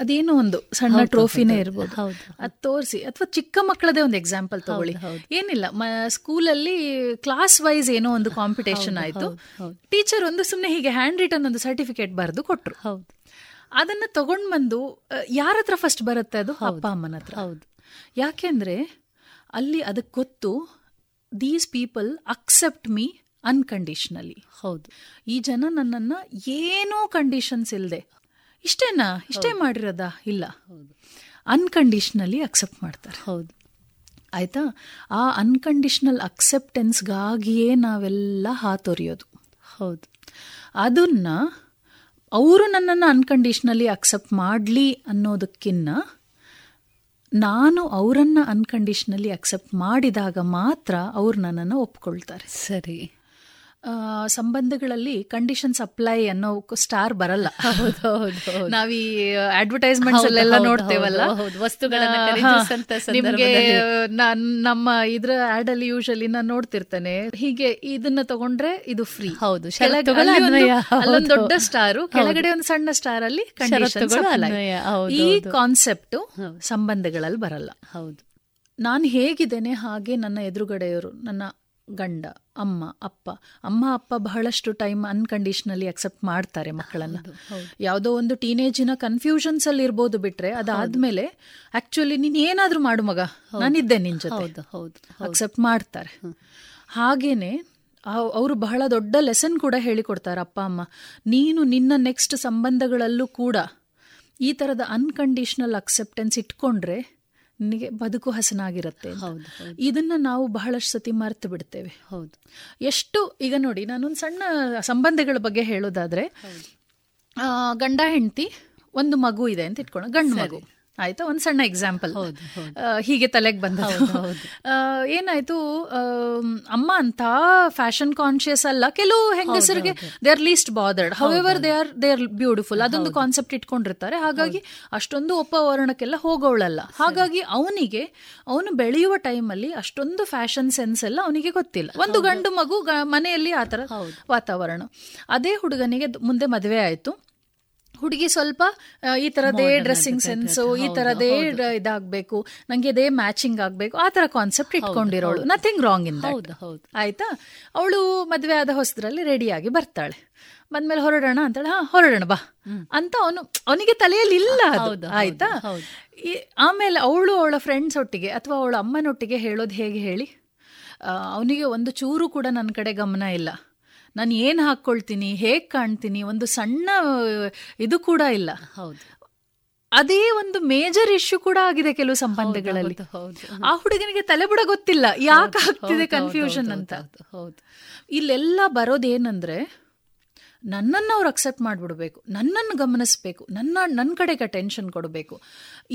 ಅದೇನೋ ಒಂದು ಸಣ್ಣ ಟ್ರೋಫಿನೇ ಇರ್ಬೋದು, ಅದು ತೋರಿಸಿ. ಅಥವಾ ಚಿಕ್ಕ ಮಕ್ಕಳದೇ ಒಂದು ಎಕ್ಸಾಂಪಲ್ ತಗೊಳ್ಳಿ, ಏನಿಲ್ಲ, ಸ್ಕೂಲಲ್ಲಿ ಕ್ಲಾಸ್ ವೈಸ್ ಏನೋ ಒಂದು ಕಾಂಪಿಟೇಷನ್ ಆಯಿತು, ಟೀಚರ್ ಒಂದು ಸುಮ್ಮನೆ ಹೀಗೆ ಹ್ಯಾಂಡ್ ರಿಟನ್ ಒಂದು ಸರ್ಟಿಫಿಕೇಟ್ ಬರೆದು ಕೊಟ್ಟರು. ಅದನ್ನು ತಗೊಂಡು ಬಂದು ಯಾರ ಹತ್ರ ಫಸ್ಟ್ ಬರುತ್ತೆ? ಅದು ಅಪ್ಪ ಅಮ್ಮನ ಹತ್ರ. ಯಾಕೆಂದ್ರೆ ಅಲ್ಲಿ ಅದಕ್ಕೆ ಗೊತ್ತು, these people accept me unconditionally. ಹೌದು, ಈ ಜನ ನನ್ನನ್ನು ಏನೂ ಕಂಡೀಷನ್ಸ್ ಇಲ್ಲದೆ, ಇಷ್ಟೇನಾ ಇಷ್ಟೇ ಮಾಡಿರೋದಾ ಇಲ್ಲ, ಅನ್ಕಂಡೀಷನಲಿ ಅಕ್ಸೆಪ್ಟ್ ಮಾಡ್ತಾರೆ. ಹೌದು, ಆಯಿತಾ? ಆ ಅನ್ಕಂಡೀಷನಲ್ ಅಕ್ಸೆಪ್ಟೆನ್ಸ್ಗಾಗಿಯೇ ನಾವೆಲ್ಲ ಹಾತೊರೆಯೋದು. ಹೌದು, ಅದನ್ನು ಅವರು ನನ್ನನ್ನು ಅನ್ಕಂಡೀಷನಲಿ ಅಕ್ಸೆಪ್ಟ್ ಮಾಡಲಿ ಅನ್ನೋದಕ್ಕಿಂತ ನಾನು ಅವರನ್ನು ಅನ್ಕಂಡೀಷನಲಿ ಅಕ್ಸೆಪ್ಟ್ ಮಾಡಿದಾಗ ಮಾತ್ರ ಅವ್ರು ನನ್ನನ್ನು ಒಪ್ಕೊಳ್ತಾರೆ. ಸರಿ, ಸಂಬಂಧಗಳಲ್ಲಿ ಕಂಡೀಷನ್ಸ್ ಅಪ್ಲೈ ಅನ್ನೋ ಸ್ಟಾರ್ ಬರಲ್ಲ. ನಾವೀ ಅಡ್ವರ್ಟೈಸ್ಮೆಂಟ್ಸ್ ಅಲ್ಲೆಲ್ಲ ನೋಡ್ತೇವಲ್ಲ, ನಿಮಗೆ ನಮ್ಮ ಇದ್ರ ಆಡ್ ಅಲ್ಲಿ ಯೂಶಲಿ ನಾನು ನೋಡ್ತಿರ್ತೇನೆ, ಹೀಗೆ ಇದನ್ನ ತಗೊಂಡ್ರೆ ಇದು ಫ್ರೀ. ಹೌದು, ಅಲ್ಲೊಂದು ದೊಡ್ಡ ಸ್ಟಾರು, ಕೆಳಗಡೆ ಒಂದು ಸಣ್ಣ ಸ್ಟಾರ್ ಅಲ್ಲಿ ಕಂಡೀಷನ್ಸ್ ಅಪ್ಲೈ. ಈ ಕಾನ್ಸೆಪ್ಟು ಸಂಬಂಧಗಳಲ್ಲಿ ಬರಲ್ಲ. ಹೌದು, ನಾನು ಹೇಗಿದ್ದೇನೆ ಹಾಗೆ ನನ್ನ ಎದುರುಗಡೆಯವರು, ನನ್ನ ಗಂಡ, ಅಮ್ಮ, ಅಪ್ಪ ಅಮ್ಮ ಅಪ್ಪ ಬಹಳಷ್ಟು ಟೈಮ್ ಅನ್ಕಂಡೀಷನಲಿ ಅಕ್ಸೆಪ್ಟ್ ಮಾಡ್ತಾರೆ ಮಕ್ಕಳನ್ನು. ಯಾವುದೋ ಒಂದು ಟೀನೇಜಿನ ಕನ್ಫ್ಯೂಷನ್ಸಲ್ಲಿ ಇರ್ಬೋದು ಬಿಟ್ರೆ ಅದಾದ್ಮೇಲೆ ಆಕ್ಚುಲಿ ನೀನು ಏನಾದರೂ ಮಾಡು ಮಗ, ನಾನಿದ್ದೆ ನಿನ್ನ ಜೊತೆ, ಅಕ್ಸೆಪ್ಟ್ ಮಾಡ್ತಾರೆ. ಹಾಗೇನೆ ಅವರು ಬಹಳ ದೊಡ್ಡ ಲೆಸನ್ ಕೂಡ ಹೇಳಿಕೊಡ್ತಾರೆ ಅಪ್ಪ ಅಮ್ಮ, ನೀನು ನಿನ್ನ ನೆಕ್ಸ್ಟ್ ಸಂಬಂಧಗಳಲ್ಲೂ ಕೂಡ ಈ ಥರದ ಅನ್ಕಂಡೀಷನಲ್ ಅಕ್ಸೆಪ್ಟೆನ್ಸ್ ಇಟ್ಕೊಂಡ್ರೆ ನಿನಗೆ ಬದುಕು ಹಸನಾಗಿರುತ್ತೆ. ಇದನ್ನ ನಾವು ಬಹಳಷ್ಟು ಸತಿ ಮರೆತು ಬಿಡ್ತೇವೆ. ಹೌದು, ಎಷ್ಟು ಈಗ ನೋಡಿ, ನಾನೊಂದು ಸಣ್ಣ ಸಂಬಂಧಗಳ ಬಗ್ಗೆ ಹೇಳೋದಾದ್ರೆ, ಗಂಡ ಹೆಂಡತಿ ಒಂದು ಮಗು ಇದೆ ಅಂತ ಇಟ್ಕೊಳ್ಳೋಣ, ಗಂಡು ಮಗು ಆಯ್ತಾ, ಒಂದು ಸಣ್ಣ ಎಕ್ಸಾಂಪಲ್ ಹೀಗೆ ತಲೆಗೆ ಬಂದದ್ದು. ಏನಾಯ್ತು, ಅಮ್ಮ ಅಂತ ಫ್ಯಾಷನ್ ಕಾನ್ಶಿಯಸ್ ಅಲ್ಲ, ಕೆಲವು ಹೆಂಗಸರಿಗೆ they are least bothered, however they are they are beautiful, ಅದೊಂದು ಕಾನ್ಸೆಪ್ಟ್ ಇಟ್ಕೊಂಡಿರ್ತಾರೆ. ಹಾಗಾಗಿ ಅಷ್ಟೊಂದು ಉಪವರಣಕ್ಕೆಲ್ಲ ಹೋಗೋಳಲ್ಲ. ಹಾಗಾಗಿ ಅವನಿಗೆ ಅವನು ಬೆಳೆಯುವ ಟೈಮಲ್ಲಿ ಅಷ್ಟೊಂದು ಫ್ಯಾಷನ್ ಸೆನ್ಸ್ ಎಲ್ಲ ಅವನಿಗೆ ಗೊತ್ತಿಲ್ಲ. ಒಂದು ಗಂಡು ಮಗು, ಮನೆಯಲ್ಲಿ ಆ ಥರ ವಾತಾವರಣ. ಅದೇ ಹುಡುಗನಿಗೆ ಮುಂದೆ ಮದುವೆ ಆಯಿತು, ಹುಡುಗಿ ಸ್ವಲ್ಪ ಈ ಥರದೇ ಡ್ರೆಸ್ಸಿಂಗ್ ಸೆನ್ಸು, ಈ ಥರದೇ ಇದಾಗಬೇಕು, ನನಗೆ ಇದೇ ಮ್ಯಾಚಿಂಗ್ ಆಗಬೇಕು, ಆ ಥರ ಕಾನ್ಸೆಪ್ಟ್ ಇಟ್ಕೊಂಡಿರೋಳು. ನಥಿಂಗ್ ರಾಂಗ್ ಇನ್ ದಟ್ ಆಯಿತಾ. ಅವಳು ಮದುವೆ ಆದ ಹೊಸದ್ರಲ್ಲಿ ರೆಡಿಯಾಗಿ ಬರ್ತಾಳೆ, ಬಂದ್ಮೇಲೆ ಹೊರಡೋಣ ಅಂತೇಳಿ, ಹಾ ಹೊರಡೋಣ ಬಾ ಅಂತ ಅವನು, ಅವನಿಗೆ ತಲೆಯಲ್ಲಿ ಇಲ್ಲ ಅದು ಆಯಿತಾ. ಆಮೇಲೆ ಅವಳು ಅವಳ ಫ್ರೆಂಡ್ಸ್ ಒಟ್ಟಿಗೆ ಅಥವಾ ಅವಳ ಅಮ್ಮನೊಟ್ಟಿಗೆ ಹೇಳೋದು ಹೇಗೆ ಹೇಳಿ, ಅವನಿಗೆ ಒಂದು ಚೂರು ಕೂಡ ನನ್ನ ಕಡೆ ಗಮನ ಇಲ್ಲ, ನಾನು ಏನು ಹಾಕ್ಕೊಳ್ತೀನಿ, ಹೇಗೆ ಕಾಣ್ತೀನಿ, ಒಂದು ಸಣ್ಣ ಇದು ಕೂಡ ಇಲ್ಲ. ಹೌದು, ಅದೇ ಒಂದು ಮೇಜರ್ ಇಶ್ಯೂ ಕೂಡ ಆಗಿದೆ ಕೆಲವು ಸಂಬಂಧಗಳಲ್ಲಿ. ಆ ಹುಡುಗನಿಗೆ ತಲೆ ಬುಡ ಗೊತ್ತಿಲ್ಲ, ಯಾಕೆ ಆಗ್ತಿದೆ ಕನ್ಫ್ಯೂಷನ್ ಅಂತ. ಇಲ್ಲೆಲ್ಲ ಬರೋದೇನಂದ್ರೆ, ನನ್ನನ್ನು ಅವ್ರು ಅಕ್ಸೆಪ್ಟ್ ಮಾಡಿಬಿಡ್ಬೇಕು, ನನ್ನನ್ನು ಗಮನಿಸ್ಬೇಕು, ನನ್ನ ನನ್ನ ಕಡೆಗೆ ಟೆನ್ಷನ್ ಕೊಡಬೇಕು.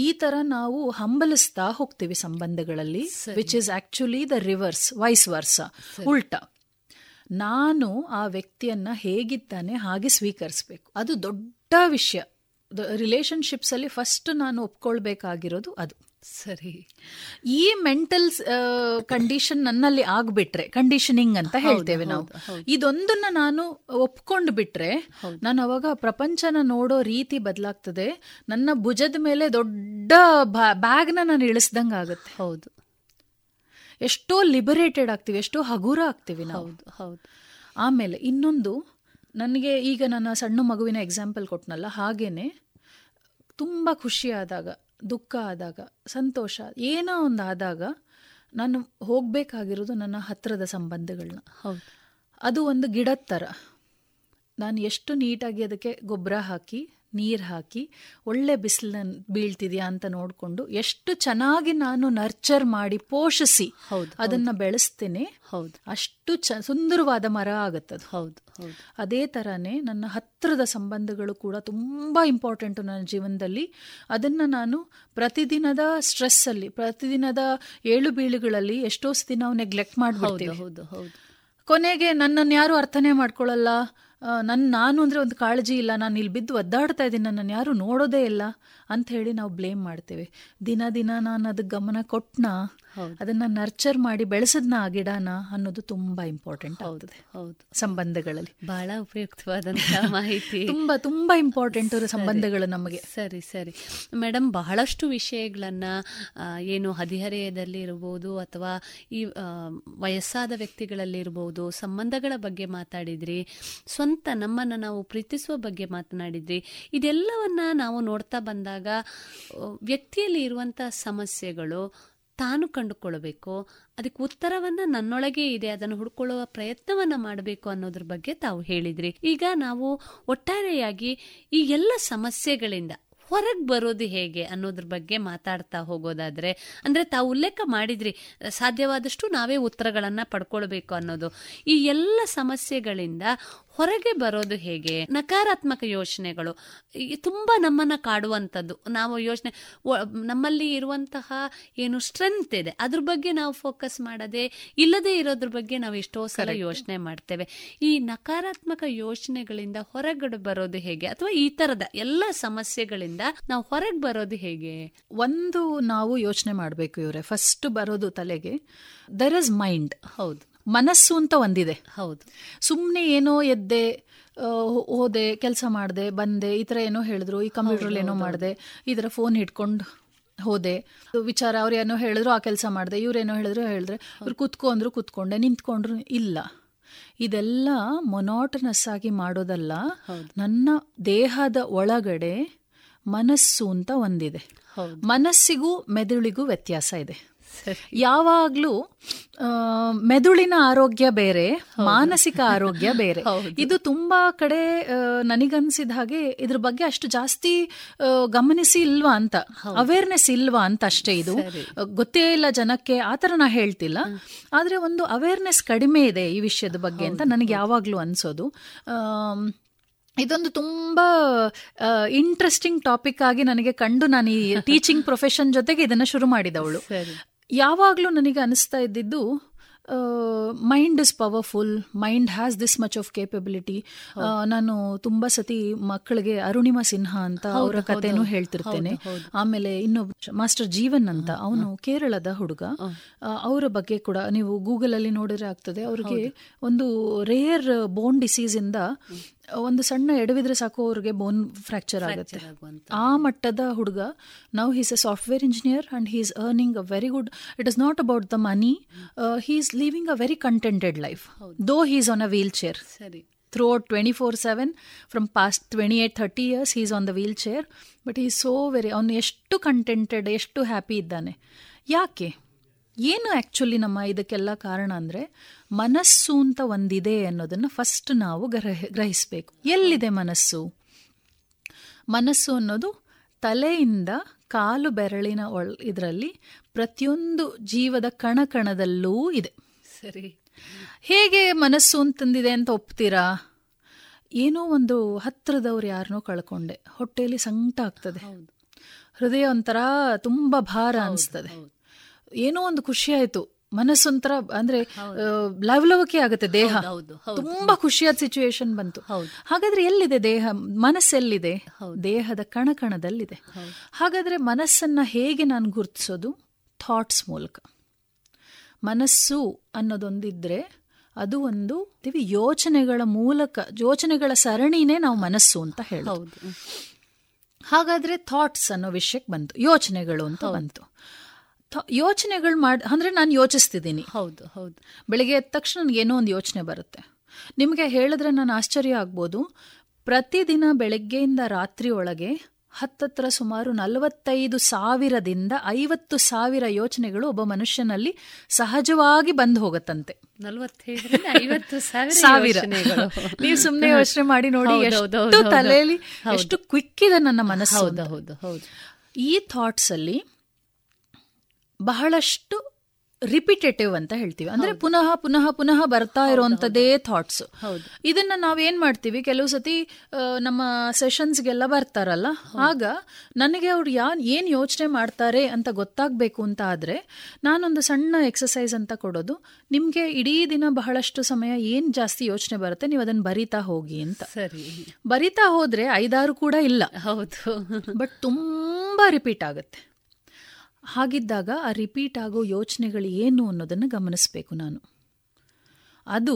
ಈ ಥರ ನಾವು ಹಂಬಲಿಸ್ತಾ ಹೋಗ್ತೀವಿ ಸಂಬಂಧಗಳಲ್ಲಿ, which is actually the reverse, vice versa, ಉಲ್ಟ. ನಾನು ಆ ವ್ಯಕ್ತಿಯನ್ನು ಹೇಗಿದ್ದಾನೆ ಹಾಗೆ ಸ್ವೀಕರಿಸಬೇಕು, ಅದು ದೊಡ್ಡ ವಿಷಯ. ರಿಲೇಷನ್ಶಿಪ್ಸಲ್ಲಿ ಫಸ್ಟ್ ನಾನು ಒಪ್ಕೊಳ್ಬೇಕಾಗಿರೋದು ಅದು. ಸರಿ, ಈ ಮೆಂಟಲ್ ಕಂಡೀಷನ್ ನನ್ನಲ್ಲಿ ಆಗ್ಬಿಟ್ರೆ, ಕಂಡೀಷನಿಂಗ್ ಅಂತ ಹೇಳ್ತೇವೆ ನಾವು, ಇದೊಂದನ್ನ ನಾನು ಒಪ್ಕೊಂಡು ಬಿಟ್ರೆ ನಾನು ಅವಾಗ ಪ್ರಪಂಚನ ನೋಡೋ ರೀತಿ ಬದಲಾಗ್ತದೆ. ನನ್ನ ಭುಜದ ಮೇಲೆ ದೊಡ್ಡ ಬ್ಯಾಗ್ನ ನಾನು ಇಳಿಸ್ದಂಗೆ ಆಗುತ್ತೆ. ಹೌದು, ಎಷ್ಟೋ ಲಿಬರೇಟೆಡ್ ಆಗ್ತೀವಿ, ಎಷ್ಟೋ ಹಗುರ ಆಗ್ತೀವಿ ನಾವು. ಹೌದು. ಆಮೇಲೆ ಇನ್ನೊಂದು, ನನಗೆ ಈಗ ನನ್ನ ಸಣ್ಣ ಮಗುವಿನ ಎಕ್ಸಾಂಪಲ್ ಕೊಟ್ಟನಲ್ಲ, ಹಾಗೇನೆ ತುಂಬ ಖುಷಿ ಆದಾಗ, ದುಃಖ ಆದಾಗ, ಸಂತೋಷ, ಏನೋ ಒಂದು ಆದಾಗ ನಾನು ಹೋಗಬೇಕಾಗಿರೋದು ನನ್ನ ಹತ್ತಿರದ ಸಂಬಂಧಗಳನ್ನ. ಹೌದು, ಅದು ಒಂದು ಗಿಡದ ಥರ, ನಾನು ಎಷ್ಟು ನೀಟಾಗಿ ಅದಕ್ಕೆ ಗೊಬ್ಬರ ಹಾಕಿ, ನೀರು ಹಾಕಿ, ಒಳ್ಳೆ ಬಿಸಿಲು ಬೀಳ್ತಿದ್ಯಾ ಅಂತ ನೋಡಿಕೊಂಡು ಎಷ್ಟು ಚೆನ್ನಾಗಿ ನಾನು ನರ್ಚರ್ ಮಾಡಿ ಪೋಷಿಸಿ ಅದನ್ನು ಬೆಳೆಸ್ತೇನೆ, ಅಷ್ಟು ಚ ಸುಂದರವಾದ ಮರ ಆಗುತ್ತದು. ಹೌದು, ಅದೇ ಥರನೇ ನನ್ನ ಹತ್ತಿರದ ಸಂಬಂಧಗಳು ಕೂಡ ತುಂಬ ಇಂಪಾರ್ಟೆಂಟು ನನ್ನ ಜೀವನದಲ್ಲಿ. ಅದನ್ನು ನಾನು ಪ್ರತಿದಿನದ ಸ್ಟ್ರೆಸ್ಸಲ್ಲಿ, ಪ್ರತಿದಿನದ ಏಳು ಬೀಳುಗಳಲ್ಲಿ ಎಷ್ಟೋ ಸತಿ ನಾವು ನೆಗ್ಲೆಕ್ಟ್ ಮಾಡಿಬಿಡ್ತೀವಿ. ಕೊನೆಗೆ ನನ್ನನ್ನು ಯಾರೂ ಅರ್ಥನೇ ಮಾಡ್ಕೊಳ್ಳಲ್ಲ, ನನ್ನ ನಾನು ಅಂದರೆ ಒಂದು ಕಾಳಜಿ ಇಲ್ಲ, ನಾನು ಇಲ್ಲಿ ಬಿದ್ದು ಒದ್ದಾಡ್ತಾ ಇದ್ದೀನಿ, ನನ್ನನ್ನು ಯಾರೂ ನೋಡೋದೇ ಇಲ್ಲ ಅಂಥೇಳಿ ನಾವು ಬ್ಲೇಮ್ ಮಾಡ್ತೇವೆ. ದಿನ ದಿನ ನಾನು ಅದಕ್ಕೆ ಗಮನ ಕೊಟ್ಟನಾ, ಅದನ್ನು ನರ್ಚರ್ ಮಾಡಿ ಬೆಳೆಸದ್ನ ಆ ಗಿಡನ ಅನ್ನೋದು ತುಂಬ ಇಂಪಾರ್ಟೆಂಟ್ ಆಗುತ್ತದೆ ಸಂಬಂಧಗಳಲ್ಲಿ. ಬಹಳ ಉಪಯುಕ್ತವಾದಂತಹ ಮಾಹಿತಿ, ತುಂಬ ತುಂಬ ಇಂಪಾರ್ಟೆಂಟ್ ಸಂಬಂಧಗಳು ನಮಗೆ. ಸರಿ ಸರಿ ಮೇಡಮ್, ಬಹಳಷ್ಟು ವಿಷಯಗಳನ್ನು ಏನು ಹದಿಹರೆಯದಲ್ಲಿ ಇರ್ಬೋದು ಅಥವಾ ಈ ವಯಸ್ಸಾದ ವ್ಯಕ್ತಿಗಳಲ್ಲಿರ್ಬೋದು ಸಂಬಂಧಗಳ ಬಗ್ಗೆ ಮಾತಾಡಿದ್ರಿ, ಸ್ವಂತ ನಮ್ಮನ್ನು ನಾವು ಪ್ರೀತಿಸುವ ಬಗ್ಗೆ ಮಾತನಾಡಿದ್ರಿ. ಇದೆಲ್ಲವನ್ನ ನಾವು ನೋಡ್ತಾ ಬಂದಾಗ ವ್ಯಕ್ತಿಯಲ್ಲಿ ಇರುವಂಥ ಸಮಸ್ಯೆಗಳು ತಾನು ಕಂಡುಕೊಳ್ಳಬೇಕು, ಅದಕ್ಕೆ ಉತ್ತರವನ್ನು ನನ್ನೊಳಗೆ ಇದೆ, ಅದನ್ನು ಹುಡ್ಕೊಳ್ಳುವ ಪ್ರಯತ್ನವನ್ನು ಮಾಡಬೇಕು ಅನ್ನೋದ್ರ ಬಗ್ಗೆ ತಾವು ಹೇಳಿದ್ರಿ. ಈಗ ನಾವು ಒಟ್ಟಾರೆಯಾಗಿ ಈ ಎಲ್ಲ ಸಮಸ್ಯೆಗಳಿಂದ ಹೊರಗೆ ಬರೋದು ಹೇಗೆ ಅನ್ನೋದ್ರ ಬಗ್ಗೆ ಮಾತಾಡ್ತಾ ಹೋಗೋದಾದರೆ, ಅಂದರೆ ತಾವು ಉಲ್ಲೇಖ ಮಾಡಿದ್ರಿ ಸಾಧ್ಯವಾದಷ್ಟು ನಾವೇ ಉತ್ತರಗಳನ್ನು ಪಡ್ಕೊಳ್ಬೇಕು ಅನ್ನೋದು. ಈ ಎಲ್ಲ ಸಮಸ್ಯೆಗಳಿಂದ ಹೊರಗೆ ಬರೋದು ಹೇಗೆ? ನಕಾರಾತ್ಮಕ ಯೋಚನೆಗಳು ತುಂಬ ನಮ್ಮನ್ನು ಕಾಡುವಂಥದ್ದು. ನಾವು ಯೋಚನೆ ನಮ್ಮಲ್ಲಿ ಇರುವಂತಹ ಏನು ಸ್ಟ್ರೆಂತ್ ಇದೆ ಅದ್ರ ಬಗ್ಗೆ ನಾವು ಫೋಕಸ್ ಮಾಡದೆ ಇಲ್ಲದೆ ಇರೋದ್ರ ಬಗ್ಗೆ ನಾವು ಎಷ್ಟೋ ಸಲ ಯೋಚನೆ ಮಾಡ್ತೇವೆ. ಈ ನಕಾರಾತ್ಮಕ ಯೋಚನೆಗಳಿಂದ ಹೊರಗಡೆ ಬರೋದು ಹೇಗೆ, ಅಥವಾ ಈ ಥರದ ಎಲ್ಲ ಸಮಸ್ಯೆಗಳಿಂದ ನಾವು ಹೊರಗೆ ಬರೋದು ಹೇಗೆ? ಒಂದು, ನಾವು ಯೋಚನೆ ಮಾಡಬೇಕು ಇವರೇ, ಫಸ್ಟ್ ಬರೋದು ತಲೆಗೆ. There is mind. ಹೌದು, ಮನಸ್ಸು ಅಂತ ಒಂದಿದೆ. ಹೌದು, ಸುಮ್ಮನೆ ಏನೋ ಎದ್ದೆ ಹೋದೆ, ಕೆಲಸ ಮಾಡಿದೆ ಬಂದೆ, ಈ ಥರ ಏನೋ ಹೇಳಿದ್ರು, ಈ ಕಂಪ್ಯೂಟ್ರಲ್ಲಿ ಏನೋ ಮಾಡಿದೆ, ಈ ಥರ ಫೋನ್ ಹಿಡ್ಕೊಂಡು ಹೋದೆ, ವಿಚಾರ ಅವ್ರು ಏನೋ ಹೇಳಿದ್ರು ಆ ಕೆಲಸ ಮಾಡಿದೆ, ಇವ್ರೇನೋ ಹೇಳಿದ್ರು ಹೇಳಿದ್ರೆ, ಅವ್ರು ಕುತ್ಕೊಂಡ್ರು ಕುತ್ಕೊಂಡೆ, ನಿಂತ್ಕೊಂಡ್ರು ಇಲ್ಲ. ಇದೆಲ್ಲ ಮೊನೋಟನಸ್ ಆಗಿ ಮಾಡೋದಲ್ಲ, ನನ್ನ ದೇಹದ ಒಳಗಡೆ ಮನಸ್ಸು ಅಂತ ಒಂದಿದೆ. ಮನಸ್ಸಿಗೂ ಮೆದುಳಿಗೂ ವ್ಯತ್ಯಾಸ ಇದೆ. ಯಾವಾಗ್ಲೂ ಮೆದುಳಿನ ಆರೋಗ್ಯ ಬೇರೆ, ಮಾನಸಿಕ ಆರೋಗ್ಯ ಬೇರೆ. ಇದು ತುಂಬಾ ಕಡೆ ನನಗನ್ಸಿದ ಹಾಗೆ ಇದ್ರ ಬಗ್ಗೆ ಅಷ್ಟು ಜಾಸ್ತಿ ಗಮನಿಸಿ ಇಲ್ವಾ ಅಂತ, ಅವೇರ್ನೆಸ್ ಇಲ್ವಾ ಅಂತ ಅಷ್ಟೇ. ಇದು ಗೊತ್ತೇ ಇಲ್ಲ ಜನಕ್ಕೆ, ಆತರ ನಾ ಹೇಳ್ತಿಲ್ಲ, ಆದ್ರೆ ಒಂದು ಅವೇರ್ನೆಸ್ ಕಡಿಮೆ ಇದೆ ಈ ವಿಷಯದ ಬಗ್ಗೆ ಅಂತ ನನಗೆ ಯಾವಾಗ್ಲೂ ಅನ್ಸೋದು. ಇದೊಂದು ತುಂಬ ಇಂಟ್ರೆಸ್ಟಿಂಗ್ ಟಾಪಿಕ್ ಆಗಿ ನನಗೆ ಕಂಡು, ನಾನು ಈ ಟೀಚಿಂಗ್ ಪ್ರೊಫೆಷನ್ ಜೊತೆಗೆ ಇದನ್ನು ಶುರು ಮಾಡಿದವಳು. ಯಾವಾಗಲೂ ನನಗೆ ಅನಿಸ್ತಾ ಇದ್ದಿದ್ದು, mind is powerful, mind has this much of capability. ನಾನು ತುಂಬ ಸತಿ ಮಕ್ಕಳಿಗೆ ಅರುಣಿಮಾ ಸಿನ್ಹಾ ಅಂತ ಅವರ ಕಥೆನೂ ಹೇಳ್ತಿರ್ತೇನೆ. ಆಮೇಲೆ ಇನ್ನೊಬ್ಬ ಮಾಸ್ಟರ್ ಜೀವನ್ ಅಂತ, ಅವನು ಕೇರಳದ ಹುಡುಗ, ಅವರ ಬಗ್ಗೆ ಕೂಡ ನೀವು ಗೂಗಲಲ್ಲಿ ನೋಡಿದ್ರೆ ಆಗ್ತದೆ. ಅವ್ರಿಗೆ ಒಂದು ರೇರ್ ಬೋನ್ ಡಿಸೀಸಿಂದ ಒಂದು ಸಣ್ಣ ಎಡವಿದ್ರೆ ಸಾಕು ಅವ್ರಿಗೆ ಬೋನ್ ಫ್ರಾಕ್ಚರ್ ಆಗುತ್ತೆ. ಆ ಮಟ್ಟದ ಹುಡುಗ. Now he's a software engineer and he is earning a very good. It is not about the money. He is living a very contented life, though he is on a wheelchair. ಸರಿ, throughout twenty four seven from past twenty eight thirty years he is on the wheelchair, but he is so very, ಅವನು ಎಷ್ಟು contented, ಎಷ್ಟು happy ಇದ್ದಾನೆ. ಯಾಕೆ, ಏನು actually ನಮ್ಮ ಇದಕ್ಕೆಲ್ಲ ಕಾರಣ ಅಂದರೆ, ಮನಸ್ಸು ಅಂತ ಒಂದಿದೆ ಅನ್ನೋದನ್ನು ಫಸ್ಟ್ ನಾವು ಗ್ರಹ ಗ್ರಹಿಸಬೇಕು. ಎಲ್ಲಿದೆ ಮನಸ್ಸು? ಮನಸ್ಸು ಅನ್ನೋದು ತಲೆಯಿಂದ ಕಾಲು ಬೆರಳಿನ ಒಳ ಇದರಲ್ಲಿ ಪ್ರತಿಯೊಂದು ಜೀವದ ಕಣಕಣದಲ್ಲೂ ಇದೆ. ಸರಿ, ಹೇಗೆ ಮನಸ್ಸು ಅಂತಂದಿದೆ ಅಂತ ಒಪ್ತೀರಾ? ಏನೋ ಒಂದು ಹತ್ತಿರದವ್ರು ಯಾರನ್ನೋ ಕಳ್ಕೊಂಡೆ, ಹೊಟ್ಟೆಯಲ್ಲಿ ಸಂಕಟ ಆಗ್ತದೆ, ಹೃದಯ ಒಂಥರ ತುಂಬ ಭಾರ ಅನಿಸ್ತದೆ, ಏನೋ ಒಂದು ಖುಷಿ ಆಯ್ತು, ಮನಸ್ಸೊಂಥರ ಅಂದ್ರೆ ಲವಲವಿಕೆ ಆಗುತ್ತೆ, ದೇಹ ತುಂಬಾ ಖುಷಿಯಾದ ಸಿಚುಯೇಷನ್ ಬಂತು. ಹಾಗಾದ್ರೆ ಎಲ್ಲಿದೆ ದೇಹ? ಮನಸ್ಸೆಲ್ಲಿದೆ? ದೇಹದ ಕಣಕಣದಲ್ಲಿದೆ. ಹಾಗಾದ್ರೆ ಮನಸ್ಸನ್ನ ಹೇಗೆ ನಾನು ಗುರುತಿಸೋದು? ಥಾಟ್ಸ್ ಮೂಲಕ. ಮನಸ್ಸು ಅನ್ನೋದೊಂದಿದ್ರೆ ಅದು ಒಂದು ಯೋಚನೆಗಳ ಮೂಲಕ, ಯೋಚನೆಗಳ ಸರಣಿನೇ ನಾವು ಮನಸ್ಸು ಅಂತ ಹೇಳೋದು. ಹಾಗಾದ್ರೆ ಥಾಟ್ಸ್ ಅನ್ನೋ ವಿಷಯಕ್ಕೆ ಬಂತು, ಯೋಚನೆಗಳು ಅಂತ ಬಂತು. ಯೋಚನೆಗಳು ಮಾಡಿ ಅಂದರೆ ನಾನು ಯೋಚಿಸ್ತಿದ್ದೀನಿ. ಹೌದು ಹೌದು. ಬೆಳಿಗ್ಗೆ ಎದ್ದ ತಕ್ಷಣ ನನಗೆ ಏನೋ ಒಂದು ಯೋಚನೆ ಬರುತ್ತೆ. ನಿಮಗೆ ಹೇಳಿದ್ರೆ ನಾನು ಆಶ್ಚರ್ಯ ಆಗ್ಬೋದು, ಪ್ರತಿದಿನ ಬೆಳಗ್ಗೆಯಿಂದ ರಾತ್ರಿ ಒಳಗೆ ಹತ್ತತ್ರ ಸುಮಾರು ನಲವತ್ತೈದು ಸಾವಿರದಿಂದ ಐವತ್ತು ಸಾವಿರ ಯೋಚನೆಗಳು ಒಬ್ಬ ಮನುಷ್ಯನಲ್ಲಿ ಸಹಜವಾಗಿ ಬಂದು ಹೋಗುತ್ತಂತೆ. ಸಾವಿರ ನೀವು ಸುಮ್ಮನೆ ಯೋಚನೆ ಮಾಡಿ ನೋಡಿ, ಎಷ್ಟು ತಲೆಯಲ್ಲಿ, ಎಷ್ಟು ಕ್ವಿಕ್ ಇದೆ ನನ್ನ ಮನಸ್ಸು. ಹೌದು ಹೌದು. ಈ ಥಾಟ್ಸಲ್ಲಿ ಬಹಳಷ್ಟು ರಿಪಿಟೇಟಿವ್ ಅಂತ ಹೇಳ್ತೀವಿ, ಅಂದ್ರೆ ಪುನಃ ಪುನಃ ಪುನಃ ಬರ್ತಾ ಇರುವಂತದೇ ಥಾಟ್ಸ್. ಇದನ್ನ ನಾವೇನ್ ಮಾಡ್ತೀವಿ, ಕೆಲವು ಸತಿ ನಮ್ಮ ಸೆಷನ್ಸ್ಗೆಲ್ಲ ಬರ್ತಾರಲ್ಲ, ಆಗ ನನಗೆ ಅವ್ರು ಯಾ ಏನ್ ಯೋಚನೆ ಮಾಡ್ತಾರೆ ಅಂತ ಗೊತ್ತಾಗ್ಬೇಕು ಅಂತ ಆದ್ರೆ ನಾನೊಂದು ಸಣ್ಣ ಎಕ್ಸಸೈಸ್ ಅಂತ ಕೊಡೋದು, ನಿಮ್ಗೆ ಇಡೀ ದಿನ ಬಹಳಷ್ಟು ಸಮಯ ಏನ್ ಜಾಸ್ತಿ ಯೋಚನೆ ಬರುತ್ತೆ ನೀವು ಅದನ್ನ ಬರಿತಾ ಹೋಗಿ ಅಂತ. ಸರಿ, ಬರಿತಾ ಹೋದ್ರೆ ಐದಾರು ಕೂಡ ಇಲ್ಲ. ಹೌದು, ಬಟ್ ತುಂಬಾ ರಿಪೀಟ್ ಆಗುತ್ತೆ. ಹಾಗಿದ್ದಾಗ ಆ ರಿಪೀಟ್ ಆಗೋ ಯೋಚನೆಗಳು ಏನು ಅನ್ನೋದನ್ನು ಗಮನಿಸಬೇಕು ನಾನು. ಅದು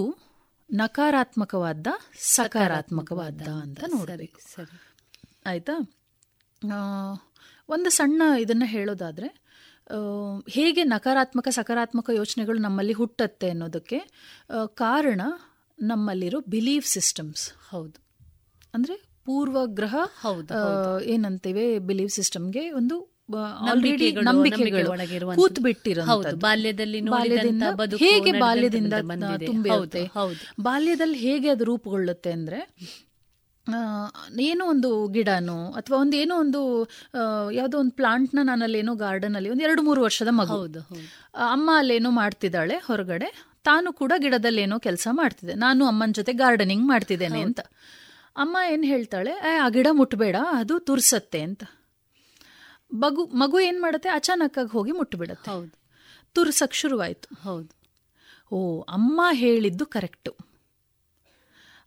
ನಕಾರಾತ್ಮಕವಾದ ಸಕಾರಾತ್ಮಕವಾದ ಅಂತ ನೋಡಬೇಕು. ಆಯಿತಾ? ಒಂದು ಸಣ್ಣ ಇದನ್ನು ಹೇಳೋದಾದರೆ, ಹೇಗೆ ನಕಾರಾತ್ಮಕ ಸಕಾರಾತ್ಮಕ ಯೋಚನೆಗಳು ನಮ್ಮಲ್ಲಿ ಹುಟ್ಟತ್ತೆ ಅನ್ನೋದಕ್ಕೆ ಕಾರಣ ನಮ್ಮಲ್ಲಿರೋ ಬಿಲೀಫ್ ಸಿಸ್ಟಮ್ಸ್. ಹೌದು, ಅಂದರೆ ಪೂರ್ವಗ್ರಹ. ಹೌದು, ಏನಂತೀವಿ ಬಿಲೀಫ್ ಸಿಸ್ಟಮ್ಗೆ? ಒಂದು ಆಲ್ರೆಡಿ ನಂಬಿಕೆಗಳು ಕೂತ್ ಬಿಟ್ಟಿರೋದು. ಬಾಲ್ಯದಲ್ಲಿ ಹೇಗೆ ಬಾಲ್ಯದಿಂದ ತುಂಬಿರುತ್ತೆ, ಬಾಲ್ಯದಲ್ಲಿ ಹೇಗೆ ಅದು ರೂಪುಗೊಳ್ಳುತ್ತೆ ಅಂದ್ರೆ, ಏನೋ ಒಂದು ಗಿಡನೋ ಅಥವಾ ಒಂದು ಏನೋ ಒಂದು ಯಾವುದೋ ಒಂದು ಪ್ಲಾಂಟ್ನ ನಾನಲ್ಲಿ ಏನೋ ಗಾರ್ಡನ್ ಅಲ್ಲಿ ಒಂದು ಎರಡು ಮೂರು ವರ್ಷದ ಮಗು, ಅಮ್ಮ ಅಲ್ಲೇನೋ ಮಾಡ್ತಿದ್ದಾಳೆ ಹೊರಗಡೆ, ತಾನು ಕೂಡ ಗಿಡದಲ್ಲಿ ಏನೋ ಕೆಲಸ ಮಾಡ್ತಿದ್ದೆ, ನಾನು ಅಮ್ಮನ ಜೊತೆ ಗಾರ್ಡನಿಂಗ್ ಮಾಡ್ತಿದ್ದೇನೆ ಅಂತ. ಅಮ್ಮ ಏನ್ ಹೇಳ್ತಾಳೆ, ಆ ಗಿಡ ಮುಟ್ಬೇಡ ಅದು ತುರ್ಸತ್ತೆ ಅಂತ. ಮಗು ಮಗು ಏನ್ ಮಾಡುತ್ತೆ, ಅಚಾನಕ್ಕಾಗಿ ಹೋಗಿ ಮುಟ್ಟುಬಿಡತ್ತೆ. ಹೌದು, ತುರ್ಸಕ್ ಶುರುವಾಯ್ತು. ಹೌದು, ಓ ಅಮ್ಮ ಹೇಳಿದ್ದು ಕರೆಕ್ಟು,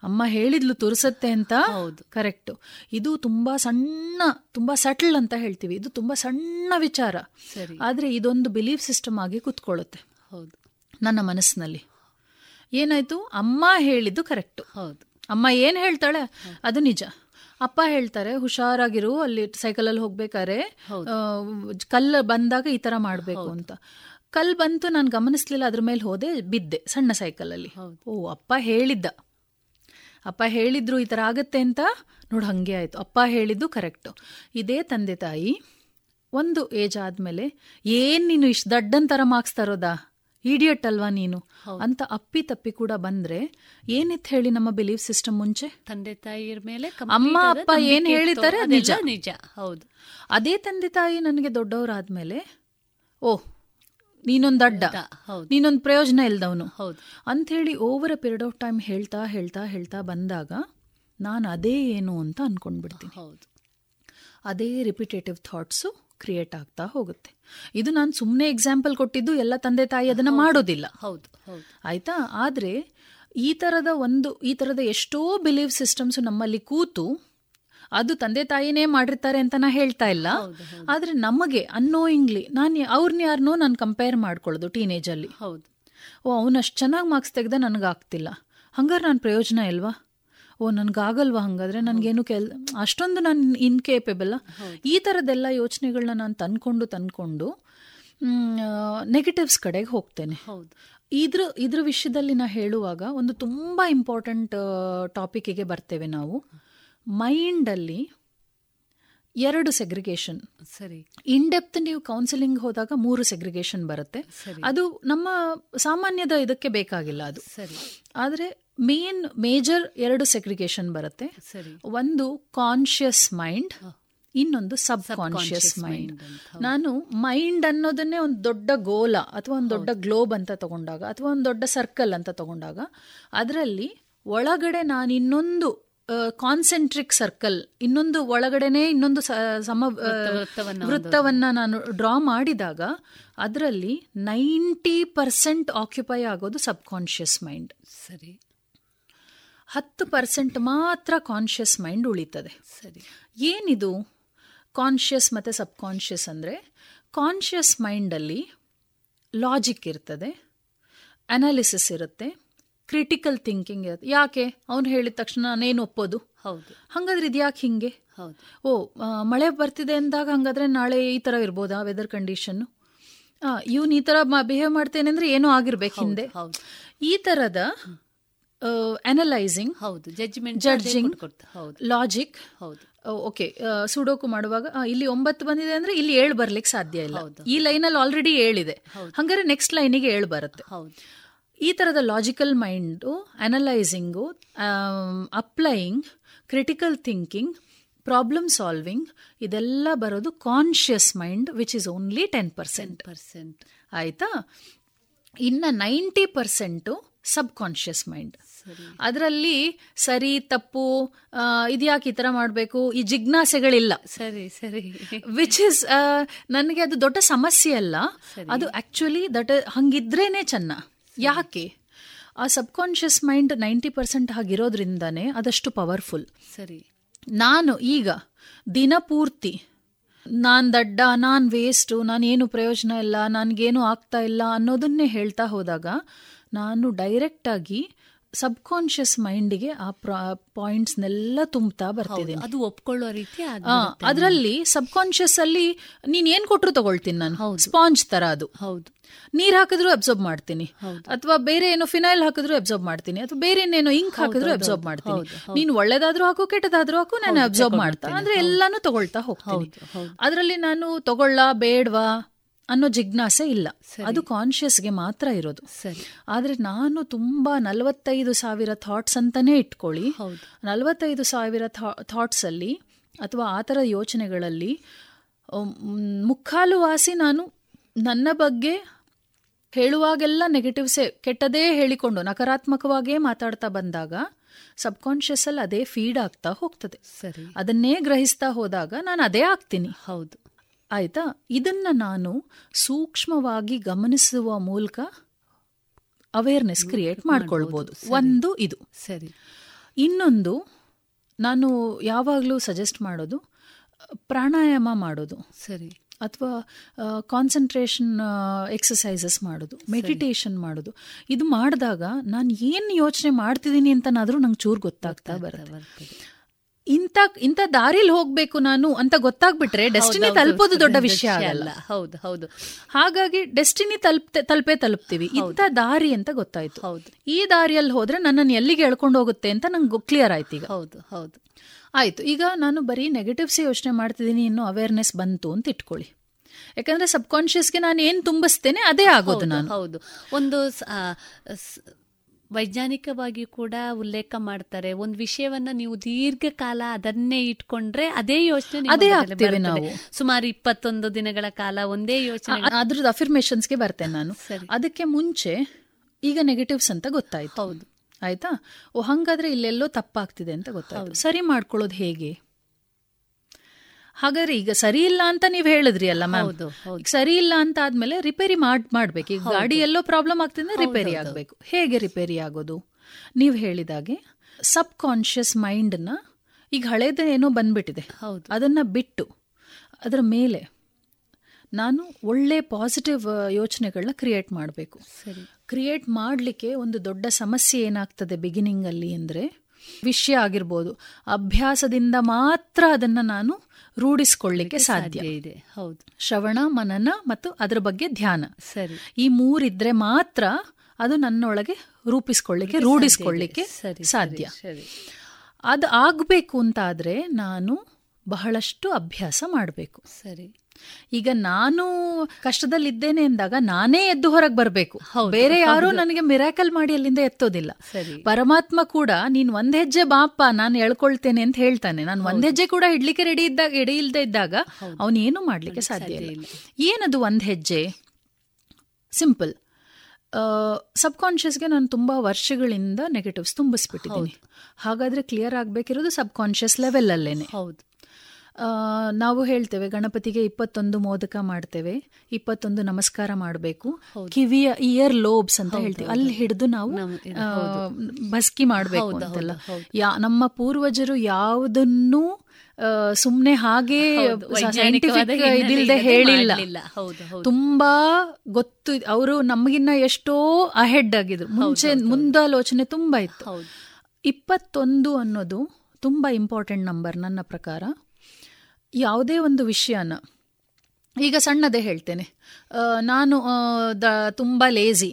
ಅಮ್ಮ ಹೇಳಿದ್ಲು ತುರ್ಸತ್ತೆ ಅಂತ. ಹೌದು, ಕರೆಕ್ಟು. ಇದು ತುಂಬಾ ಸಣ್ಣ, ತುಂಬಾ ಸಟಲ್ ಅಂತ ಹೇಳ್ತೀವಿ, ಇದು ತುಂಬಾ ಸಣ್ಣ ವಿಚಾರ. ಸರಿ, ಆದ್ರೆ ಇದೊಂದು ಬಿಲೀಫ್ ಸಿಸ್ಟಮ್ ಆಗಿ ಕುತ್ಕೊಳ್ಳುತ್ತೆ. ಹೌದು, ನನ್ನ ಮನಸ್ಸಿನಲ್ಲಿ ಏನಾಯ್ತು, ಅಮ್ಮ ಹೇಳಿದ್ದು ಕರೆಕ್ಟು. ಹೌದು, ಅಮ್ಮ ಏನ್ ಹೇಳ್ತಾಳೆ ಅದು ನಿಜ, ಅಪ್ಪ ಹೇಳ್ತಾರೆ ಹುಷಾರಾಗಿರು, ಅಲ್ಲಿ ಸೈಕಲಲ್ಲಿ ಹೋಗ್ಬೇಕಾರೆ ಕಲ್ಲು ಬಂದಾಗ ಈ ತರ ಮಾಡಬೇಕು ಅಂತ. ಕಲ್ಲು ಬಂತು, ನಾನು ಗಮನಿಸ್ಲಿಲ್ಲ, ಅದ್ರ ಮೇಲೆ ಹೋದೆ, ಬಿದ್ದೆ ಸಣ್ಣ ಸೈಕಲಲ್ಲಿ. ಓ, ಅಪ್ಪ ಹೇಳಿದ್ದ, ಅಪ್ಪ ಹೇಳಿದ್ರು ಈ ಥರ ಆಗತ್ತೆ ಅಂತ, ನೋಡಿ ಹಾಗೆ ಆಯಿತು, ಅಪ್ಪ ಹೇಳಿದ್ದು ಕರೆಕ್ಟು. ಇದೇ ತಂದೆ ತಾಯಿ ಒಂದು ಏಜ್ ಆದಮೇಲೆ ಏನು ನೀನು ಇಷ್ಟು ದಡ್ಡನ್ ಥರ ಮಾರ್ಕ್ಸ್ ತರೋದಾ, ಈಡಿಯಟ್ ಅಲ್ವಾ ನೀನು ಅಂತ ಅಪ್ಪಿ ತಪ್ಪಿ ಕೂಡ ಬಂದರೆ ಏನಿತ್ತು ಹೇಳಿ ನಮ್ಮ ಬಿಲೀಫ್ ಸಿಸ್ಟಮ್ ಮುಂಚೆ? ತಂದೆ ತಾಯಿಯ ಮೇಲೆ ಅಮ್ಮ ಅಪ್ಪ ಏನು ಹೇಳಿದ್ದಾರೆ ನಿಜ ನಿಜ ಹೌದು. ಅದೇ ತಂದೆ ತಾಯಿ ನನಗೆ ದೊಡ್ಡವರಾದಮೇಲೆ ಓಹ್ ನೀನೊಂದು ದಡ್ಡ, ನೀನೊಂದು ಪ್ರಯೋಜನ ಇಲ್ದವನು ಅಂಥೇಳಿ over a period of time ಹೇಳ್ತಾ ಹೇಳ್ತಾ ಹೇಳ್ತಾ ಬಂದಾಗ ನಾನು ಅದೇ ಏನು ಅಂತ ಅಂದ್ಕೊಂಡ್ಬಿಡ್ತೀನಿ. ಅದೇ ರಿಪಿಟೇಟಿವ್ ಥಾಟ್ಸು ಕ್ರಿಯೇಟ್ ಆಗ್ತಾ ಹೋಗುತ್ತೆ. ಇದು ನಾನು ಸುಮ್ಮನೆ ಎಕ್ಸಾಂಪಲ್ ಕೊಟ್ಟಿದ್ದು, ಎಲ್ಲ ತಂದೆ ತಾಯಿ ಅದನ್ನು ಮಾಡೋದಿಲ್ಲ, ಆಯಿತಾ? ಆದರೆ ಈ ಥರದ ಒಂದು ಈ ಥರದ ಎಷ್ಟೋ ಬಿಲೀವ್ ಸಿಸ್ಟಮ್ಸು ನಮ್ಮಲ್ಲಿ ಕೂತು, ಅದು ತಂದೆ ತಾಯಿನೇ ಮಾಡಿರ್ತಾರೆ ಅಂತ ನಾ ಹೇಳ್ತಾ ಇಲ್ಲ, ಆದರೆ ನಮಗೆ ಅನ್ನೋಯಿಂಗ್ಲಿ ನಾನು ಅವ್ರನ್ನ ಯಾರನ್ನೋ ನಾನು ಕಂಪೇರ್ ಮಾಡ್ಕೊಳ್ಳೋದು ಟೀನೇಜಲ್ಲಿ. ಹೌದು, ಓ ಅವನಷ್ಟು ಚೆನ್ನಾಗಿ ಮಾರ್ಕ್ಸ್ ತೆಗೆದ, ನನಗಾಗ್ತಿಲ್ಲ, ಹಂಗಾರೆ ನಾನು ಪ್ರಯೋಜನ ಇಲ್ವಾ, ಓ ನನಗಾಗಲ್ವಾ, ಹಂಗಾದ್ರೆ ನನಗೇನು ಕೆಲ್ ಅಷ್ಟೊಂದು ನಾನು ಇನ್ಕೇಪೆಬಲ್ಲ. ಈ ಥರದ್ದೆಲ್ಲ ಯೋಚನೆಗಳನ್ನ ನಾನು ತಂದ್ಕೊಂಡು ತಂದ್ಕೊಂಡು ನೆಗೆಟಿವ್ಸ್ ಕಡೆಗೆ ಹೋಗ್ತೇನೆ. ಹೌದು, ಇದ್ರ ಇದ್ರ ವಿಷಯದಲ್ಲಿ ನಾ ಹೇಳುವಾಗ ಒಂದು ತುಂಬ ಇಂಪಾರ್ಟೆಂಟ್ ಟಾಪಿಕ್ಕಿಗೆ ಬರ್ತೇವೆ ನಾವು. ಮೈಂಡಲ್ಲಿ ಎರಡು ಸೆಗ್ರಿಗೇಷನ್. ಸರಿ, ಇನ್ ಡೆಪ್ತ್ ನೀವು ಕೌನ್ಸಿಲಿಂಗ್ ಹೋದಾಗ ಮೂರು ಸೆಗ್ರಿಗೇಷನ್ ಬರುತ್ತೆ, ಅದು ನಮ್ಮ ಸಾಮಾನ್ಯದ ಇದಕ್ಕೆ ಬೇಕಾಗಿಲ್ಲ ಅದು. ಸರಿ, ಆದರೆ ಮೇನ್ ಮೇಜರ್ ಎರಡು ಸೆಗ್ರಿಗೇಷನ್ ಬರುತ್ತೆ. ಸರಿ, ಒಂದು ಕಾನ್ಷಿಯಸ್ ಮೈಂಡ್, ಇನ್ನೊಂದು ಸಬ್ ಕಾನ್ಷಿಯಸ್ ಮೈಂಡ್. ನಾನು ಮೈಂಡ್ ಅನ್ನೋದನ್ನೇ ಒಂದು ದೊಡ್ಡ ಗೋಲ ಅಥವಾ ಒಂದು ದೊಡ್ಡ ಗ್ಲೋಬ್ ಅಂತ ತಗೊಂಡಾಗ ಅಥವಾ ಒಂದು ದೊಡ್ಡ ಸರ್ಕಲ್ ಅಂತ ತಗೊಂಡಾಗ ಅದರಲ್ಲಿ ಒಳಗಡೆ ನಾನು ಇನ್ನೊಂದು ಕಾನ್ಸೆಂಟ್ರಿಕ್ ಸರ್ಕಲ್, ಇನ್ನೊಂದು ಒಳಗಡೆನೆ ಇನ್ನೊಂದು ಸಮ ವೃತ್ತವನ್ನು ನಾನು ಡ್ರಾ ಮಾಡಿದಾಗ ಅದರಲ್ಲಿ ನೈಂಟಿ ಪರ್ಸೆಂಟ್ ಆಕ್ಯುಪೈ ಆಗೋದು ಸಬ್ಕಾನ್ಷಿಯಸ್ ಮೈಂಡ್. ಸರಿ, ಹತ್ತು ಪರ್ಸೆಂಟ್ ಮಾತ್ರ ಕಾನ್ಷಿಯಸ್ ಮೈಂಡ್ ಉಳಿತದೆ. ಸರಿ, ಏನಿದು ಕಾನ್ಷಿಯಸ್ ಮತ್ತು ಸಬ್ಕಾನ್ಷಿಯಸ್ ಅಂದರೆ? ಕಾನ್ಷಿಯಸ್ ಮೈಂಡಲ್ಲಿ ಲಾಜಿಕ್ ಇರ್ತದೆ, ಅನಾಲಿಸಿಸ್ ಇರುತ್ತೆ, ಕ್ರಿಟಿಕಲ್ ಥಿಂಕಿಂಗ್ ಇರುತ್ತೆ. ಯಾಕೆ ಅವ್ನು ಹೇಳಿದ ತಕ್ಷಣ ನಾನೇನು ಒಪ್ಪೋದು, ಹೌದು ಹಾಗಾದ್ರೆ ಇದು ಯಾಕೆ ಹಿಂಗೆ, ಹೌದು ಓ ಮಳೆ ಬರ್ತಿದೆ ಅಂದಾಗ ಹಂಗಾದ್ರೆ ನಾಳೆ ಈ ಥರ ಇರ್ಬೋದಾ ವೆದರ್ ಕಂಡೀಷನ್ನು, ಇವನು ಈ ಥರ ಬಿಹೇವ್ ಮಾಡ್ತೇನೆ ಅಂದರೆ ಏನೋ ಆಗಿರ್ಬೇಕು ಹಿಂದೆ, ಈ ಥರದ ಅನಲೈಸಿಂಗ್, ಹೌದು ಜಡ್ಜ್ಮೆಂಟ್, ಜಡ್ಜಿಂಗ್, ಲಾಜಿಕ್. ಹೌದು, ಓಕೆ ಸುಡೋಕು ಮಾಡುವಾಗ ಇಲ್ಲಿ ಒಂಬತ್ತು ಬಂದಿದೆ ಅಂದರೆ ಇಲ್ಲಿ ಏಳು ಬರ್ಲಿಕ್ಕೆ ಸಾಧ್ಯ ಇಲ್ಲ, ಈ ಲೈನಲ್ಲಿ ಆಲ್ರೆಡಿ ಏಳಿದೆ ಹಂಗಾರೆ ನೆಕ್ಸ್ಟ್ ಲೈನಿಗೆ ಏಳು ಬರುತ್ತೆ. ಈ ಥರದ logical mind, analysing, applying, critical thinking, problem solving ಇದೆಲ್ಲ ಬರೋದು conscious mind, which is only ten percent percent ಆಯಿತಾ? ಇನ್ನು ನೈಂಟಿ ಪರ್ಸೆಂಟು ಸಬ್ಕಾನ್ಷಿಯಸ್ ಮೈಂಡ್. ಅದರಲ್ಲಿ ಸರಿ ತಪ್ಪು ಇದ್ಯಾಕೆ ಈ ಥರ ಮಾಡಬೇಕು ಈ ಜಿಜ್ಞಾಸೆಗಳಿಲ್ಲ. ಸರಿ ಸರಿ, ವಿಚ್ ಇಸ್ ನನಗೆ ಅದು ದೊಡ್ಡ ಸಮಸ್ಯೆ ಅಲ್ಲ, ಅದು ಆ್ಯಕ್ಚುಲಿ ದಟ್ ಹಂಗಿದ್ರೇನೆ ಚೆನ್ನ. ಯಾಕೆ ಆ ಸಬ್ಕಾನ್ಷಿಯಸ್ ಮೈಂಡ್ ನೈಂಟಿ ಪರ್ಸೆಂಟ್ ಆಗಿರೋದ್ರಿಂದಾನೇ ಅದಷ್ಟು ಪವರ್ಫುಲ್. ಸರಿ, ನಾನು ಈಗ ದಿನಪೂರ್ತಿ ನಾನು ದಡ್ಡ, ನಾನು ವೇಸ್ಟು, ನಾನೇನು ಪ್ರಯೋಜನ ಇಲ್ಲ, ನನಗೇನು ಆಗ್ತಾ ಇಲ್ಲ ಅನ್ನೋದನ್ನೇ ಹೇಳ್ತಾ ಹೋದಾಗ ನಾನು ಡೈರೆಕ್ಟಾಗಿ ಸಬ್ಕಾನ್ಷಿಯಸ್ ಮೈಂಡಿಗೆ ಆ ಪಾಯಿಂಟ್ಸ್ನೆಲ್ಲ ತುಂಬ್ತಾ ಬರ್ತಿದ್ದೀನಿ. ಅದು ಒಪ್ಕೊಳ್ಳೋ ರೀತಿ ಅದರಲ್ಲಿ ಸಬ್ಕಾನ್ಷಿಯಸ್ ಅಲ್ಲಿ ನೀನು ಏನು ಕೊಟ್ಟರು ತಗೊಳ್ತೀನಿ, ನಾನು ಸ್ಪಾಂಜ್ ತರ ಅದು. ಹೌದು, ನೀರು ಹಾಕಿದ್ರು ಅಬ್ಸರ್ಬ್ ಮಾಡ್ತೀನಿ, ಅಥವಾ ಬೇರೆ ಏನೋ ಫಿನೈಲ್ ಹಾಕಿದ್ರು ಅಬ್ಸರ್ಬ್ ಮಾಡ್ತೀನಿ, ಅಥವಾ ಬೇರೆ ಏನೇನೋ ಇಂಕ್ ಹಾಕಿದ್ರು ಅಬ್ಸರ್ಬ್ ಮಾಡ್ತೀನಿ. ನೀನು ಒಳ್ಳೇದಾದ್ರೂ ಹಾಕು ಕೆಟ್ಟದಾದ್ರೂ ಹಾಕು ನಾನು ಅಬ್ಸರ್ಬ್ ಮಾಡ್ತಾ ಅಂದ್ರೆ ಎಲ್ಲಾನು ತಗೊಳ್ತಾ ಹೋಗ್ತೀನಿ. ಅದರಲ್ಲಿ ನಾನು ತಗೊಳ್ಳ ಬೇಡವಾ ಅನ್ನೋ ಜಿಜ್ಞಾಸೆ ಇಲ್ಲ, ಅದು ಕಾನ್ಷಿಯಸ್ಗೆ ಮಾತ್ರ ಇರೋದು. ಆದರೆ ನಾನು ತುಂಬ ನಲವತ್ತೈದು ಸಾವಿರ ಥಾಟ್ಸ್ ಅಂತಾನೆ ಇಟ್ಕೊಳ್ಳಿ, ನಲವತ್ತೈದು ಸಾವಿರ ಥಾಟ್ಸಲ್ಲಿ ಅಥವಾ ಆ ಥರ ಯೋಚನೆಗಳಲ್ಲಿ ಮುಕ್ಕಾಲು ವಾಸಿ ನಾನು ನನ್ನ ಬಗ್ಗೆ ಹೇಳುವಾಗೆಲ್ಲ ನೆಗೆಟಿವ್ಸೇ, ಕೆಟ್ಟದೇ ಹೇಳಿಕೊಂಡು ನಕಾರಾತ್ಮಕವಾಗೇ ಮಾತಾಡ್ತಾ ಬಂದಾಗ ಸಬ್ಕಾನ್ಷಿಯಸ್ಸಲ್ಲಿ ಅದೇ ಫೀಡ್ ಆಗ್ತಾ ಹೋಗ್ತದೆ. ಅದನ್ನೇ ಗ್ರಹಿಸ್ತಾ ಹೋದಾಗ ನಾನು ಅದೇ ಆಗ್ತೀನಿ. ಹೌದು, ಆಯಿತಾ? ಇದನ್ನು ನಾನು ಸೂಕ್ಷ್ಮವಾಗಿ ಗಮನಿಸುವ ಮೂಲಕ ಅವೇರ್ನೆಸ್ ಕ್ರಿಯೇಟ್ ಮಾಡ್ಕೊಳ್ಬೋದು. ಒಂದು ಇದು. ಸರಿ, ಇನ್ನೊಂದು ನಾನು ಯಾವಾಗಲೂ ಸಜೆಸ್ಟ್ ಮಾಡೋದು ಪ್ರಾಣಾಯಾಮ ಮಾಡೋದು. ಸರಿ, ಅಥವಾ ಕಾನ್ಸಂಟ್ರೇಷನ್ ಎಕ್ಸಸೈಸಸ್ ಮಾಡೋದು, ಮೆಡಿಟೇಷನ್ ಮಾಡೋದು. ಇದು ಮಾಡಿದಾಗ ನಾನು ಏನು ಯೋಚನೆ ಮಾಡ್ತಿದ್ದೀನಿ ಅಂತನಾದರೂ ನಂಗೆ ಚೂರು ಗೊತ್ತಾಗ್ತಾ ಬರುತ್ತೆ. ಇಂಥ ಇಂಥ ದಾರಿಲಿ ಹೋಗ್ಬೇಕು ನಾನು ಅಂತ ಗೊತ್ತಾಗ್ಬಿಟ್ರೆ ಡೆಸ್ಟಿನಿ ತಲುಪೋದು ದೊಡ್ಡ ವಿಷಯ ಅಲ್ಲ. ಹೌದು ಹೌದು. ಹಾಗಾಗಿ ಡೆಸ್ಟಿನಿ ತಲುಪ್ತೆ ತಲುಪೇ ತಲುಪ್ತೀವಿ. ಇಂಥ ದಾರಿ ಅಂತ ಗೊತ್ತಾಯ್ತು. ಹೌದು, ಈ ದಾರಿಯಲ್ಲಿ ಹೋದ್ರೆ ನನ್ನನ್ನು ಎಲ್ಲಿಗೆ ಎಳ್ಕೊಂಡು ಹೋಗುತ್ತೆ ಅಂತ ನಂಗೆ ಕ್ಲಿಯರ್ ಆಯ್ತು ಈಗ. ಹೌದು ಹೌದು, ಆಯ್ತು. ಈಗ ನಾನು ಬರೀ ನೆಗೆಟಿವ್ಸೇ ಯೋಚನೆ ಮಾಡ್ತಿದ್ದೀನಿ, ಇನ್ನೂ ಅವೇರ್ನೆಸ್ ಬಂತು ಅಂತ ಇಟ್ಕೊಳ್ಳಿ. ಯಾಕಂದ್ರೆ ಸಬ್ಕಾನ್ಶಿಯಸ್ಗೆ ನಾನು ಏನು ತುಂಬಿಸ್ತೇನೆ ಅದೇ ಆಗೋದು ನಾನು. ಹೌದು, ಒಂದು ವೈಜ್ಞಾನಿಕವಾಗಿ ಕೂಡ ಉಲ್ಲೇಖ ಮಾಡ್ತಾರೆ, ಒಂದು ವಿಷಯವನ್ನ ನೀವು ದೀರ್ಘಕಾಲ ಅದನ್ನೇ ಇಟ್ಕೊಂಡ್ರೆ ಅದೇ ಯೋಚನೆ ಅದೇ ಆಗ್ತೇವೆ ನಾವು. ಸುಮಾರು ಇಪ್ಪತ್ತೊಂದು ದಿನಗಳ ಕಾಲ ಒಂದೇ ಯೋಚನೆ. ಅದ್ರದ್ದು ಅಫಿರ್ಮೇಷನ್ಸ್ಗೆ ಬರ್ತೇನೆ ನಾನು. ಅದಕ್ಕೆ ಮುಂಚೆ ಈಗ ನೆಗೆಟಿವ್ಸ್ ಅಂತ ಗೊತ್ತಾಯ್ತು. ಹೌದು, ಆಯ್ತಾ. ಓ ಹಂಗಾದ್ರೆ ಇಲ್ಲೆಲ್ಲೋ ತಪ್ಪಾಗ್ತಿದೆ ಅಂತ ಗೊತ್ತಾಯ್ತು. ಸರಿ ಮಾಡ್ಕೊಳ್ಳೋದು ಹೇಗೆ? ಹಾಗಾದ್ರೆ ಈಗ ಸರಿ ಇಲ್ಲ ಅಂತ ನೀವ್ ಹೇಳಿದ್ರಿ ಅಲ್ಲ ಮ್ಯಾಮ್, ಸರಿ ಇಲ್ಲ ಅಂತ ಆದ್ಮೇಲೆ ರಿಪೇರಿ ಮಾಡ್ಬೇಕು. ಈಗ ಗಾಡಿ ಎಲ್ಲೋ ಪ್ರಾಬ್ಲಮ್ ಆಗ್ತಿದ್ರೆ ರಿಪೇರಿ ಆಗ್ಬೇಕು. ಹೇಗೆ ರಿಪೇರಿ ಆಗೋದು? ನೀವ್ ಹೇಳಿದಾಗೆ ಸಬ್ ಕಾನ್ಶಿಯಸ್ ಮೈಂಡ್ ನ ಈಗ ಹಳೇದ ಏನೋ ಬಂದ್ಬಿಟ್ಟಿದೆ, ಅದನ್ನ ಬಿಟ್ಟು ಅದರ ಮೇಲೆ ನಾನು ಒಳ್ಳೆ ಪಾಸಿಟಿವ್ ಯೋಚನೆಗಳನ್ನ ಕ್ರಿಯೇಟ್ ಮಾಡಬೇಕು. ಕ್ರಿಯೇಟ್ ಮಾಡಲಿಕ್ಕೆ ಒಂದು ದೊಡ್ಡ ಸಮಸ್ಯೆ ಏನಾಗ್ತದೆ ಬಿಗಿನಿಂಗ್ ಅಲ್ಲಿ ಅಂದರೆ, ವಿಷಯ ಆಗಿರ್ಬೋದು, ಅಭ್ಯಾಸದಿಂದ ಮಾತ್ರ ಅದನ್ನು ನಾನು ರೂಢಿಸಿಕೊಳ್ಳಲಿಕ್ಕೆ ಸಾಧ್ಯ ಇದೆ. ಹೌದು, ಶ್ರವಣ, ಮನನ ಮತ್ತು ಅದರ ಬಗ್ಗೆ ಧ್ಯಾನ, ಸರಿ, ಈ ಮೂರಿದ್ರೆ ಮಾತ್ರ ಅದು ನನ್ನೊಳಗೆ ರೂಪಿಸಿಕೊಳ್ಳಲಿಕ್ಕೆ ರೂಢಿಸಿಕೊಳ್ಳಲಿಕ್ಕೆ ಸಾಧ್ಯ. ಅದು ಆಗಬೇಕು ಅಂತಾದರೆ ನಾನು ಬಹಳಷ್ಟು ಅಭ್ಯಾಸ ಮಾಡಬೇಕು. ಸರಿ, ಈಗ ನಾನು ಕಷ್ಟದಲ್ಲಿದ್ದೇನೆ ಎಂದಾಗ ನಾನೇ ಎದ್ದು ಹೊರಗೆ ಬರಬೇಕು. ಬೇರೆ ಯಾರೋ ನನಗೆ ಮಿರಾಕಲ್ ಮಾಡಿ ಅಲ್ಲಿಂದ ಎತ್ತೋದಿಲ್ಲ. ಪರಮಾತ್ಮ ಕೂಡ ನೀನ್ ಒಂದ್ ಹೆಜ್ಜೆ ಬಾಪ ನಾನು ಎಳ್ಕೊಳ್ತೇನೆ ಅಂತ ಹೇಳ್ತಾನೆ. ನಾನು ಒಂದ್ ಹೆಜ್ಜೆ ಕೂಡ ಇಡ್ಲಿಕ್ಕೆ ರೆಡಿ ಇದ್ದಾಗ ಎಡೆ ಇಲ್ದೇ ಇದ್ದಾಗ ಅವನೇನು ಮಾಡ್ಲಿಕ್ಕೆ ಸಾಧ್ಯ ಇಲ್ಲ. ಏನದು ಒಂದ್ ಹೆಜ್ಜೆ? ಸಿಂಪಲ್. ಸಬ್ಕಾನ್ಷಿಯಸ್ಗೆ ನಾನು ತುಂಬ ವರ್ಷಗಳಿಂದ ನೆಗೆಟಿವ್ಸ್ ತುಂಬಿಸ್ಬಿಟ್ಟಿದ್ದೀನಿ. ಹಾಗಾದ್ರೆ ಕ್ಲಿಯರ್ ಆಗಬೇಕಿರೋದು ಸಬ್ಕಾನ್ಷಿಯಸ್ ಲೆವೆಲ್ ಅಲ್ಲೇನೆ. ಹೌದು, ನಾವು ಹೇಳ್ತೇವೆ ಗಣಪತಿಗೆ ಇಪ್ಪತ್ತೊಂದು ಮೋದಕ ಮಾಡ್ತೇವೆ, ಇಪ್ಪತ್ತೊಂದು ನಮಸ್ಕಾರ ಮಾಡಬೇಕು, ಕಿವಿಯ ಇಯರ್ ಲೋಬ್ಸ್ ಅಂತ ಹೇಳ್ತೀವಿ, ಅಲ್ಲಿ ಹಿಡಿದು ನಾವು ಭಸ್ಕಿ ಮಾಡಬೇಕು ಅಂತೆಲ್ಲ. ಯಾ ನಮ್ಮ ಪೂರ್ವಜರು ಯಾವುದನ್ನು ಸುಮ್ನೆ ಹಾಗೆ ಸೈಂಟಿಫಿಕ್ ಇದಿಲ್ಲದೆ ಹೇಳಿಲ್ಲ. ತುಂಬಾ ಗೊತ್ತು, ಅವರು ನಮಗಿನ್ನ ಎಷ್ಟೋ ಅಹೆಡ್ ಆಗಿದ್ರು. ಮುಂಚೆ ಮುಂದಾಲೋಚನೆ ತುಂಬಾ ಇತ್ತು. ಇಪ್ಪತ್ತೊಂದು ಅನ್ನೋದು ತುಂಬಾ ಇಂಪಾರ್ಟೆಂಟ್ ನಂಬರ್ ನನ್ನ ಪ್ರಕಾರ. ಯಾವುದೇ ಒಂದು ವಿಷಯನ ಈಗ ಸಣ್ಣದೇ ಹೇಳ್ತೇನೆ, ನಾನು ತುಂಬ ಲೇಜಿ,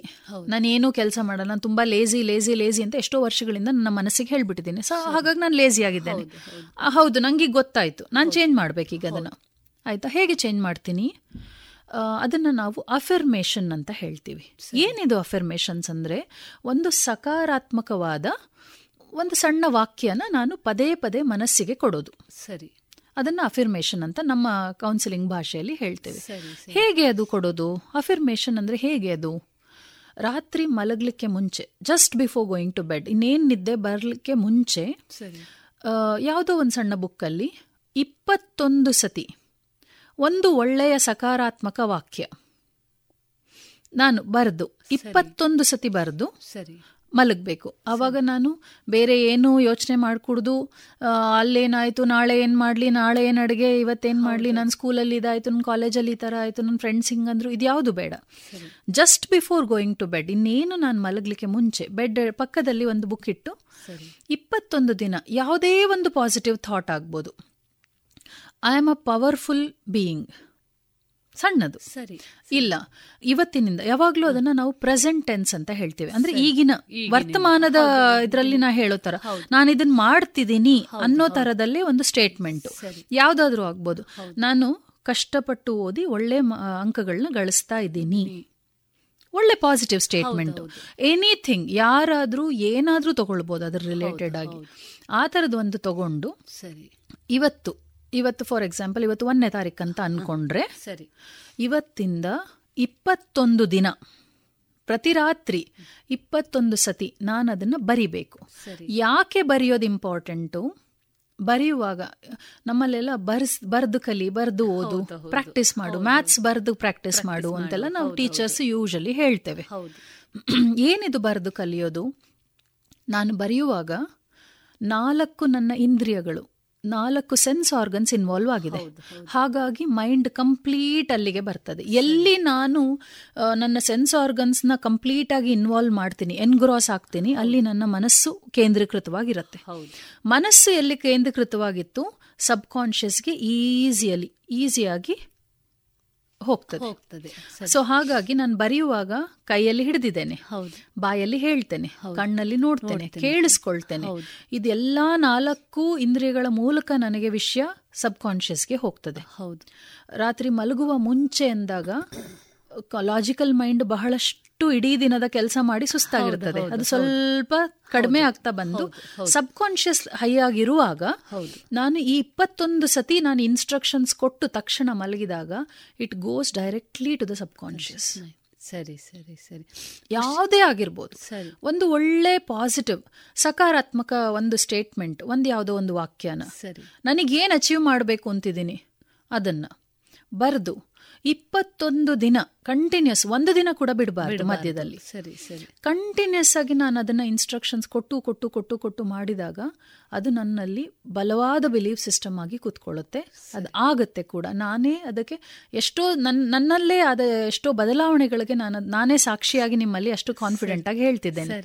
ನಾನೇನು ಕೆಲಸ ಮಾಡಲ್ಲ, ನಾನು ತುಂಬ ಲೇಜಿ ಲೇಜಿ ಲೇಜಿ ಅಂತ ಎಷ್ಟೋ ವರ್ಷಗಳಿಂದ ನನ್ನ ಮನಸ್ಸಿಗೆ ಹೇಳ್ಬಿಟ್ಟಿದ್ದೀನಿ. ಸೊ ಹಾಗಾಗಿ ನಾನು ಲೇಜಿ ಆಗಿದ್ದೇನೆ. ಹೌದು, ನನಗೀಗ ಗೊತ್ತಾಯಿತು, ನಾನು ಚೇಂಜ್ ಮಾಡಬೇಕೀಗ ಅದನ್ನು. ಆಯಿತಾ, ಹೇಗೆ ಚೇಂಜ್ ಮಾಡ್ತೀನಿ? ಅದನ್ನು ನಾವು ಅಫರ್ಮೇಷನ್ ಅಂತ ಹೇಳ್ತೀವಿ. ಏನಿದು ಅಫರ್ಮೇಷನ್ಸ್ ಅಂದರೆ, ಒಂದು ಸಕಾರಾತ್ಮಕವಾದ ಒಂದು ಸಣ್ಣ ವಾಕ್ಯನ ನಾನು ಪದೇ ಪದೇ ಮನಸ್ಸಿಗೆ ಕೊಡೋದು. ಸರಿ, ಅದನ್ನು ಅಫಿರ್ಮೇಷನ್ ಅಂತ ನಮ್ಮ ಕೌನ್ಸಿಲಿಂಗ್ ಭಾಷೆಯಲ್ಲಿ ಹೇಳ್ತೇವೆ. ಹೇಗೆ ಅದು ಕೊಡೋದು? ಅಫಿರ್ಮೇಷನ್ ಅಂದರೆ ಹೇಗೆ ಅದು? ರಾತ್ರಿ ಮಲಗಲಿಕ್ಕೆ ಮುಂಚೆ, just before going to bed, ಇನ್ನೇನು ನಿದ್ದೆ ಬರಲಿಕ್ಕೆ ಮುಂಚೆ, ಯಾವುದೋ ಒಂದು ಸಣ್ಣ ಬುಕ್ಕಲ್ಲಿ ಇಪ್ಪತ್ತೊಂದು ಸತಿ ಒಂದು ಒಳ್ಳೆಯ ಸಕಾರಾತ್ಮಕ ವಾಕ್ಯ ನಾನು ಬರೆದು, ಇಪ್ಪತ್ತೊಂದು ಸತಿ ಬರೆದು ಮಲಗಬೇಕು. ಆವಾಗ ನಾನು ಬೇರೆ ಏನೂ ಯೋಚನೆ ಮಾಡಿಕೊಡ್ದು, ಅಲ್ಲೇನಾಯಿತು, ನಾಳೆ ಏನು ಮಾಡಲಿ, ನಾಳೆ ಏನು ಅಡುಗೆ, ಇವತ್ತೇನು ಮಾಡಲಿ, ನನ್ನ ಸ್ಕೂಲಲ್ಲಿ ಇದಾಯಿತು, ನನ್ನ ಕಾಲೇಜಲ್ಲಿ ಈ ಥರ ಆಯಿತು, ನನ್ನ ಫ್ರೆಂಡ್ಸ್ ಹಿಂಗಂದ್ರು, ಇದ್ಯಾವುದು ಬೇಡ. Just before going to bed, ಇನ್ನೇನು ನಾನು ಮಲಗಲಿಕ್ಕೆ ಮುಂಚೆ ಬೆಡ್ ಪಕ್ಕದಲ್ಲಿ ಒಂದು ಬುಕ್ ಇಟ್ಟು ಇಪ್ಪತ್ತೊಂದು ದಿನ ಯಾವುದೇ ಒಂದು ಪಾಸಿಟಿವ್ ಥಾಟ್ ಆಗ್ಬೋದು. I am a powerful being, ಸಣ್ಣದು. ಸರಿ, ಇಲ್ಲ ಇವತ್ತಿನಿಂದ ಯಾವಾಗಲೂ ಅದನ್ನ ನಾವು ಪ್ರೆಸೆಂಟ್ ಟೆನ್ಸ್ ಅಂತ ಹೇಳ್ತೇವೆ. ಅಂದ್ರೆ ಈಗಿನ ವರ್ತಮಾನದ ಇದರಲ್ಲಿ ನಾ ಹೇಳೋ ತರ ನಾನು ಇದನ್ನ ಮಾಡ್ತಿದ್ದೀನಿ ಅನ್ನೋ ತರದಲ್ಲೇ ಒಂದು ಸ್ಟೇಟ್ಮೆಂಟ್ ಯಾವ್ದಾದ್ರೂ ಆಗ್ಬೋದು. ನಾನು ಕಷ್ಟಪಟ್ಟು ಓದಿ ಒಳ್ಳೆ ಅಂಕಗಳನ್ನ ಗಳಿಸ್ತಾ ಇದ್ದೀನಿ, ಒಳ್ಳೆ ಪಾಸಿಟಿವ್ ಸ್ಟೇಟ್ಮೆಂಟ್. ಎನಿಥಿಂಗ್, ಯಾರಾದ್ರೂ ಏನಾದ್ರೂ ತಗೊಳ್ಬೋದು ಅದ್ರ ರಿಲೇಟೆಡ್ ಆಗಿ. ಆ ಥರದ್ದು ಒಂದು ತಗೊಂಡು ಸರಿ, ಇವತ್ತು ಇವತ್ತು ಫಾರ್ ಎಕ್ಸಾಂಪಲ್ ಇವತ್ತು ಒಂದನೇ ತಾರೀಕು ಅಂತ ಅನ್ಕೊಂಡ್ರೆ, ಸರಿ, ಇವತ್ತಿಂದ ಇಪ್ಪತ್ತೊಂದು ದಿನ ಪ್ರತಿ ರಾತ್ರಿ ಇಪ್ಪತ್ತೊಂದು ಸತಿ ನಾನು ಅದನ್ನು ಬರಿಬೇಕು. ಯಾಕೆ ಬರೆಯೋದು ಇಂಪಾರ್ಟೆಂಟು? ಬರೆಯುವಾಗ ನಮ್ಮಲ್ಲೆಲ್ಲ ಬರ್ಸ್ ಬರ್ದು ಕಲಿ, ಬರ್ದು ಓದು, ಪ್ರಾಕ್ಟೀಸ್ ಮಾಡು, ಮ್ಯಾಥ್ಸ್ ಬರ್ದು ಪ್ರಾಕ್ಟೀಸ್ ಮಾಡು ಅಂತೆಲ್ಲ ನಾವು ಟೀಚರ್ಸ್ ಯೂಶಲಿ ಹೇಳ್ತೇವೆ. ಏನಿದು ಬರ್ದು ಕಲಿಯೋದು? ನಾನು ಬರೆಯುವಾಗ ನಾಲ್ಕು ನನ್ನ ಇಂದ್ರಿಯಗಳು ನಾಲ್ಕು ಸೆನ್ಸ್ ಆರ್ಗನ್ಸ್ ಇನ್ವಾಲ್ವ್ ಆಗಿದೆ. ಹಾಗಾಗಿ ಮೈಂಡ್ ಕಂಪ್ಲೀಟ್ ಅಲ್ಲಿಗೆ ಬರ್ತದೆ. ಎಲ್ಲಿ ನಾನು ನನ್ನ ಸೆನ್ಸ್ ಆರ್ಗನ್ಸ್ನ ಕಂಪ್ಲೀಟ್ ಆಗಿ ಇನ್ವಾಲ್ವ್ ಮಾಡ್ತೀನಿ, ಎನ್ಗ್ರಾಸ್ ಆಗ್ತೀನಿ, ಅಲ್ಲಿ ನನ್ನ ಮನಸ್ಸು ಕೇಂದ್ರೀಕೃತವಾಗಿರುತ್ತೆ. ಮನಸ್ಸು ಎಲ್ಲಿ ಕೇಂದ್ರೀಕೃತವಾಗಿತ್ತು, ಸಬ್ಕಾನ್ಷಿಯಸ್ಗೆ ಈಸಿಯಲ್ಲಿ ಈಸಿಯಾಗಿ ಹೋಗ್ತದೆ ಹೋಗ್ತದೆ. ಸೊ ಹಾಗಾಗಿ ನಾನು ಬರೆಯುವಾಗ ಕೈಯಲ್ಲಿ ಹಿಡಿದಿದ್ದೇನೆ, ಬಾಯಲ್ಲಿ ಹೇಳ್ತೇನೆ, ಕಣ್ಣಲ್ಲಿ ನೋಡ್ತೇನೆ, ಕೇಳಿಸ್ಕೊಳ್ತೇನೆ. ಇದೆಲ್ಲಾ ನಾಲ್ಕು ಇಂದ್ರಿಯಗಳ ಮೂಲಕ ನನಗೆ ವಿಷಯ ಸಬ್ಕಾನ್ಷಿಯಸ್ಗೆ ಹೋಗ್ತದೆ. ರಾತ್ರಿ ಮಲಗುವ ಮುಂಚೆ ಎಂದಾಗ ಲಾಜಿಕಲ್ ಮೈಂಡ್ ಬಹಳಷ್ಟು ಇಡೀ ದಿನದ ಕೆಲಸ ಮಾಡಿ ಸುಸ್ತಾಗಿರ್ತದೆ. ಅದು ಸ್ವಲ್ಪ ಕಡಿಮೆ ಆಗ್ತಾ ಬಂದು ಸಬ್ಕಾನ್ಷಿಯಸ್ ಹೈ ಆಗಿರುವಾಗ ನಾನು ಈ ಇಪ್ಪತ್ತೊಂದು ಸತಿ ನಾನು ಇನ್ಸ್ಟ್ರಕ್ಷನ್ಸ್ ಕೊಟ್ಟು ತಕ್ಷಣ ಮಲಗಿದಾಗ it goes directly to the subconscious. ಸರಿ ಸರಿ ಸರಿ ಯಾವುದೇ ಆಗಿರ್ಬೋದು, ಒಂದು ಒಳ್ಳೆ ಪಾಸಿಟಿವ್ ಸಕಾರಾತ್ಮಕ ಒಂದು ಸ್ಟೇಟ್ಮೆಂಟ್, ಒಂದು ಯಾವುದೋ ಒಂದು ವಾಕ್ಯನ ನನಗೇನು ಅಚೀವ್ ಮಾಡಬೇಕು ಅಂತಿದ್ದೀನಿ ಅದನ್ನು ಬರೆದು ಇಪ್ಪತ್ತೊಂದು ದಿನ ಕಂಟಿನ್ಯೂಸ್, ಒಂದು ದಿನ ಕೂಡ ಬಿಡಬಾರ್ದು ಮಧ್ಯದಲ್ಲಿ. ಸರಿ ಸರಿ ಕಂಟಿನ್ಯೂಸ್ ಆಗಿ ನಾನು ಅದನ್ನು ಇನ್ಸ್ಟ್ರಕ್ಷನ್ಸ್ ಕೊಟ್ಟು ಕೊಟ್ಟು ಕೊಟ್ಟು ಕೊಟ್ಟು ಮಾಡಿದಾಗ ಅದು ನನ್ನಲ್ಲಿ ಬಲವಾದ ಬಿಲೀಫ್ ಸಿಸ್ಟಮ್ ಆಗಿ ಕೂತ್ಕೊಳ್ಳುತ್ತೆ. ಅದು ಆಗುತ್ತೆ ಕೂಡ. ನಾನೇ ಅದಕ್ಕೆ ಎಷ್ಟೋ ನನ್ನ ನನ್ನಲ್ಲೇ ಅದ ಎಷ್ಟೋ ಬದಲಾವಣೆಗಳಿಗೆ ನಾನು ನಾನೇ ಸಾಕ್ಷಿಯಾಗಿ ನಿಮ್ಮಲ್ಲಿ ಅಷ್ಟು ಕಾನ್ಫಿಡೆಂಟ್ ಆಗಿ ಹೇಳ್ತಿದ್ದೇನೆ.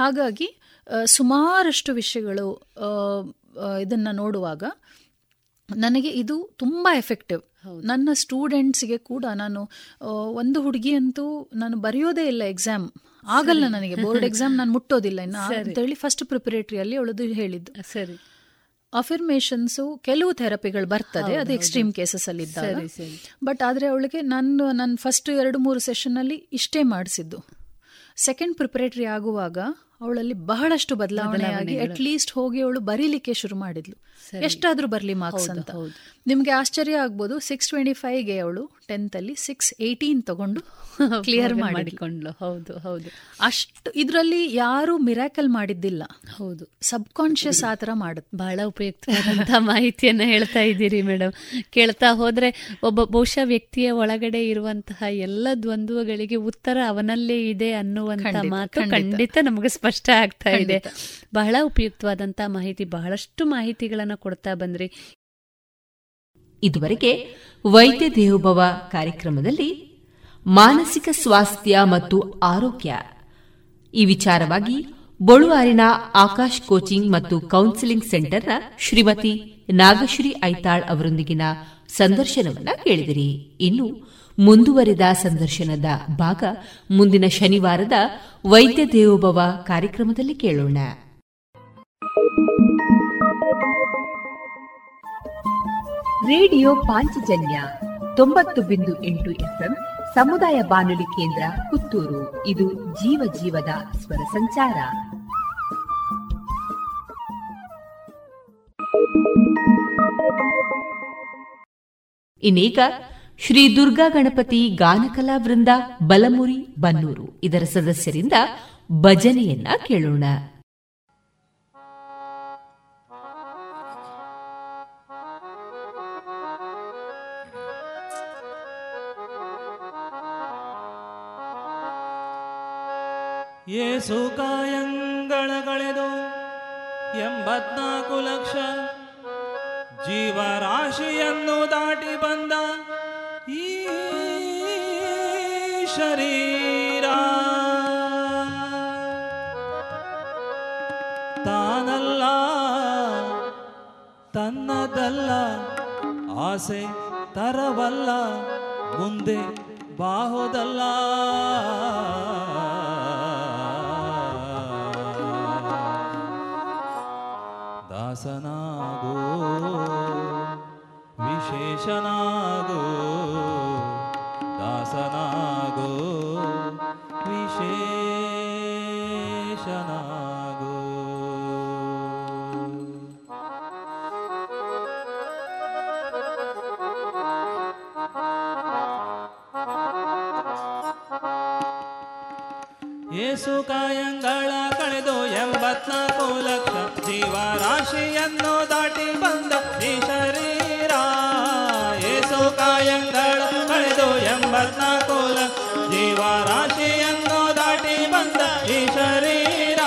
ಹಾಗಾಗಿ ಸುಮಾರಷ್ಟು ವಿಷಯಗಳು ಇದನ್ನು ನೋಡುವಾಗ ನನಗೆ ಇದು ತುಂಬ ಎಫೆಕ್ಟಿವ್. ನನ್ನ ಸ್ಟೂಡೆಂಟ್ಸ್ಗೆ ಕೂಡ ನಾನು ಒಂದು ಹುಡುಗಿಯಂತೂ ನಾನು ಬರೆಯೋದೇ ಇಲ್ಲ, ಎಕ್ಸಾಮ್ ಆಗಲ್ಲ ನನಗೆ, ಬೋರ್ಡ್ ಎಕ್ಸಾಮ್ ನಾನು ಮುಟ್ಟೋದಿಲ್ಲ ಇನ್ನು ಅಂತೇಳಿ ಫಸ್ಟ್ ಪ್ರಿಪರೇಟರಿಯಲ್ಲಿ ಅವಳದು ಹೇಳಿದ್ದು. ಸರಿ ಅಫರ್ಮೇಷನ್ಸು ಕೆಲವು ಥೆರಪಿಗಳು ಬರ್ತದೆ, ಅದು ಎಕ್ಸ್ಟ್ರೀಮ್ ಕೇಸಸ್ ಅಲ್ಲಿ ಇದ್ದಾಗ. ಬಟ್ ಆದರೆ ಅವಳಿಗೆ ನಾನು ನನ್ನ ಫಸ್ಟ್ ಎರಡು ಮೂರು ಸೆಷನ್ನಲ್ಲಿ ಇಷ್ಟೇ ಮಾಡಿಸಿದ್ದು. ಸೆಕೆಂಡ್ ಪ್ರಿಪರೇಟರಿ ಆಗುವಾಗ ಅವಳಲ್ಲಿ ಬಹಳಷ್ಟು ಬದಲಾವಣೆ ಆಗಿ ಅಟ್ ಲೀಸ್ಟ್ ಹೋಗಿ ಅವಳು ಬರೀಲಿಕ್ಕೆ ಶುರು ಮಾಡಿದ್ಲು, ಎಷ್ಟಾದ್ರೂ ಬರಲಿ ಮಾರ್ಕ್ಸ್ ಅಂತ. ನಿಮ್ಗೆ ಆಶ್ಚರ್ಯ ಆಗ್ಬೋದು, ಸಿಕ್ಸ್ ಟ್ವೆಂಟಿ ಫೈವ್ಗೆ ಅವಳು ಟೆಂತ್ ಅಲ್ಲಿ ಸಿಕ್ಸ್ ಏಯ್ಟೀನ್ ತಗೊಂಡು ಕ್ಲಿಯರ್ ಮಾಡಿಕೊಂಡ್ಲು. ಹೌದು ಹೌದು ಅಷ್ಟು ಇದರಲ್ಲಿ ಯಾರು ಮಿರಾಕಲ್ ಮಾಡಿದ್ದಿಲ್ಲ. ಹೌದು ಸಬ್ ಕಾನ್ಶಿಯಸ್ ಆ ತರ ಮಾಡುತ್ತೆ. ಬಹಳ ಉಪಯುಕ್ತವಾದಂತಹ ಮಾಹಿತಿಯನ್ನ ಹೇಳ್ತಾ ಇದ್ದೀರಿ ಮೇಡಮ್. ಕೇಳ್ತಾ ಹೋದ್ರೆ ಒಬ್ಬ ಬಹುಶಃ ವ್ಯಕ್ತಿಯ ಒಳಗಡೆ ಇರುವಂತಹ ಎಲ್ಲ ದ್ವಂದ್ವಗಳಿಗೆ ಉತ್ತರ ಅವನಲ್ಲೇ ಇದೆ ಅನ್ನುವಂತ ಮಾತು ಖಂಡಿತ ನಮಗೆ ಕಷ್ಟ ಆಗ್ತಾ ಇದೆ. ಬಹಳ ಉಪಯುಕ್ತವಾದಂತಹ ಮಾಹಿತಿ, ಬಹಳಷ್ಟು ಮಾಹಿತಿಗಳನ್ನು ಕೊಡ್ತಾ ಬಂದ್ರಿ. ಇದುವರೆಗೆ ವೈದ್ಯ ದೇವೋಭವ ಕಾರ್ಯಕ್ರಮದಲ್ಲಿ ಮಾನಸಿಕ ಸ್ವಾಸ್ಥ್ಯ ಮತ್ತು ಆರೋಗ್ಯ ಈ ವಿಚಾರವಾಗಿ ಬಳುವಾರಿನ ಆಕಾಶ್ ಕೋಚಿಂಗ್ ಮತ್ತು ಕೌನ್ಸಿಲಿಂಗ್ ಸೆಂಟರ್ನ ಶ್ರೀಮತಿ ನಾಗಶ್ರೀ ಐತಾಳ್ ಅವರೊಂದಿಗಿನ ಸಂದರ್ಶನವನ್ನ ಕೇಳಿದಿರಿ. ಇನ್ನು ಮುಂದುವರಿದ ಸಂದರ್ಶನದ ಭಾಗ ಮುಂದಿನ ಶನಿವಾರದ ವೈದ್ಯ ದೇವೋಭವ ಕಾರ್ಯಕ್ರಮದಲ್ಲಿ ಕೇಳೋಣ. ರೇಡಿಯೋ ಪಾಂಚಜನ್ಯ ತೊಂಬತ್ತು ಬಿಂದು ಎಂಟು ಎಫ್ಎಂ ಸಮುದಾಯ ಬಾನುಲಿ ಕೇಂದ್ರ ಪುತ್ತೂರು. ಇದು ಜೀವ ಜೀವದ ಸ್ವರ ಸಂಚಾರ. ಇನ್ನೀಗ ಶ್ರೀ ದುರ್ಗಾ ಗಣಪತಿ ಗಾನಕಲಾ ವೃಂದ ಬಲಮುರಿ ಬನ್ನೂರು ಇದರ ಸದಸ್ಯರಿಂದ ಭಜನೆಯನ್ನ ಕೇಳೋಣ. ಏಸು ಕಾಯಂಗಳಗಳೆದು ಎಂಬತ್ನಾಲ್ಕು ಲಕ್ಷ ಜೀವರಾಶಿಯನ್ನು ದಾಟಿ ಬಂದ ಈ ಶರೀರ ತಾನಲ್ಲ ತನ್ನದಲ್ಲ, ಆಸೆ ತರವಲ್ಲ, ಮುಂದೆ ಬಾಹುದಲ್ಲ. ದಾಸನಾಗೋ ವಿಶೇಷನಾಗೋ, ದಾಸನಾಗೋ ವಿಶೇಷನಾಗೋ. ಏಸು ಕಾಯಂಗಳ ಕಳೆದು ಎಂಬತ್ನಾಲ್ಕು ಲಕ್ಷ ಜೀವರಾಶಿಯನ್ನು ದಾಟಿ ಬಂದ ಈ ಶರೀರ. ಏಸು ಕಾಯಂಗಳ ಕಳೆದು ಎಂಬತ್ನಾಲ್ಕು ಲಕ್ಷ ಜೀವರಾಶಿಯನ್ನು ದಾಟಿ ಬಂದ ಈ ಶರೀರ.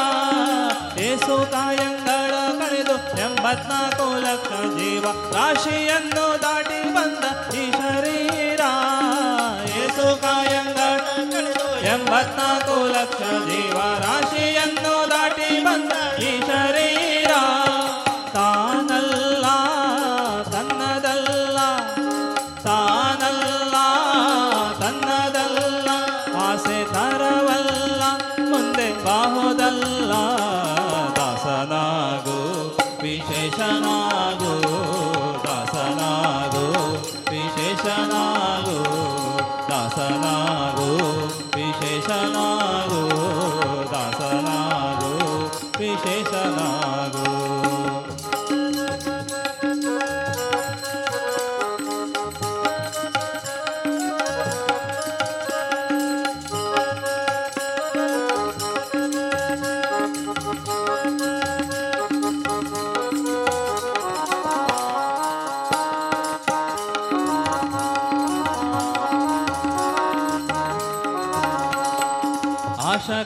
ಏಸು ಕಾಯಂಗಳ ಕಳೆದು ಎಂಬ ಹದಿನಾಲ್ಕು ಲಕ್ಷ ಜೀವ ರಾಶಿಯನ್ನು ದಾಟಿ ಬಂದ ಈ ಶರೀರ ಏಸು ಕಾಯಂಗಳೆದು ಎಂಬತ್ನಾಲ್ಕು ಲಕ್ಷ ಜೀವ ರಾಶಿಯನ್ನು ದಾಟಿ ಬಂದ ಈ ಶರೀರ ತಾನಲ್ಲ ತನ್ನದಲ್ಲ ತಾನಲ್ಲ ತನ್ನದಲ್ಲ ಆಸೆ ತರವಲ್ಲ ಮುಂದೆ ಬಾಹುದಲ್ಲ ದಾಸನಾಗೋ ವಿಶೇಷನಾಗೋ ದಾಸನಾಗೋ ವಿಶೇಷನಾಗೋ ದಾಸನಾಗೋ ವಿಶೇಷನಾಗೋ ದಾಸನಾಗೋ ವಿಶೇಷನಾಗೋ.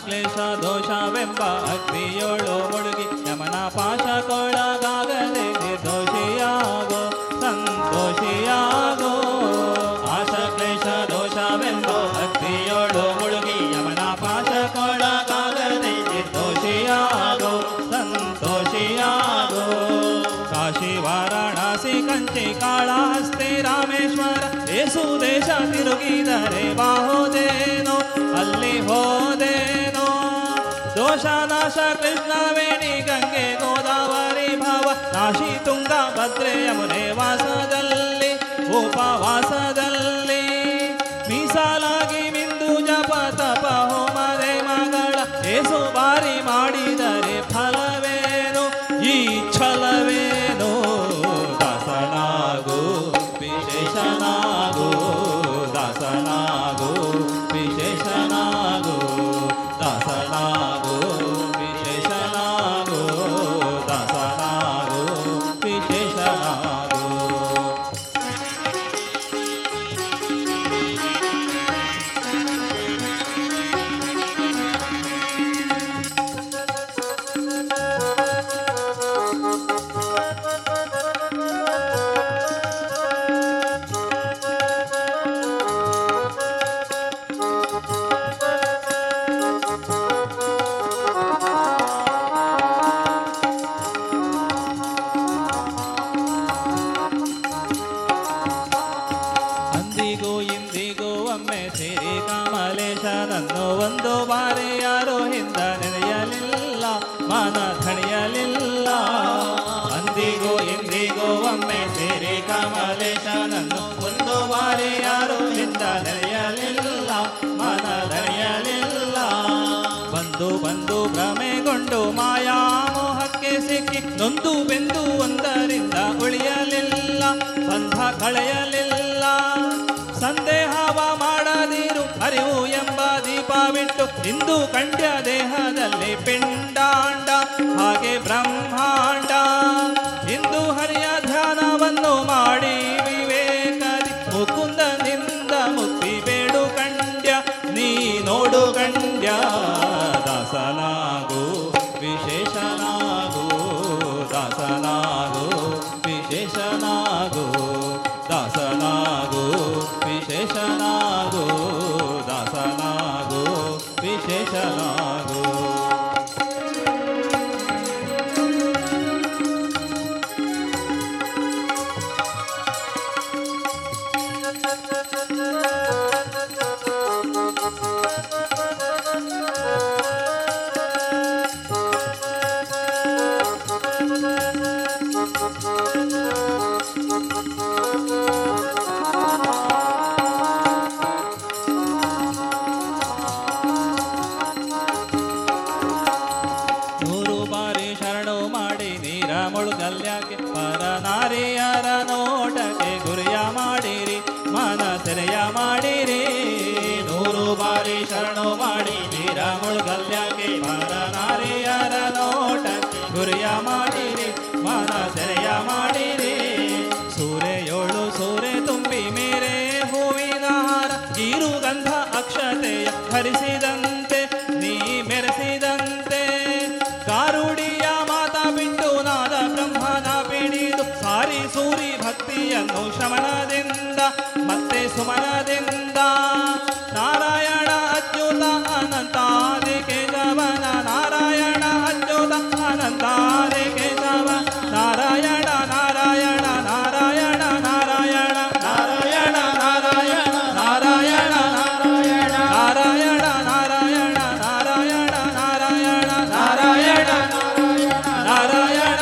ಕ್ಲೇಶ ದೋಷವೆಂಬ ಅಗ್ನಿಯೋಳು ಮುಳುಗಿ ಯಮನ ಪಾಶಕ್ಕೊಳಗಾಗದೆ ನಿರ್ದೋಷಿಯಾಗೋ ಸಂತೋಷಿಯಾಗೋ. ಆಶ ಕ್ಲೇಶ ದೋಷವೆಂಬ ಅಗ್ನಿಯೋಳು ಮುಳುಗಿ ಯಮನ ಪಾಶಕ್ಕೊಳಗಾಗದೆ ನಿರ್ದೋಷಿಯಾಗೋ ಸಂತೋಷಿಯಾಗೋ. ಕಾಶಿ ವಾರಾಣಸಿ ಕಂಚಿ ಕಾಳಹಸ್ತಿ ರಾಮೇಶ್ವರ ಏಸು ದೇಶ ತಿರುಗಿದರೆ ಬಾಹುದೇನೋ ಅಲ್ಲಿ ಹೋದೆ ದೋಷನಾಶ ಕೃಷ್ಣವೇಣಿ ಗಂಗೆ ಗೋದಾವರಿ ಭಾವ ಕಾಶಿ ತುಂಗ ಭದ್ರೆ ಯಮುನೆ ವಾಸದಲ್ಲಿ ಉಪವಾಸದಲ್ಲಿ ಮೀಸಲಾಗಿ ಬಿಂದು ಜಪ ತಪ ಹೋಮದೆ ಮಗಳ ಏಸು ಬಾರಿ ಮಾಡಿದರೆ ಫಲವೇನು ಈ ಛಲವೇನು ದಾಸನಾಗೋ ವಿಶೇಷನಾಗೋ ದಾಸನಾಗೋ ವಿಶೇಷನಾಗೋ ದಾಸನಾಗೋ ನೊಂದು ಬೆಂದು ಒಂದರಿಂದ ಉಳಿಯಲಿಲ್ಲ ಬಂಧ ಕಳೆಯಲಿಲ್ಲ ಸಂದೇಹವ ಮಾಡದಿರು ಅರಿವು ಎಂಬ ದೀಪ ಬಿಟ್ಟು ಇಂದು ಕಂಡ್ಯ ದೇಹದಲ್ಲಿ ಪಿಂಡಾಂಡ ಹಾಗೆ ಬ್ರಹ್ಮಾಂಡ ಇಂದು ಹರಿಯ ಧ್ಯಾನವನ್ನು ಮಾಡಿ ವಿವೇಕದಿ ಮುಕುಂದನಿಂದ ಮುಕ್ತಿ ಬೇಡು ಕಂಡ್ಯ ನೀ ನೋಡು ಕಂಡ್ಯ ದಾಸನಾಗೋ ವಿಶೇಷನಾಗೋ ದಾಸನಾಗೋ ವಿಶೇಷನಾಗೋ ದಾಸನಾಗೋ ವಿಶೇಷನಾಗೋ ದಾಸನಾಗೋ ವಿಶೇಷನಾಗೋ. ಹರಿಸಿದಂತೆ ನೀ ಮೆರೆಸಿದಂತೆ ಕಾರುಡಿಯ ಮಾತಾ ಬಿಟ್ಟು ನಾದ ಬ್ರಹ್ಮನ ಭಕ್ತಿಯನ್ನು ಶ್ರವಣದಿಂದ ಮತ್ತೆ ಸುಮನದಿಂದ ನಾರಾಯಣ ಅಚ್ಯುತ ಅನಂತಾದಿ ಕೇಶವನ ನಾರಾಯಣ ಅಚ್ಯುತ ಅನಂತಾದಿ ಕೇಶವ ನಾರಾಯಣ ನಾರಾಯಣ ನಾರಾಯಣ ನಾರಾಯಣ ನಾರಾಯಣ ನಾರಾಯಣ ನಾರಾಯಣ ನಾರಾಯಣ ನಾರಾಯಣ ನಾರಾಯಣ ನಾರಾಯಣ ನಾರಾಯಣ ನಾರಾಯಣ ನಾರಾಯಣ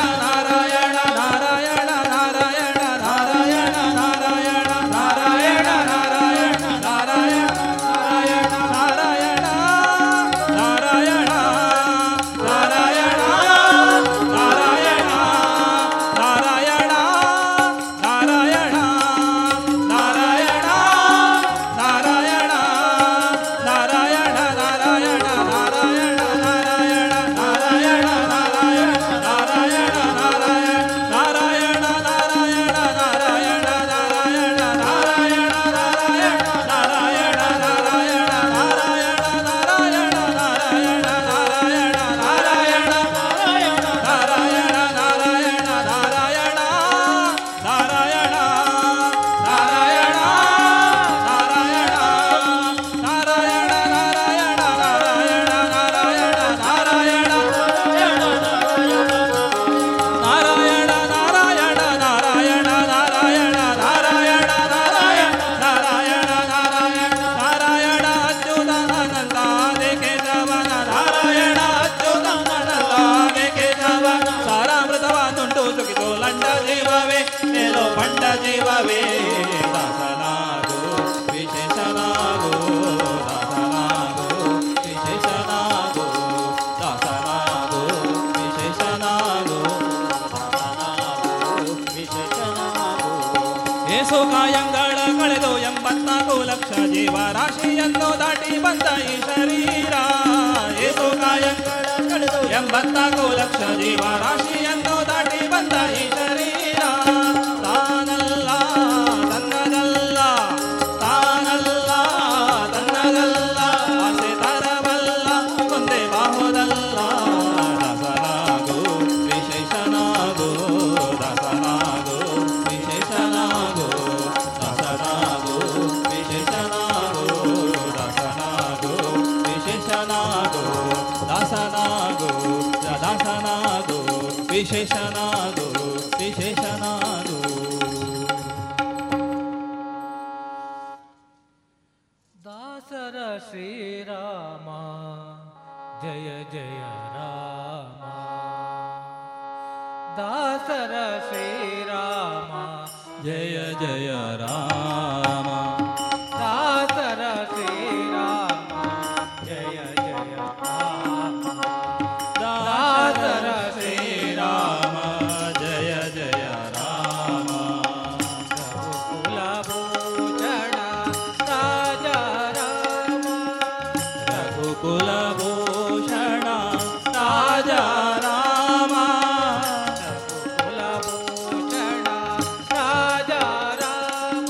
ಜೀವರಾಶಿಯನ್ನು ದಾಟಿ ಬಂದ ಈ ಶರೀರ ಏಸು ಕಾಯಂಗಳ ಕಳೆದು ಎಂಬತ್ತಕ್ಕೂ ಲಕ್ಷ ಜೀವರಾಶಿಯನ್ನು ದಾಟಿ ಬಂದ ಈ ಶರೀರ ತಾನಲ್ಲ ತನ್ನದಲ್ಲ ತಾನಲ್ಲ ತನ್ನದಲ್ಲ ಆಸೆ ತರವಲ್ಲ ಒಂದೇ ಬಾಹುದಲ್ಲ ರಸನಾಗೋ ವಿಶೇಷನಾಗೋ ರಸನಾಗೋ ವಿಶೇಷನಾಗೋ ರಸನಾಗೋ ದಾಸನಾಗೋ ವಿಶೇಷನಾಗೋ ವಿಶೇಷನಾಗೋ. ದಾಸರ ಶ್ರೀರಾಮ ಜಯ ಜಯ ರಾಮ, ದಾಸರ ಶ್ರೀರಾಮ ಜಯ ಜಯ ರಾಮ, ದಾಸರ ಶ್ರೀರಾಮ ಜಯ ಜಯ ರಾಮ, ದಾಸರ ಶ್ರೀರಾಮ ಜಯ ಜಯ ರಾಮ. ಕುಲ ಭೂಷಣ ರಾಜ ರಾಮ, ರಘುಕುಲ ಭೂಷಣ ರಾಜ ರಾಮ, ಕುಲ ಭೂಷಣ ರಾಜ ರಾಮ,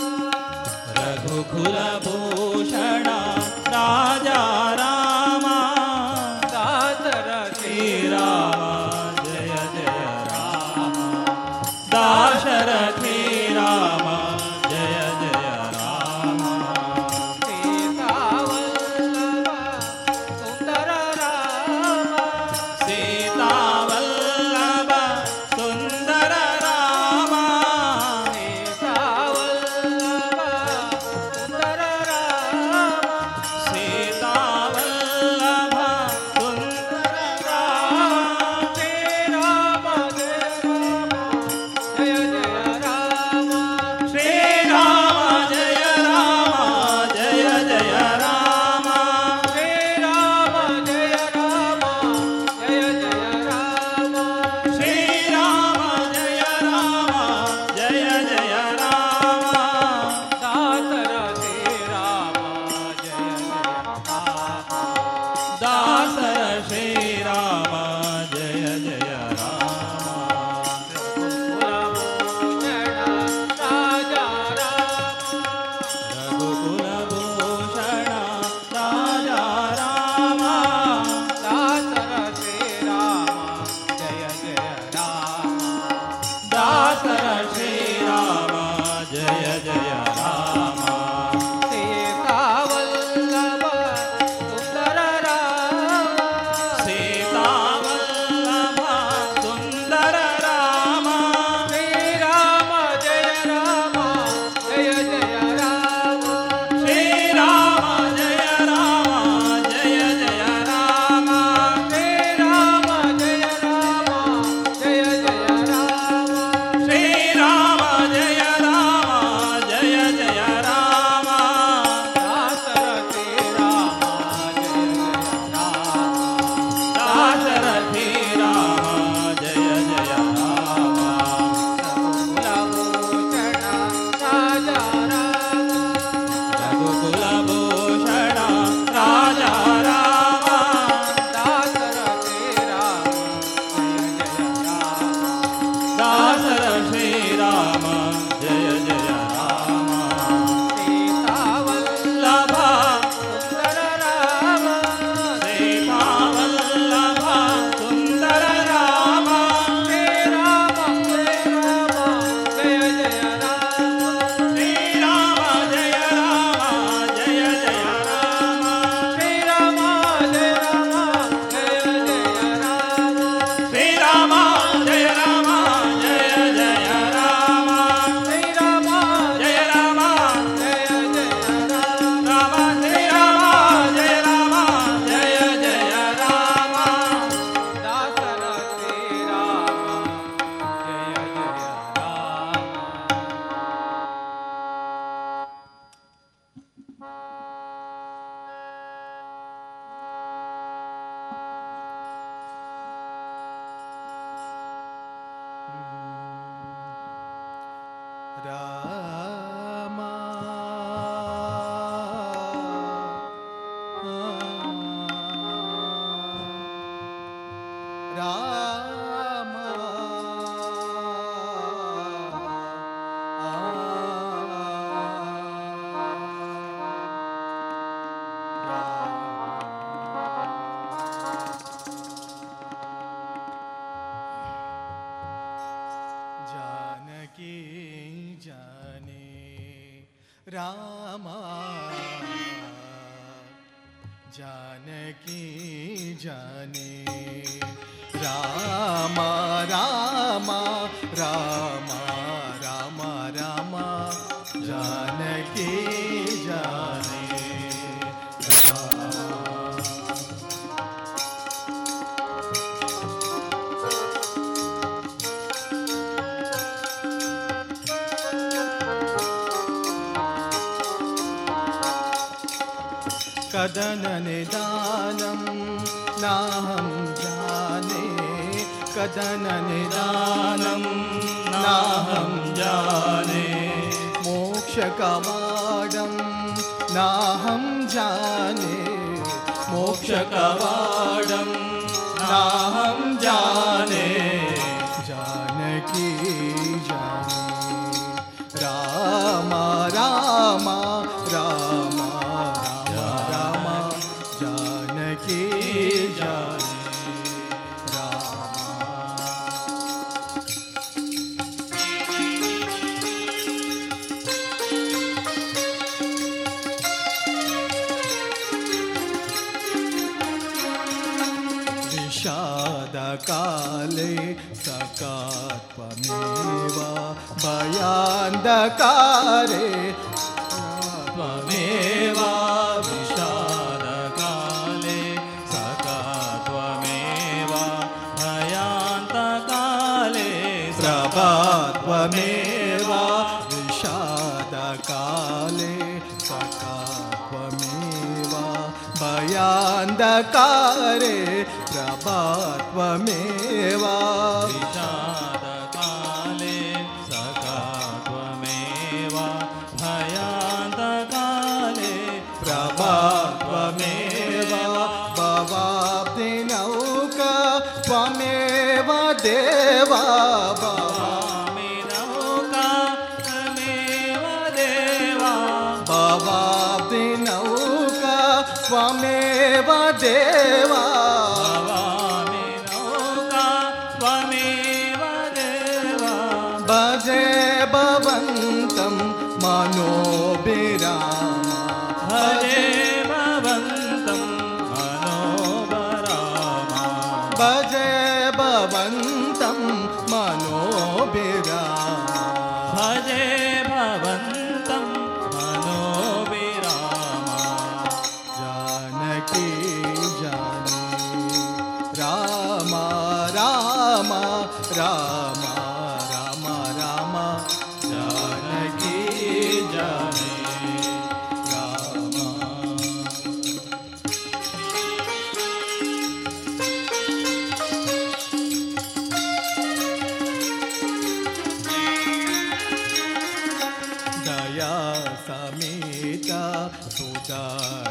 सुता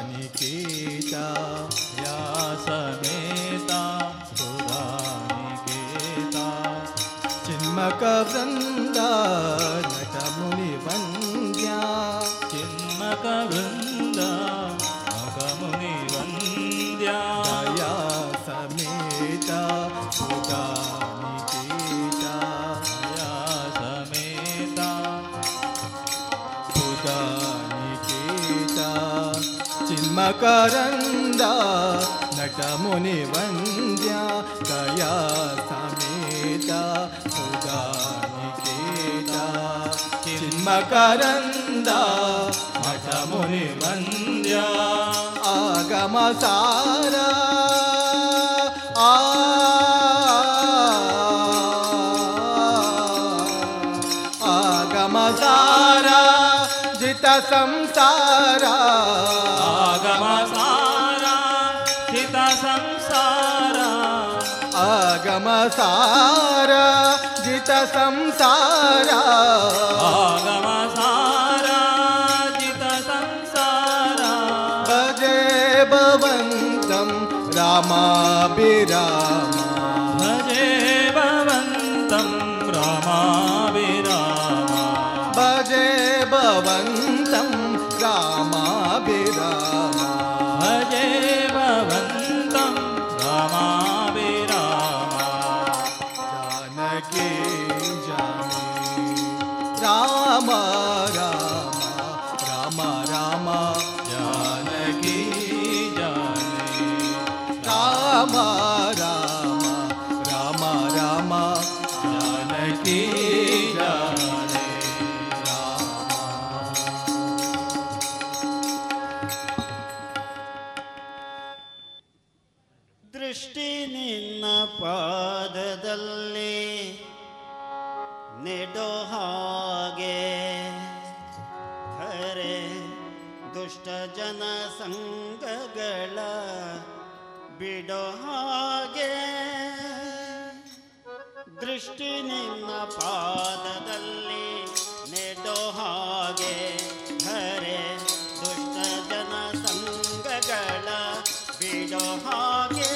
निकेता या समेता सुधा निकेता चिन्मक वृंदा नट मुनि वंद्या चिन्मक वृंदा नट मुनि वंद्या या समेता सुधा निकेता या समेता सुधा निकेता चिन्मकरंदा नट मुनि वंद्या दया समेता सुधा निकेता चिन्मकरंदा नट मुनि वंद्या आगम सारा आ आगम सारा जित संसारा आगम सारा जित संसारा आगम सारा जित संसारा आगम सारा जित संसारा भजे भवन्तं रामा विरामा भजे भवन्तं रामा विरामा भजे भवन्तं रामा विरामा भजे भवन्तं रामा विरामा जानकी जाने राम राम राम राम जानकी जाने राम राम राम राम जानकी जाने ದೃಷ್ಟಿ ನಿನ್ನ ಪಾದದಲ್ಲಿ ನೆಡೋ ಹಾಗೆ ಖರೆ ದುಷ್ಟ ಜನ ಸಂಘಗಳ ಬಿಡೋ ಹಾಗೆ ದೃಷ್ಟಿ ನಿನ್ನ ಪಾದದಲ್ಲಿ ನೆಡೋ ಹಾಗೆ ಖರೆ ದುಷ್ಟ ಜನ ಸಂಘಗಳ ಬಿಡೋ ಹಾಗೆ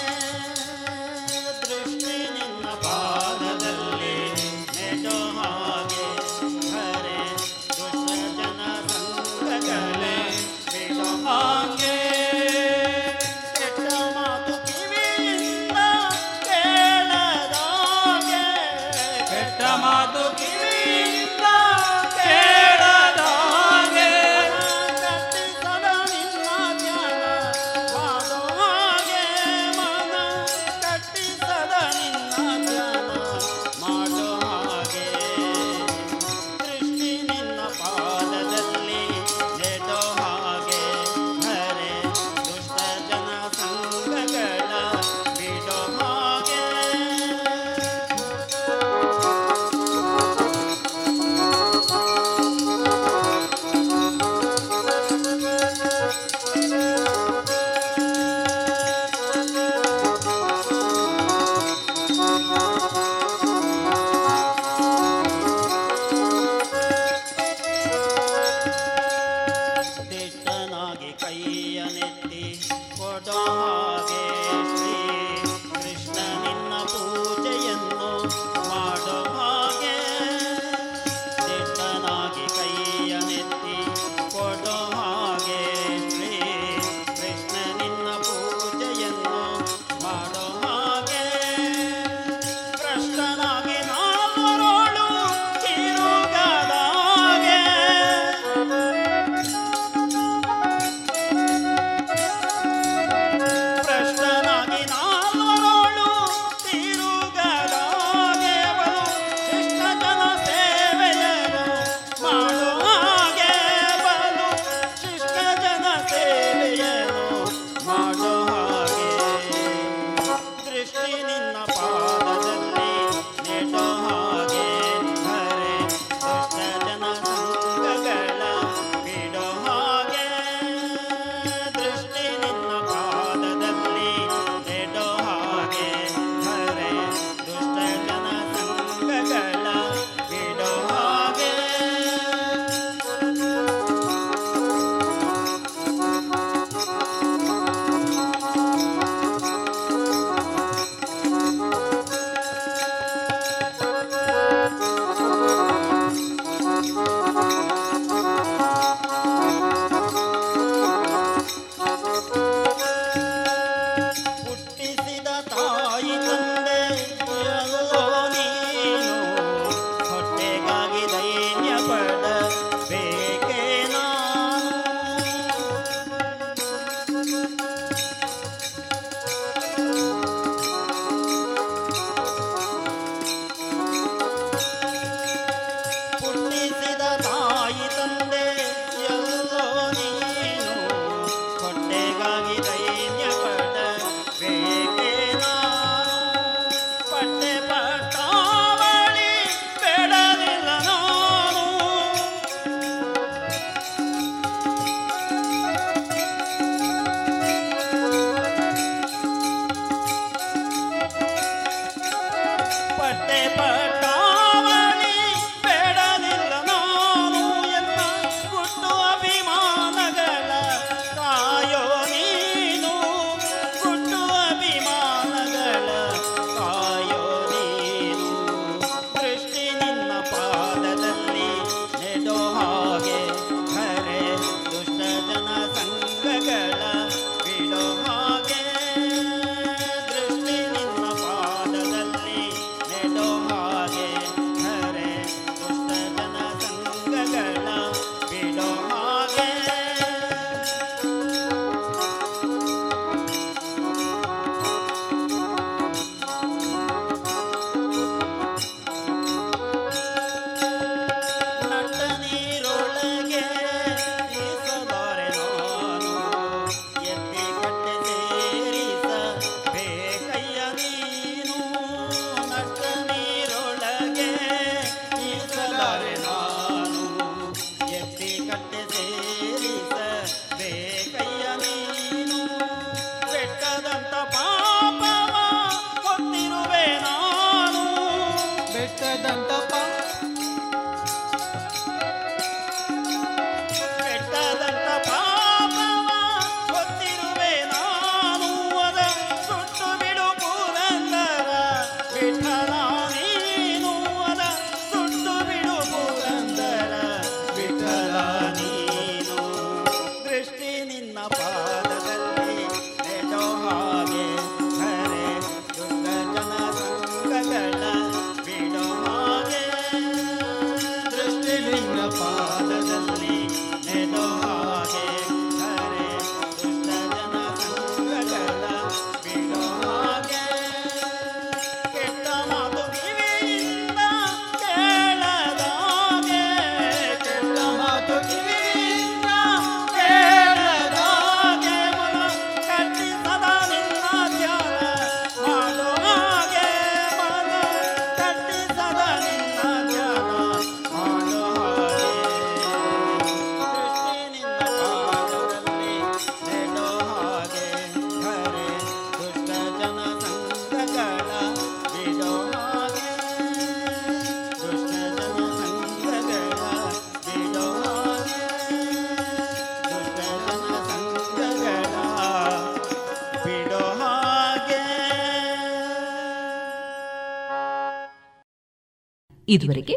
ಇದುವರೆಗೆ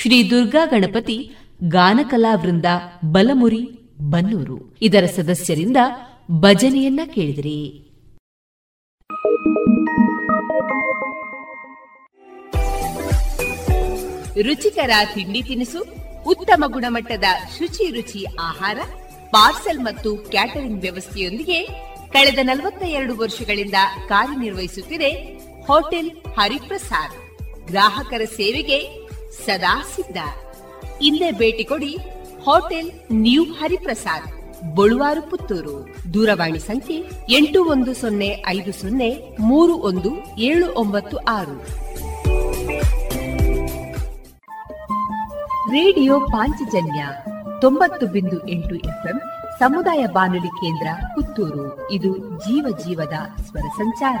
ಶ್ರೀ ದುರ್ಗಾ ಗಣಪತಿ ಗಾನಕಲಾ ವೃಂದ ಬಲಮುರಿ ಬನ್ನೂರು ಇದರ ಸದಸ್ಯರಿಂದ ಭಜನೆಯನ್ನ ಕೇಳಿದಿರಿ. ರುಚಿಕರ ತಿಂಡಿ ತಿನಿಸು, ಉತ್ತಮ ಗುಣಮಟ್ಟದ ಶುಚಿ ರುಚಿ ಆಹಾರ, ಪಾರ್ಸೆಲ್ ಮತ್ತು ಕ್ಯಾಟರಿಂಗ್ ವ್ಯವಸ್ಥೆಯೊಂದಿಗೆ ಕಳೆದ ನಲವತ್ತ ಎರಡು ವರ್ಷಗಳಿಂದ ಕಾರ್ಯನಿರ್ವಹಿಸುತ್ತಿದೆ ಹೋಟೆಲ್ ಹರಿಪ್ರಸಾದ್. ಗ್ರಾಹಕರ ಸೇವೆಗೆ ಸದಾ ಸಿದ್ಧ. ಇಲ್ಲೇ ಭೇಟಿ ಕೊಡಿ ಹೋಟೆಲ್ ನ್ಯೂ ಹರಿಪ್ರಸಾದ್, ಬೊಳುವಾರು, ಪುತ್ತೂರು. ದೂರವಾಣಿ ಸಂಖ್ಯೆ ಎಂಟು ಒಂದು ಸೊನ್ನೆ ಐದು ಸೊನ್ನೆ ಮೂರು ಒಂದು ಏಳು ಒಂಬತ್ತು ಆರು. ರೇಡಿಯೋ ಪಾಂಚಜನ್ಯ ತೊಂಬತ್ತು ಬಿಂದು ಎಂಟು ಎಫ್ಎಂ ಸಮುದಾಯ ಬಾನುಲಿ ಕೇಂದ್ರ ಪುತ್ತೂರು. ಇದು ಜೀವ ಜೀವದ ಸ್ವರ ಸಂಚಾರ.